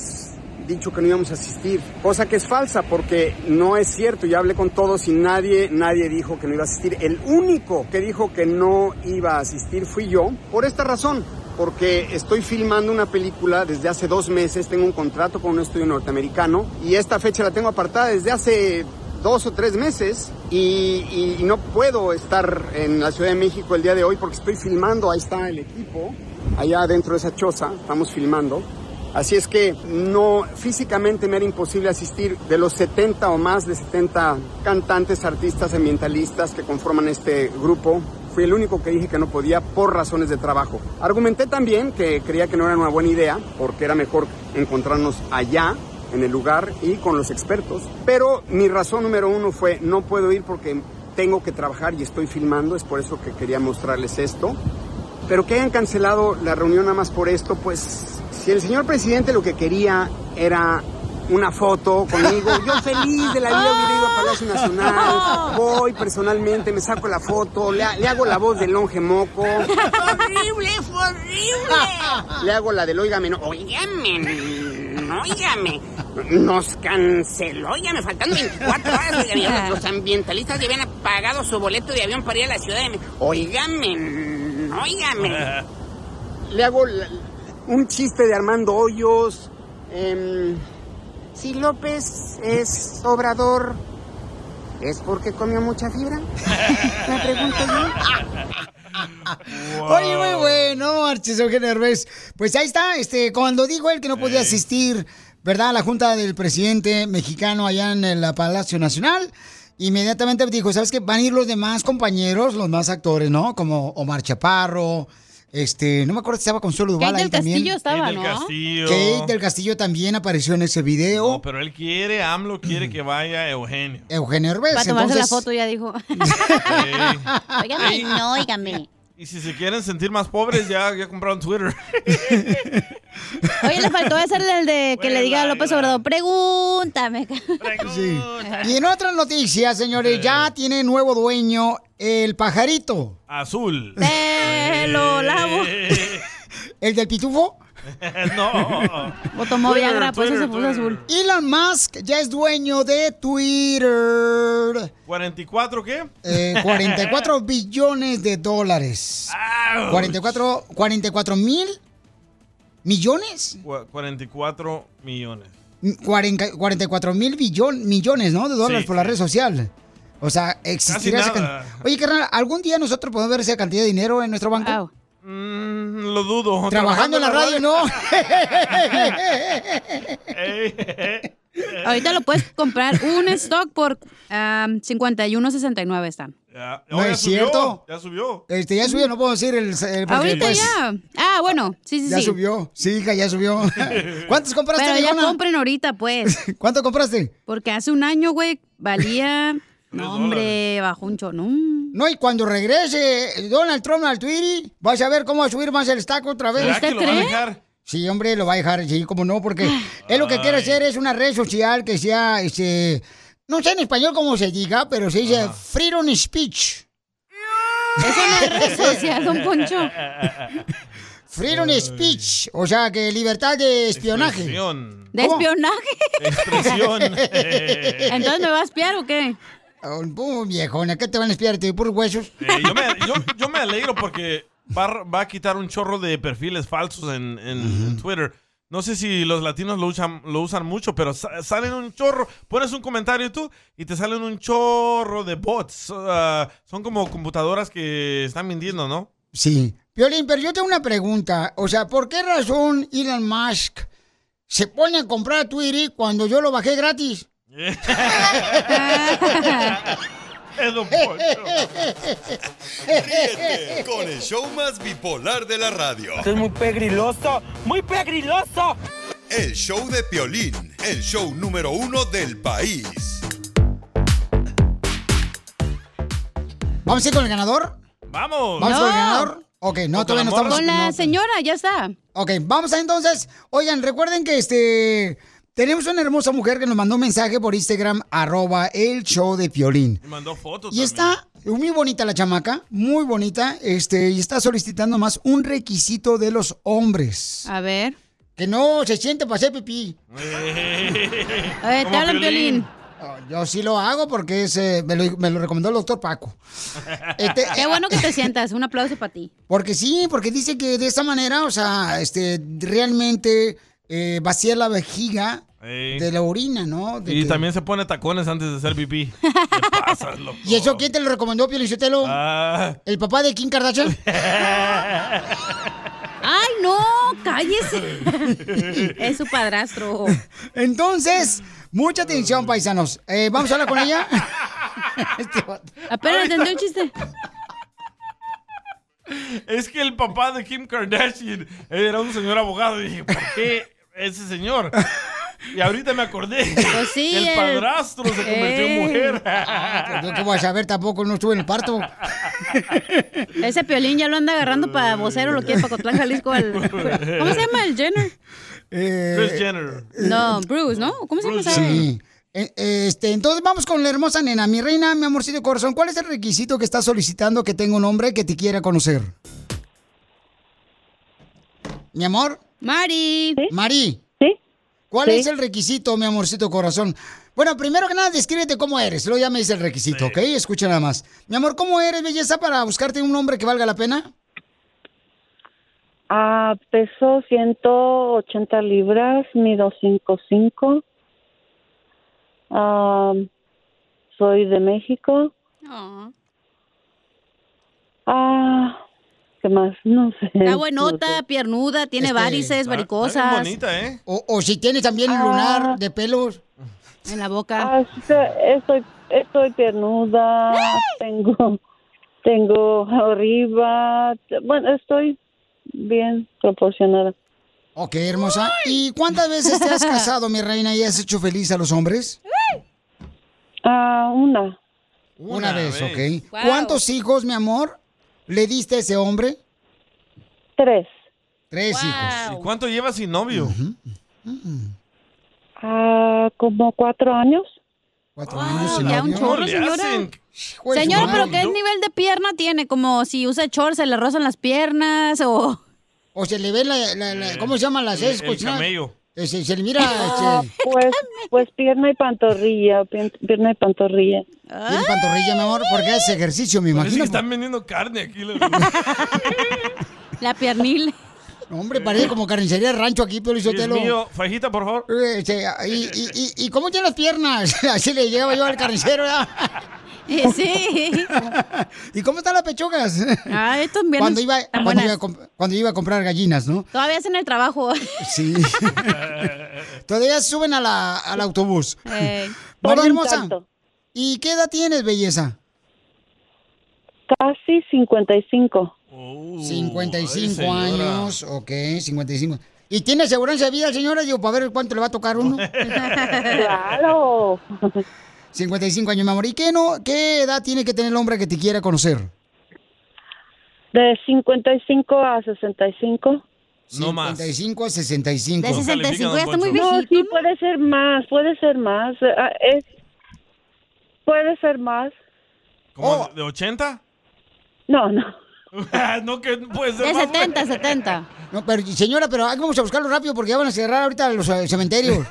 dicho que no íbamos a asistir, cosa que es falsa porque no es cierto. Yo hablé con todos y nadie dijo que no iba a asistir. El único que dijo que no iba a asistir fui yo, por esta razón, porque estoy filmando una película desde hace 2 meses, tengo un contrato con un estudio norteamericano y esta fecha la tengo apartada desde hace 2 o 3 meses y no puedo estar en la Ciudad de México el día de hoy porque estoy filmando. Ahí está el equipo, allá dentro de esa choza, estamos filmando. Así es que no, físicamente me era imposible asistir. De los 70 o más de 70 cantantes, artistas, ambientalistas que conforman este grupo, fui el único que dije que no podía por razones de trabajo. Argumenté también que creía que no era una buena idea porque era mejor encontrarnos allá, en el lugar y con los expertos. Pero mi razón número uno fue: no puedo ir porque tengo que trabajar y estoy filmando, es por eso que quería mostrarles esto. Pero que hayan cancelado la reunión nada más por esto, pues si el señor presidente lo que quería era una foto conmigo, yo feliz de la vida hubiera ido a Palacio Nacional, voy personalmente, me saco la foto, le hago la voz del longe moco. ¡Horrible, fue horrible! Le hago la del óigame, no, óigame. Nos canceló, ya me faltan 24 horas de avión. Los ambientalistas ya habían pagado su boleto de avión para ir a la Ciudad de México. Óigame. Le hago un chiste de Armando Hoyos. Si López es Obrador, ¿es porque comió mucha fibra? Me pregunto yo. Wow. Oye, muy bueno, Eugenio Derbez. Pues ahí está, cuando dijo él que no podía asistir, ¿verdad?, la junta del presidente mexicano allá en el Palacio Nacional, inmediatamente dijo: ¿sabes qué? Van a ir los demás compañeros, los más actores, ¿no? Como Omar Chaparro, no me acuerdo si estaba Consuelo Duval ahí también. Kate del Castillo estaba, ¿no? Kate del Castillo también apareció en ese video. No, pero él quiere, AMLO quiere que vaya Eugenio. Eugenio Derbez. Para tomarse la foto ya dijo. Óigame, no, óigame. Y si se quieren sentir más pobres, ya compraron Twitter. Oye, le faltó hacer el de que le diga a López Obrador: pregúntame. Sí. Y en otras noticias, señores, ya tiene nuevo dueño el pajarito azul. Te lo lavo. ¿El del pitufo? No. O tomó Viagra, por eso se puso azul. Elon Musk ya es dueño de Twitter. ¿44 qué? 44 billones de dólares. 44 mil millones. 44 millones. 44 mil millones, ¿no? De dólares, sí, por la red social. O sea, existirá esa cantidad. Oye, carnal, ¿algún día nosotros podemos ver esa cantidad de dinero en nuestro banco? Wow. Lo dudo. Trabajando en la radio, no. Ahorita lo puedes comprar un stock por $51.69 están. Ya, no es cierto. Ya subió. Ya subió, no puedo decir el ahorita pues, ya. Ah, bueno, sí, sí, ya sí. Ya subió, sí, hija, ya subió. ¿Cuántos compraste? Pero ya compren ahorita, pues. ¿Cuánto compraste? Porque hace un año, güey, valía... No, hombre, bajo un chonón. No, y cuando regrese Donald Trump al Twitter, vas a ver cómo va a subir más el stack otra vez. ¿Usted cree? ¿Lo va a dejar? Sí, hombre, lo va a dejar, sí, como no, porque él lo que quiere hacer es una red social que sea, no sé en español cómo se diga, pero se dice freedom of speech. No. Eso no es red social, don Poncho. Freedom of speech, o sea, que libertad de espionaje. Expresión. ¿De espionaje? Expresión. ¿Entonces me va a espiar o qué? Viejona, ¿qué te van a espiar? ¿Te puros huesos? Yo me alegro porque va a quitar un chorro de perfiles falsos en Twitter. No sé si los latinos lo usan mucho, pero salen un chorro. Pones un comentario tú y te salen un chorro de bots. Son como computadoras que están mintiendo, ¿no? Sí. Piolín, pero yo tengo una pregunta. O sea, ¿por qué razón Elon Musk se pone a comprar Twitter cuando yo lo bajé gratis? Ríete con el show más bipolar de la radio. Esto es muy pegriloso, muy pegriloso. El show de Piolín, el show número 1 del país. ¿Vamos a ir con el ganador? ¡Vamos! ¿Vamos con el ganador? Ok, no, todavía no estamos. Con la señora, ya está. Ok, vamos a entonces. Oigan, recuerden que Tenemos una hermosa mujer que nos mandó un mensaje por Instagram, @elshowdepiolín. Me mandó fotos y también. Está muy bonita la chamaca, muy bonita, y está solicitando más un requisito de los hombres. A ver. Que no se siente para hacer pipí. A ver, te hablan, Piolín. Yo sí lo hago porque me lo recomendó el doctor Paco. Qué bueno que te sientas, un aplauso para ti. Porque sí, porque dice que de esa manera, realmente... vacía la vejiga de la orina, ¿no? Y también se pone tacones antes de hacer pipí. ¿Qué pasa, loco? ¿Y eso quién te lo recomendó, Piolín Sotelo? ¿El papá de Kim Kardashian? ¡Ay, no! ¡Cállese! Es su padrastro. Entonces, mucha atención, paisanos. ¿Vamos a hablar con ella? Apenas entendí un chiste. Es que el papá de Kim Kardashian era un señor abogado. Y dije, ¿por qué...? Ese señor. Y ahorita me acordé. Pues sí, el padrastro se convirtió en mujer. Yo qué voy a saber, tampoco no estuve en el parto. Ese Piolín ya lo anda agarrando para vocero, lo quiere para Cotlán, Jalisco. ¿Cómo se llama el Jenner? Chris Jenner. No, Bruce, ¿no? ¿Cómo se llama ese? Sí. Entonces vamos con la hermosa nena. Mi reina, mi amorcito de corazón, ¿cuál es el requisito que estás solicitando que tenga un hombre que te quiera conocer? Mi amor. Mari. ¿Sí? Mari. ¿Sí? ¿Cuál es el requisito, mi amorcito corazón? Bueno, primero que nada, descríbete cómo eres. Luego ya me dice el requisito, ¿ok? Escucha nada más. Mi amor, ¿cómo eres, belleza, para buscarte un hombre que valga la pena? Peso 180 libras, mido 5'5". Soy de México. ¿Qué más? No sé. Está buenota, no sé. Piernuda, tiene varices, varicosas. Está bonita, ¿eh? O si tiene también lunar de pelos en la boca. Estoy piernuda. ¡Ay! Tengo arriba. Bueno, estoy bien proporcionada. Ok, hermosa. ¡Ay! ¿Y cuántas veces te has casado, mi reina, y has hecho feliz a los hombres? Una vez, ok. Wow. ¿Cuántos hijos, mi amor, le diste a ese hombre? 3. 3 hijos. ¿Y cuánto llevas sin novio? Como 4 años. 4 años sin novio. Ya un chorro, señora. Señora, ¿pero qué nivel de pierna tiene? Como si usa shorts, se le rozan las piernas o se le ve ¿cómo se llaman las escuchas? El camello. Se le mira... Pues pierna y pantorrilla, pierna y pantorrilla. ¿Tiene pantorrilla, mi amor? Porque hace ejercicio, me imagino. Están vendiendo carne aquí. La piernil. Hombre, parece como carnicería de rancho aquí, Piolín Sotelo. Dios mío, fajita, por favor. ¿Y cómo tiene las piernas? Así le llegaba yo al carnicero, ¿verdad? Sí. ¿Y cómo están las pechugas? Esto bien. Cuando iba a comprar gallinas, ¿no? Todavía hacen el trabajo. Sí. Todavía suben al autobús. Bueno, hermosa. ¿Y qué edad tienes, belleza? Casi 55. 55 años. Ok, 55. ¿Y tiene aseguranza de vida, señora? Digo, para ver cuánto le va a tocar uno. Claro. 55 años, mi amor. ¿Y qué edad tiene que tener el hombre que te quiera conocer? De 55 a 65. No más. 55 a 65. De 65 ya está muy viejito. No, sí, puede ser más. Puede ser más. ¿Cómo? ¿De 80? No. No, que puede ser de más. De 70. No, pero, señora, pero vamos a buscarlo rápido porque ya van a cerrar ahorita los cementerios.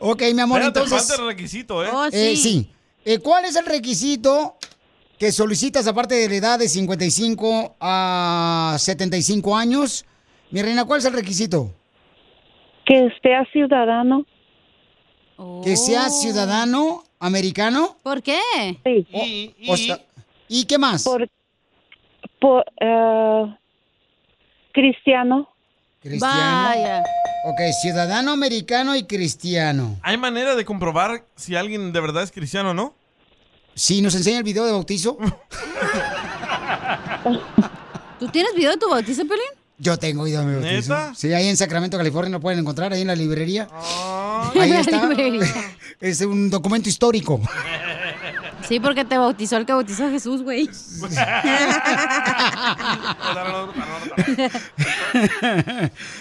Ok, mi amor, pero entonces... Te falta el requisito, ¿eh? Sí. ¿Cuál es el requisito que solicitas, aparte de la edad de 55 a 75 años? Mi reina, ¿cuál es el requisito? Que sea ciudadano. ¿Que sea ciudadano americano? ¿Por qué? Sí. ¿Y qué más? Cristiano. Cristiano. Vaya. Ok, ciudadano americano y cristiano. ¿Hay manera de comprobar si alguien de verdad es cristiano o no? Sí, ¿nos enseña el video de bautizo? ¿Tú tienes video de tu bautizo, Piolín? Yo tengo video de mi bautizo. ¿Neta? Sí, ahí en Sacramento, California, lo pueden encontrar, ahí en la librería. Ahí está. Es un documento histórico. Sí, porque te bautizó el que bautizó a Jesús, güey.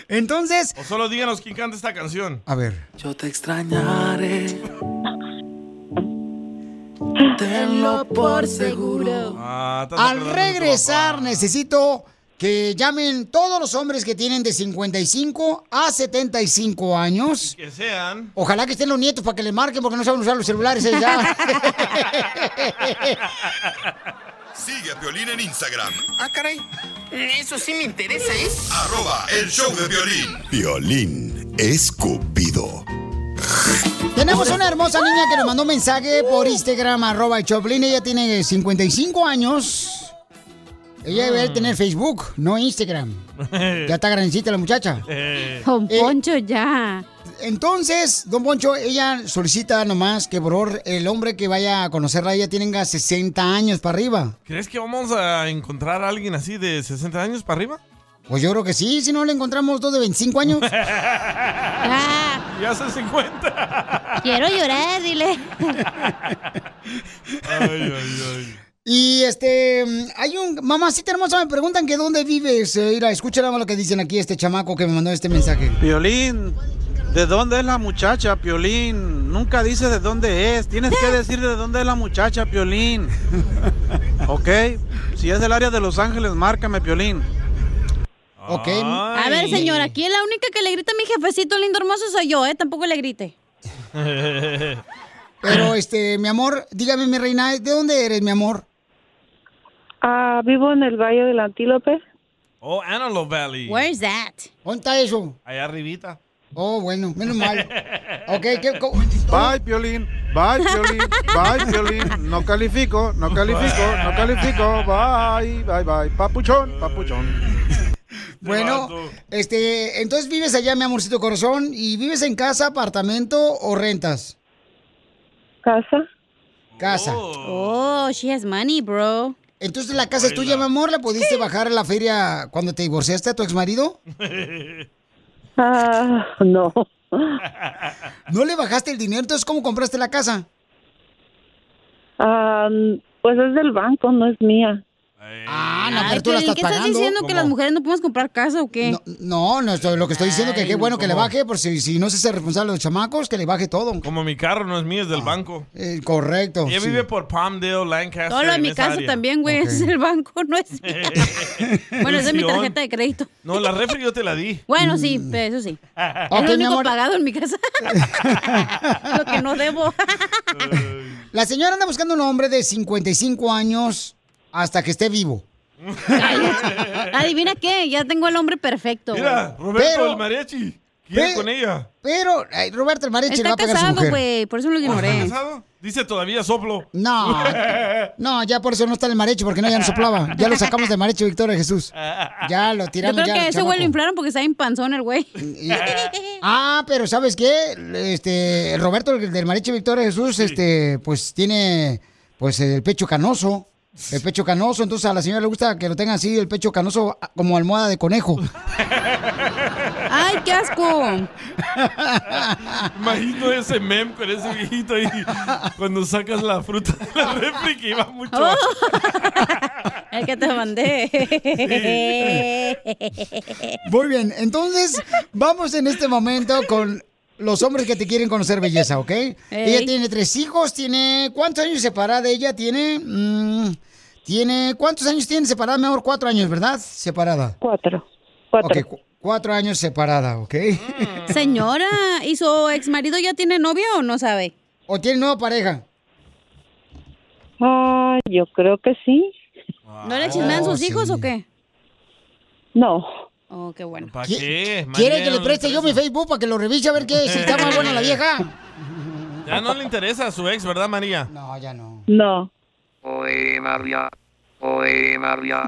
Entonces... O solo díganos quién canta esta canción. A ver. Yo te extrañaré. Tenlo por seguro. Ah, al regresar necesito que llamen todos los hombres que tienen de 55 a 75 años. Y que sean. Ojalá que estén los nietos para que les marquen porque no saben usar los celulares. Ya. Sigue a Piolín en Instagram. Ah, caray. Eso sí me interesa, ¿eh? @elshowdepiolin. Piolín escupido. Tenemos una hermosa niña que nos mandó un mensaje por Instagram, @Chofelín. Ella tiene 55 años. Ella debe tener Facebook, no Instagram. Ya está grandecita la muchacha. Don Poncho, ya. Entonces, don Poncho, ella solicita nomás que, por favor, el hombre que vaya a conocerla, ella tenga 60 años para arriba. ¿Crees que vamos a encontrar a alguien así de 60 años para arriba? Pues yo creo que sí, si no le encontramos dos de 25 años. Ya son 50. Quiero llorar, dile. Ay, ay, ay. Y hay un... Mamacita hermosa, me preguntan que dónde vives. Mira, escúchala lo que dicen aquí este chamaco que me mandó este mensaje. Piolín, ¿de dónde es la muchacha, Piolín? Nunca dice de dónde es. Tienes que decir de dónde es la muchacha, Piolín. Ok, si es del área de Los Ángeles, márcame, Piolín. Okay. A ver, señor, aquí la única que le grita a mi jefecito lindo hermoso soy yo, ¿eh? Tampoco le grite. Pero, mi amor, dígame, mi reina, ¿de dónde eres, mi amor? Vivo en el Valle del Antílope. Oh, Antelope Valley. Where's that? ¿Dónde está eso? Allá arribita. Oh, bueno, menos mal. Okay, bye, Piolín. Bye, Piolín. Bye, Piolín. No califico, no califico, no califico. Bye, bye, bye. Papuchón, papuchón. Bueno, entonces vives allá, mi amorcito corazón, ¿y vives en casa, apartamento o rentas? Casa. Casa. Oh, she has money, bro. Entonces la casa es tuya, mi amor, ¿la pudiste bajar a la feria cuando te divorciaste a tu exmarido? No. ¿No le bajaste el dinero? Entonces, ¿cómo compraste la casa? Pues es del banco, no es mía. Ah, no, pero tú la estás pagando. ¿Qué estás diciendo? ¿Cómo? ¿Que las mujeres no podemos comprar casa o qué? No, no, lo que estoy diciendo es que qué bueno que le baje, por si no se hace responsable de los chamacos, que le baje todo. Como mi carro no es mío, es del banco. Correcto. Ella vive por Palmdale, Lancaster. Todo lo de mi casa también, güey, es el banco, no es mía. Bueno, esa es mi tarjeta de crédito. No, la refri yo te la di. Bueno, sí, eso sí. Okay, es lo único pagado en mi casa. Lo que no debo. La señora anda buscando un hombre de 55 años... hasta que esté vivo. Adivina qué, ya tengo el hombre perfecto. Mira, Roberto el mariachi. ¿Quiere con ella? Pero Roberto el mariachi le va a pegar casado, a su mujer. Está casado, güey, por eso lo ignoré. ¿Está casado? Dice todavía soplo. No, no, ya por eso no está el mariachi, porque no, ya no soplaba. Ya lo sacamos del mariachi, Victoria Jesús. Ya lo tiramos. Yo creo que ese güey lo inflaron porque está en panzón el güey. Pero ¿sabes qué? Roberto el del mariachi, Victoria Jesús, pues tiene pues el pecho canoso. El pecho canoso, entonces a la señora le gusta que lo tenga así, el pecho canoso como almohada de conejo. ¡Ay, qué asco! Imagino ese meme con ese viejito ahí, cuando sacas la fruta de la refri que iba mucho. Oh. El que te mandé. Sí. Muy bien, entonces vamos en este momento con... los hombres que te quieren conocer belleza, ¿ok? Hey. Ella tiene 3 hijos, tiene... ¿Cuántos años separada de ella? Tiene... ¿Cuántos años tiene separada? Mejor 4 años, ¿verdad? Separada. 4. Okay, 4 años separada, ¿ok? Señora, ¿y su exmarido ya tiene novia o no sabe? ¿O tiene nueva pareja? Yo creo que sí. Wow. ¿No le chismean sus hijos o qué? No. Oh, qué bueno. ¿Para qué? ¿Quiere que le preste yo mi Facebook para que lo revise a ver qué si está más buena la vieja? Ya no le interesa a su ex, ¿verdad, María? No, ya no. No. Oye, María. Oye, María.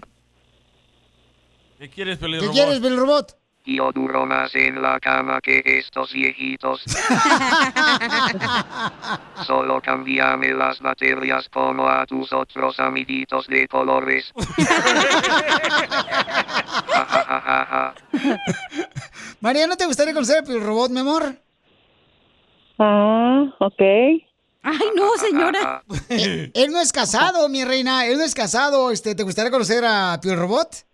¿Qué quieres, Pelirrobot? ¿Qué quieres, Pelirrobot? Yo duro más en la cama que estos viejitos. Solo cámbiame las materias como a tus otros amiguitos de colores. María, ¿no te gustaría conocer el robot, mi amor? Ah, ok. Ay, no, señora. Él no es casado, mi reina. Él no es casado. ¿Te gustaría conocer a Piol Robot?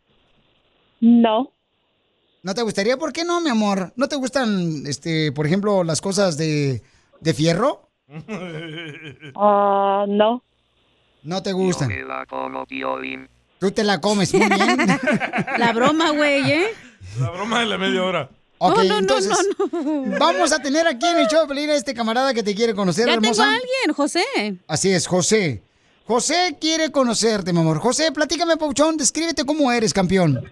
No. ¿No te gustaría? ¿Por qué no, mi amor? ¿No te gustan, por ejemplo, las cosas de fierro? No. No te gustan. Yo me la como, Piolín. Tú te la comes, muy bien. La broma, güey, ¿eh? La broma de la media hora. Okay, entonces, vamos a tener aquí en el show, Pelín, a este camarada que te quiere conocer, ya hermosa. Ya tengo a alguien, José. Así es, José. José quiere conocerte, mi amor. José, platícame, pauchón, descríbete cómo eres, campeón.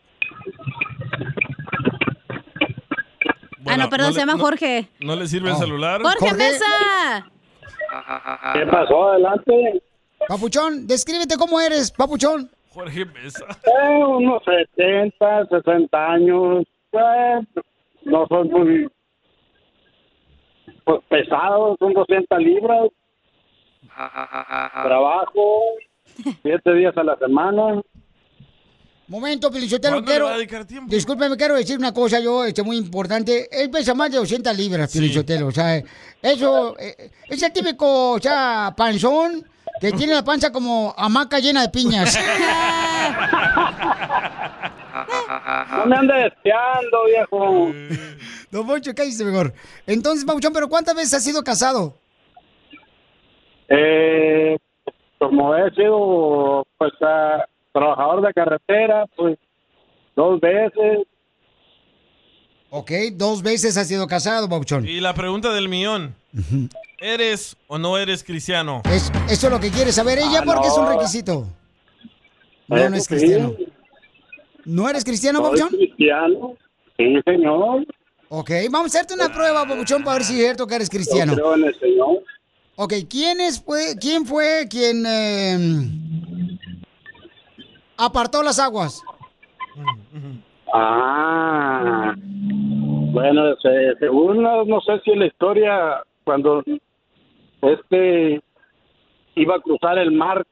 Bueno, perdón, se llama Jorge. No le sirve el celular. ¡Jorge Mesa! ¿Qué pasó? Adelante. Papuchón, descríbete cómo eres, papuchón. Jorge Mesa. Unos 70, 60 años. No son muy pesados, son 200 libras. Trabajo 7 días a la semana. Momento, Pilichotero, discúlpeme, quiero decir una cosa yo, muy importante. Él pesa más de 200 libras, sí. Pilichotero, o sea, eso, es el típico, o sea, panzón que tiene la panza como hamaca llena de piñas. No me anda deseando, viejo. No, Poncho, cállese mejor. Entonces, Pauchón, ¿pero cuántas veces has sido casado? Como he sido, pues, trabajador de carretera, pues, 2 veces. Ok, 2 veces has sido casado, Pauchón. Y la pregunta del millón. ¿Eres o no eres cristiano? Eso es lo que quiere saber ella, porque no es un requisito. No es cristiano. Sí. ¿No eres cristiano, Papuchón? Soy cristiano, sí, señor. Ok, vamos a hacerte una prueba, Papuchón, para ver si es cierto que eres cristiano. Yo creo en el Señor. Ok, ¿quién fue quien apartó las aguas? Bueno, según, no sé si en la historia, cuando iba a cruzar el mar,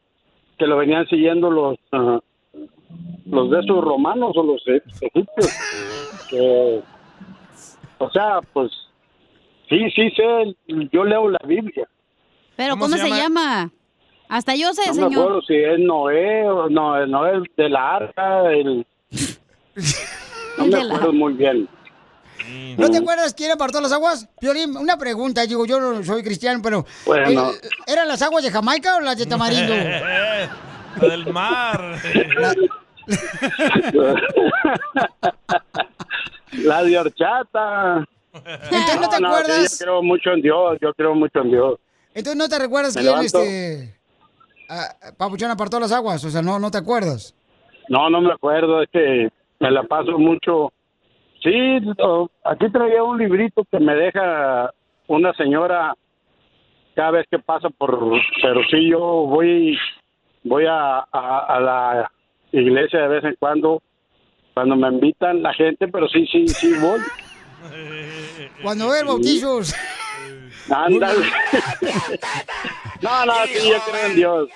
que lo venían siguiendo los de esos romanos o los egipcios, que, o sea, pues sí sé, yo leo la Biblia. Pero ¿cómo se llama? Hasta yo sé, señor. No me acuerdo si es Noé o Noé de la Arca, no me acuerdo muy bien. ¿No te acuerdas quién apartó las aguas? Piolín, una pregunta, digo, yo no soy cristiano, pero bueno. ¿Eran las aguas de Jamaica o las de Tamarindo? La del mar. La de horchata. Entonces no te acuerdas. Yo creo mucho en Dios, Entonces no te recuerdas que él, Papuchón apartó las aguas, o sea, no te acuerdas. No me acuerdo, es que me la paso mucho. Sí, aquí traía un librito que me deja una señora cada vez que pasa pero sí, yo voy a la iglesia de vez en cuando me invitan la gente, pero sí voy. Cuando veo bautizos. Ándale. No, sí, yo creo en Dios.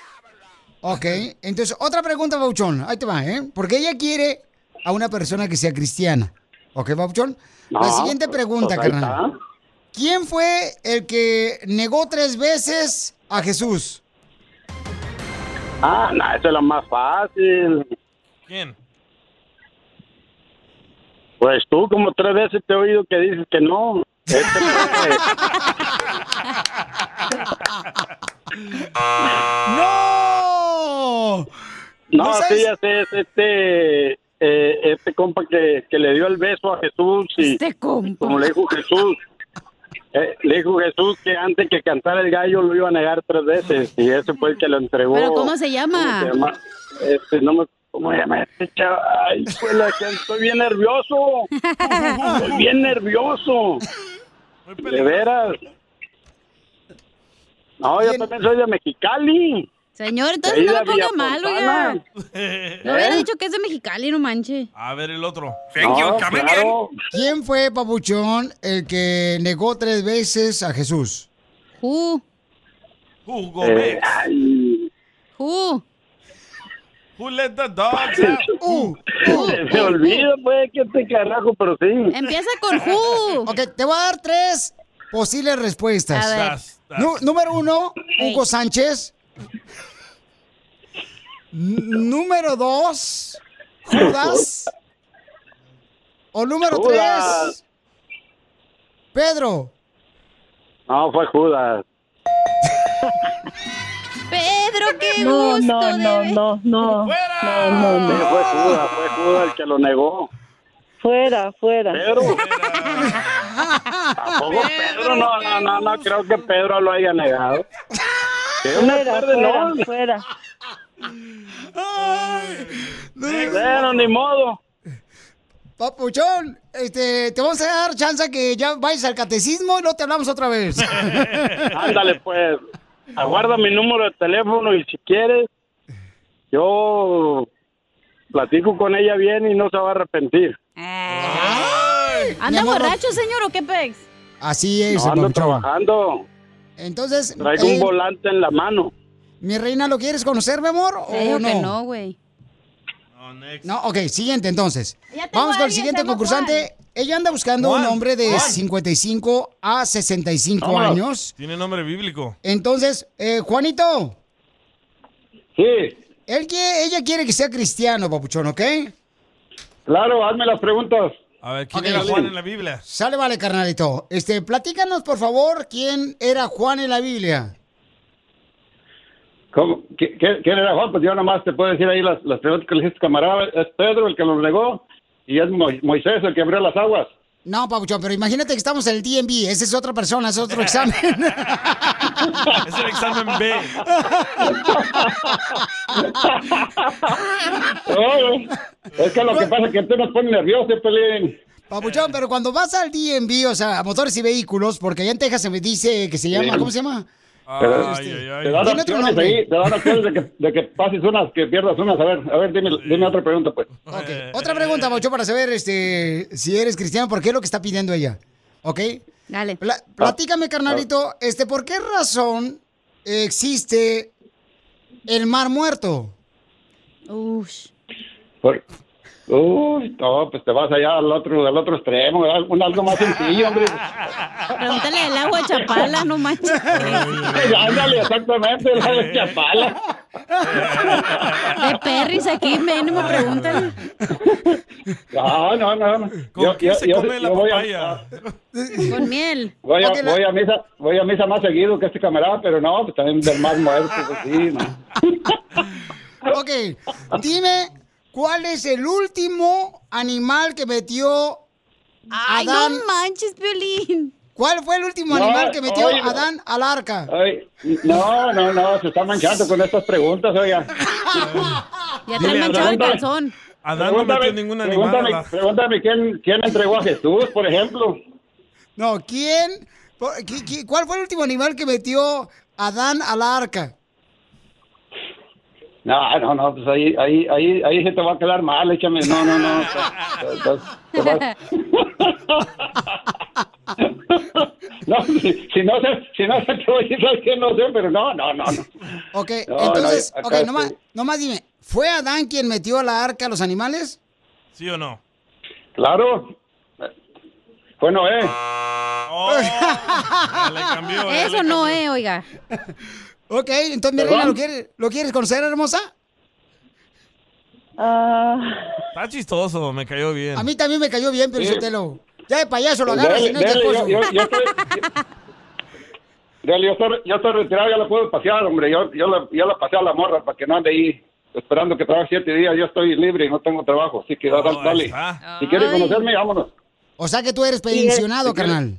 Ok, entonces otra pregunta, Bauchón, ahí te va, ¿eh? Porque ella quiere a una persona que sea cristiana. Ok, Bauchón, la siguiente pregunta, carnal. ¿Quién fue el que negó 3 veces a Jesús? Esa es la más fácil. ¿Quién? Pues tú, como 3 veces te he oído que dices que no. ¡No! No, sí, ya sé, es este compa que le dio el beso a Jesús. Y como le dijo Jesús. Que antes que cantara el gallo lo iba a negar 3 veces, y ese fue el que lo entregó. ¿Pero cómo se llama? ¿Cómo se llama este chaval? Ay, pues estoy bien nervioso. De veras. No, yo también soy de Mexicali. Señor, entonces no me ponga malo ya. No hubiera dicho que es de Mexicali, no manche. A ver el otro. No, claro. ¿Quién fue, Papuchón, el que negó 3 veces a Jesús? Who Gómez. Who let the dogs out? Se olvida, pues, que este carajo, pero sí. Empieza con who. Ok, te voy a dar 3 posibles respuestas. A ver. Número 1, Hugo Sánchez. Número 2, Judas. O número 3, Pedro. No, fue Judas. Pedro, qué gusto. No. ¡Fuera! No. Sí, fue Judas el que lo negó. Fuera. Pedro. Tampoco Pedro, no creo que Pedro lo haya negado. Fuera. Pero ni modo. Papuchón, te vamos a dar chance que ya vayas al catecismo y luego te hablamos otra vez. Ándale, pues. Aguarda mi número de teléfono y si quieres, yo platico con ella bien y no se va a arrepentir. ¿Anda borracho, señor, o qué pex? Así es. No, ando trabajando. Entonces... Traigo un volante en la mano. Mi reina, ¿lo quieres conocer, mi amor, o no? Que no, güey. No, ok, siguiente, entonces. Vamos con el siguiente concursante. ¿Cuál? Ella anda buscando un hombre de 55 a 65 años. Tiene nombre bíblico. Entonces, Juanito. Sí. Ella quiere que sea cristiano, papuchón, ¿ok? Claro, hazme las preguntas. A ver, ¿quién era Juan en la Biblia? Sale, vale, carnalito. Platícanos, por favor, ¿quién era Juan en la Biblia? ¿Cómo? ¿Quién era Juan? Pues yo nomás te puedo decir ahí las preguntas que le hiciste, camarada. Es Pedro el que lo negó y es Moisés el que abrió las aguas. No, papuchón, pero imagínate que estamos en el DMV. Esa es otra persona, es otro examen. Es el examen B. Es que lo que pasa es que tú nos pones nervioso, Pelín. Papuchón, pero cuando vas al DMV, o sea, a Motores y Vehículos, porque allá en Texas se me dice que se llama, ¿cómo se llama? Te dan opciones ahí, te dan opciones de que pases unas, que pierdas unas. A ver, dime otra pregunta, pues. Okay. Otra pregunta, Mocho, para saber si eres cristiano, porque es lo que está pidiendo ella. ¿Ok? Dale. Platícame, carnalito, ¿por qué razón existe el Mar Muerto? No, pues te vas allá al otro extremo, algo más sencillo, hombre. Pregúntale del agua de Chapala, no manches. Ándale, exactamente, el agua de Chapala. De Perris aquí, me preguntan. No. ¿Cómo se come la papaya? Con miel. Voy a misa más seguido que este camarada, pero no, pues también del más muerto, pues sí, no. Ok, dime... ¿Cuál es el último animal que metió Adán? No manches, Piolín. ¿Cuál fue el último animal que metió Adán al arca? No, se está manchando con estas preguntas, oiga. Ya te han manchado el calzón. Adán no metió ningún animal. Pregúntame quién entregó a Jesús, por ejemplo. No, ¿cuál fue el último animal que metió Adán al arca? No, pues ahí se te va a quedar mal, échame, no. No, si no sé qué voy a decir, que no sé, pero no. Ok, entonces, nomás dime, ¿fue Adán quien metió a la arca a los animales? ¿Sí o no? Claro. Fue Noé. Le cambió. Eso no es, oiga. Ok, entonces, mi reina, ¿lo quieres conocer, hermosa? Está chistoso, me cayó bien. A mí también me cayó bien, pero Sotelo. Ya de payaso lo agarras y no es de esposo. Yo estoy retirado, ya la puedo pasear, hombre. Yo la pasé a la morra para que no ande ahí esperando que trabaje 7 días. Yo estoy libre y no tengo trabajo, así que dale. Si quieres conocerme, vámonos. O sea que tú eres pensionado, carnal.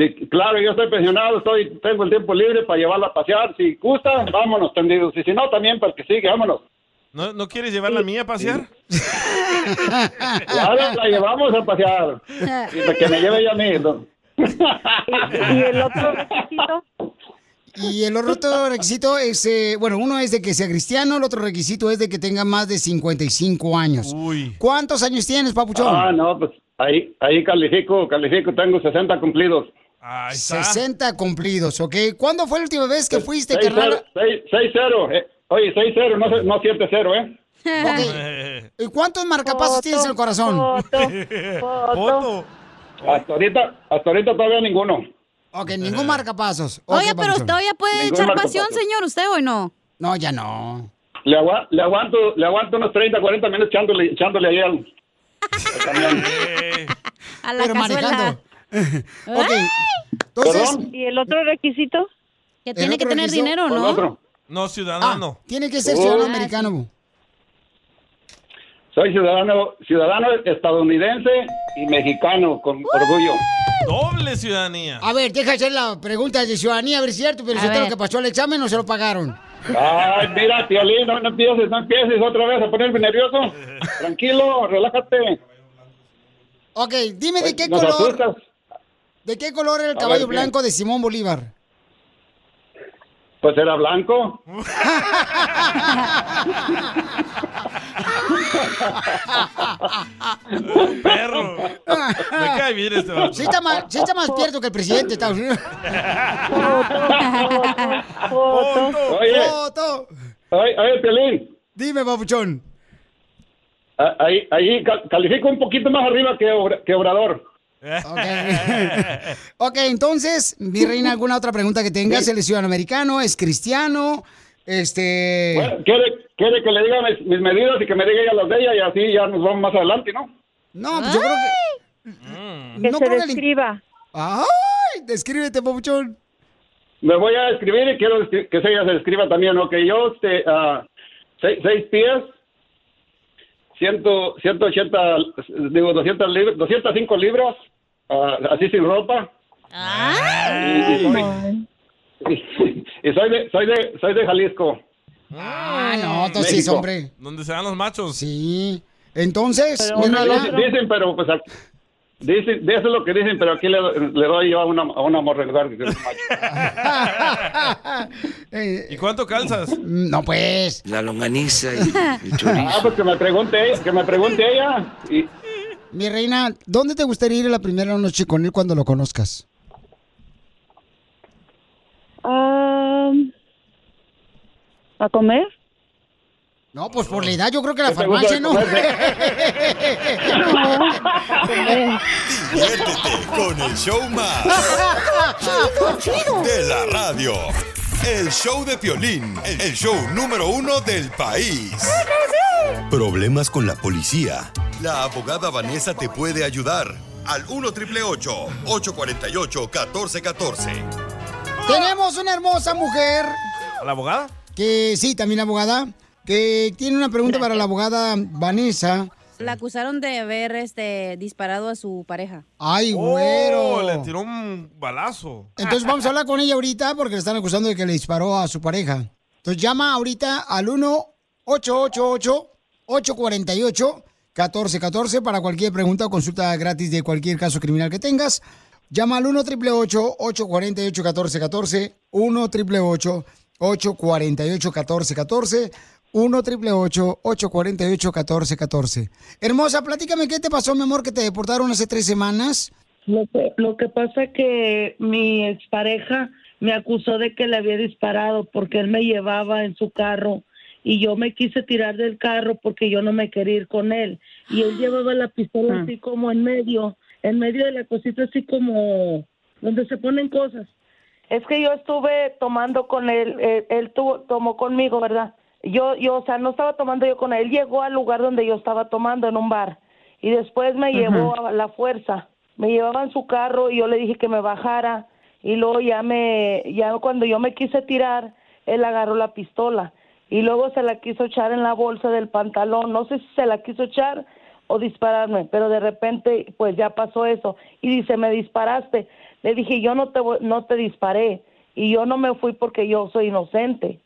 Sí, claro, yo estoy pensionado, tengo el tiempo libre para llevarla a pasear. Si gusta, vámonos, tendidos. Y si no, también para que siga, vámonos. ¿No quieres llevar la mía a pasear? Claro, la llevamos a pasear. Y que me lleve ella a mí. ¿No? ¿Y el otro requisito? Y el otro requisito es, uno es de que sea cristiano, el otro requisito es de que tenga más de 55 años. Uy. ¿Cuántos años tienes, papuchón? Pues ahí califico, tengo 60 cumplidos. 60 cumplidos, ok. ¿Cuándo fue la última vez que fuiste, carnal? 6-0. Oye, 6-0, no 7-0, ¿eh? Okay. ¿Y cuántos marcapasos tienes en el corazón? Hasta ahorita todavía ninguno. Ok, ningún marcapasos. Oiga, pero usted ya puede echar pasión, señor, ¿usted o no? No, ya no. Le aguanto unos 30, 40 minutos echándole ahí al camión. A la cazuela. Okay. Entonces, ¿y el otro requisito? Que tiene que tener dinero, ¿no? No, ciudadano. Tiene que ser ciudadano americano. Soy ciudadano estadounidense y mexicano, con orgullo. Doble ciudadanía. A ver, deja hacer la pregunta de ciudadanía, a ver si es cierto, pero si es lo que pasó al examen, no se lo pagaron. Ay, mira, Piolín, no empieces otra vez a ponerme nervioso. Tranquilo, relájate. Ok, dime de qué color... Asustas. ¿De qué color era el caballo blanco de Simón Bolívar? Pues era blanco. Perro. Me cae bien este vato. Sí está más pierdo que el presidente de Estados Unidos. Oye, Piolín. Dime, papuchón. Ahí califico un poquito más arriba que Obrador. Ok, entonces, mi reina, ¿alguna otra pregunta que tengas? ¿Sí? ¿El ciudadano americano? ¿Es cristiano? Bueno, ¿quiere que le diga mis medidas y que me diga ella las de ella y así ya nos vamos más adelante, no? No, pues yo creo que... Que no se describa. ¡Ay! Descríbete, papuchón. Me voy a describir y quiero que ella se describa también, ¿no? Que yo, 6 pies... 205 libras, así sin ropa. ¡Ay! Y soy de Jalisco. Ah, no, entonces sí, hombre. ¿Dónde se dan los machos? Sí. Entonces, dicen, pero pues dicen, de eso es lo que dicen, pero aquí le doy yo a una morra que es macho. ¿Y cuánto calzas? No, pues. La longaniza y chorizo. Pues que me pregunte ella. Mi reina, ¿dónde te gustaría ir la primera noche con él cuando lo conozcas? ¿A comer? No, pues por la edad yo creo que la farmacia no. Diviértete con el show más chido de la radio. El show de Piolín, el show número 1 del país. Problemas con la policía. La abogada Vanessa te puede ayudar. Al 1-888-848-1414. Tenemos una hermosa mujer. ¿A la abogada? Que sí, también abogada. Que tiene una pregunta para la abogada Vanessa. La acusaron de haber disparado a su pareja. ¡Ay, güero! Le tiró un balazo. Entonces vamos a hablar con ella ahorita porque le están acusando de que le disparó a su pareja. Entonces llama ahorita al 1-888-848-1414 para cualquier pregunta o consulta gratis de cualquier caso criminal que tengas. Llama al 1-888-848-1414, 1-888-848-1414. 1-888-848-1414. Hermosa, platícame, ¿qué te pasó, mi amor, que te deportaron hace 3 semanas? Lo que pasa es que mi expareja me acusó de que le había disparado porque él me llevaba en su carro y yo me quise tirar del carro porque yo no me quería ir con él. Y él llevaba la pistola así como en medio de la cosita así como donde se ponen cosas. Es que yo estuve tomando con él, él tomó conmigo, ¿verdad? Yo, o sea, no estaba tomando yo con él. Él llegó al lugar donde yo estaba tomando, en un bar. Y después me llevó a la fuerza. Me llevaba en su carro y yo le dije que me bajara. Y luego ya cuando yo me quise tirar, él agarró la pistola. Y luego se la quiso echar en la bolsa del pantalón. No sé si se la quiso echar o dispararme. Pero de repente, pues ya pasó eso. Y dice, me disparaste. Le dije, yo no te disparé. Y yo no me fui porque yo soy inocente.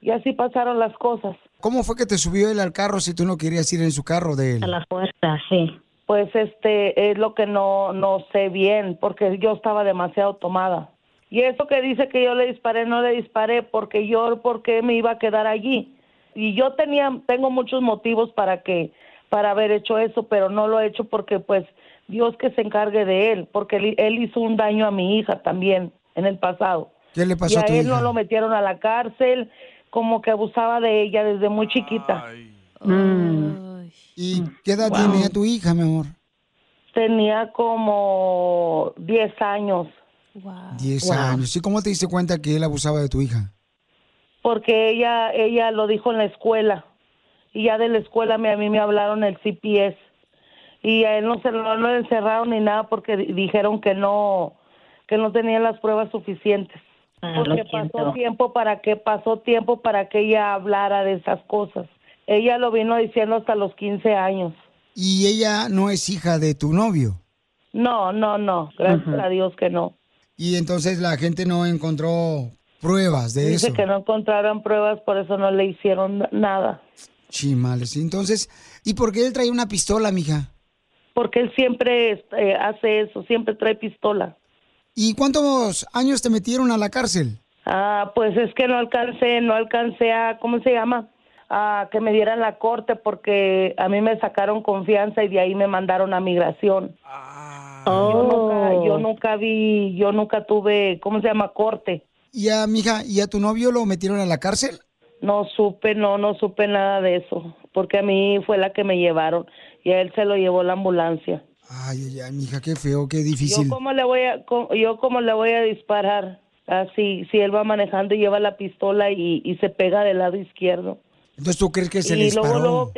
Y así pasaron las cosas. ¿Cómo fue que te subió él al carro si tú no querías ir en su carro de él? A la fuerza, sí. Pues es lo que no sé bien, porque yo estaba demasiado tomada. Y eso que dice que yo le disparé, no le disparé, porque porque me iba a quedar allí. Y yo tengo muchos motivos para haber hecho eso, pero no lo he hecho porque pues Dios que se encargue de él, porque él hizo un daño a mi hija también en el pasado. ¿Qué le pasó a tu hija? Y a él no lo metieron a la cárcel, como que abusaba de ella desde muy chiquita. Ay. ¿Y qué edad tiene tu hija, mi amor? Tenía como 10 años. Wow. 10 años. ¿Y cómo te diste cuenta que él abusaba de tu hija? Porque ella lo dijo en la escuela. Y ya de la escuela a mí me hablaron el CPS. Y a él no lo encerraron ni nada porque dijeron que no tenía las pruebas suficientes. Porque pasó tiempo para que ella hablara de esas cosas. Ella lo vino diciendo hasta los 15 años. ¿Y ella no es hija de tu novio? No, no, no. Gracias a Dios que no. Y entonces la gente no encontró pruebas de eso. Dice que no encontraron pruebas, por eso no le hicieron nada. Chimales. Entonces, ¿y por qué él trae una pistola, mija? Porque él siempre hace eso, siempre trae pistola. ¿Y cuántos años te metieron a la cárcel? Ah, pues es que no alcancé a, ¿cómo se llama? A que me dieran la corte porque a mí me sacaron confianza y de ahí me mandaron a migración. Ah. Yo nunca tuve, ¿cómo se llama? Corte. ¿Y a mija, y a tu novio lo metieron a la cárcel? No supe nada de eso, porque a mí fue la que me llevaron y a él se lo llevó la ambulancia. Ay, ay, mija, qué feo, qué difícil. ¿Yo cómo le voy a disparar así si él va manejando y lleva la pistola y se pega del lado izquierdo? Entonces, ¿tú crees que se le disparó?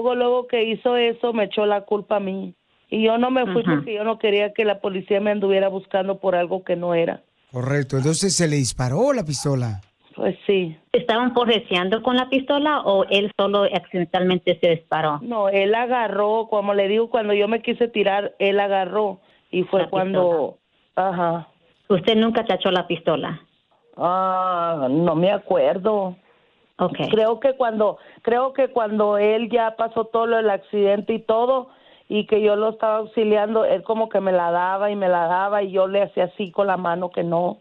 Luego que hizo eso, me echó la culpa a mí. Y yo no me fui porque yo no quería que la policía me anduviera buscando por algo que no era. Correcto. Entonces, ¿se le disparó la pistola? Pues sí. ¿Estaban forcejeando con la pistola o él solo accidentalmente se disparó? No, él agarró, como le digo, cuando yo me quise tirar, él agarró y fue cuando... Ajá. ¿Usted nunca tachó la pistola? Ah, no me acuerdo. Okay. Creo que cuando él ya pasó todo lo del accidente y todo, y que yo lo estaba auxiliando, él como que me la daba y yo le hacía así con la mano que no.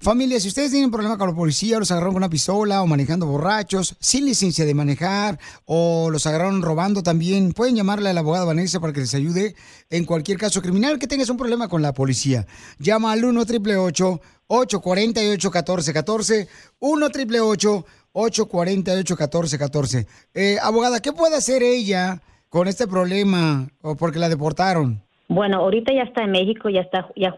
Familia, si ustedes tienen problemas con la policía, los agarraron con una pistola o manejando borrachos, sin licencia de manejar, o los agarraron robando también, pueden llamarle a la abogada Vanessa para que les ayude en cualquier caso criminal que tengas un problema con la policía. Llama al 1-888-848-1414, 1-888-848-1414. Abogada, ¿qué puede hacer ella con este problema o porque la deportaron? Bueno, ahorita ya está en México, ya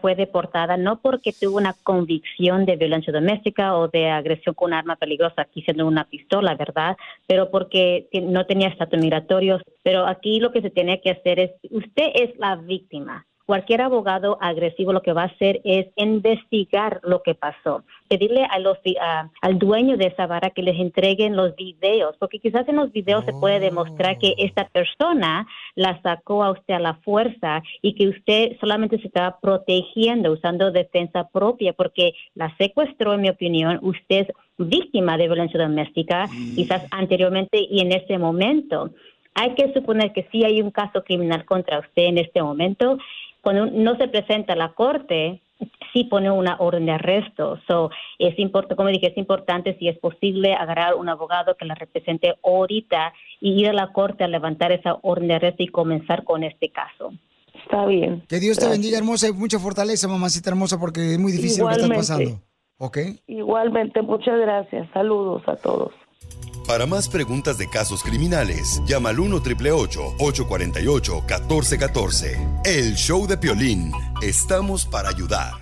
fue deportada, no porque tuvo una convicción de violencia doméstica o de agresión con arma peligrosa, aquí siendo una pistola, ¿verdad? Pero porque no tenía estatus migratorio. Pero aquí lo que se tiene que hacer es, usted es la víctima. Cualquier abogado agresivo lo que va a hacer es investigar lo que pasó. Pedirle al dueño de esa vara que les entreguen los videos, porque quizás en los videos se puede demostrar que esta persona la sacó a usted a la fuerza y que usted solamente se estaba protegiendo, usando defensa propia, porque la secuestró, en mi opinión, usted es víctima de violencia doméstica, quizás anteriormente y en este momento. Hay que suponer que sí hay un caso criminal contra usted en este momento. Cuando no se presenta a la corte, sí pone una orden de arresto. So, es importante, si es posible, agarrar un abogado que la represente ahorita y ir a la corte a levantar esa orden de arresto y comenzar con este caso. Está bien. Que Dios te bendiga, hermosa, y mucha fortaleza, mamacita hermosa, porque es muy difícil igualmente, lo que está pasando. ¿Okay? Igualmente, muchas gracias. Saludos a todos. Para más preguntas de casos criminales, llama al 1-888-848-1414. El Show de Piolín. Estamos para ayudar.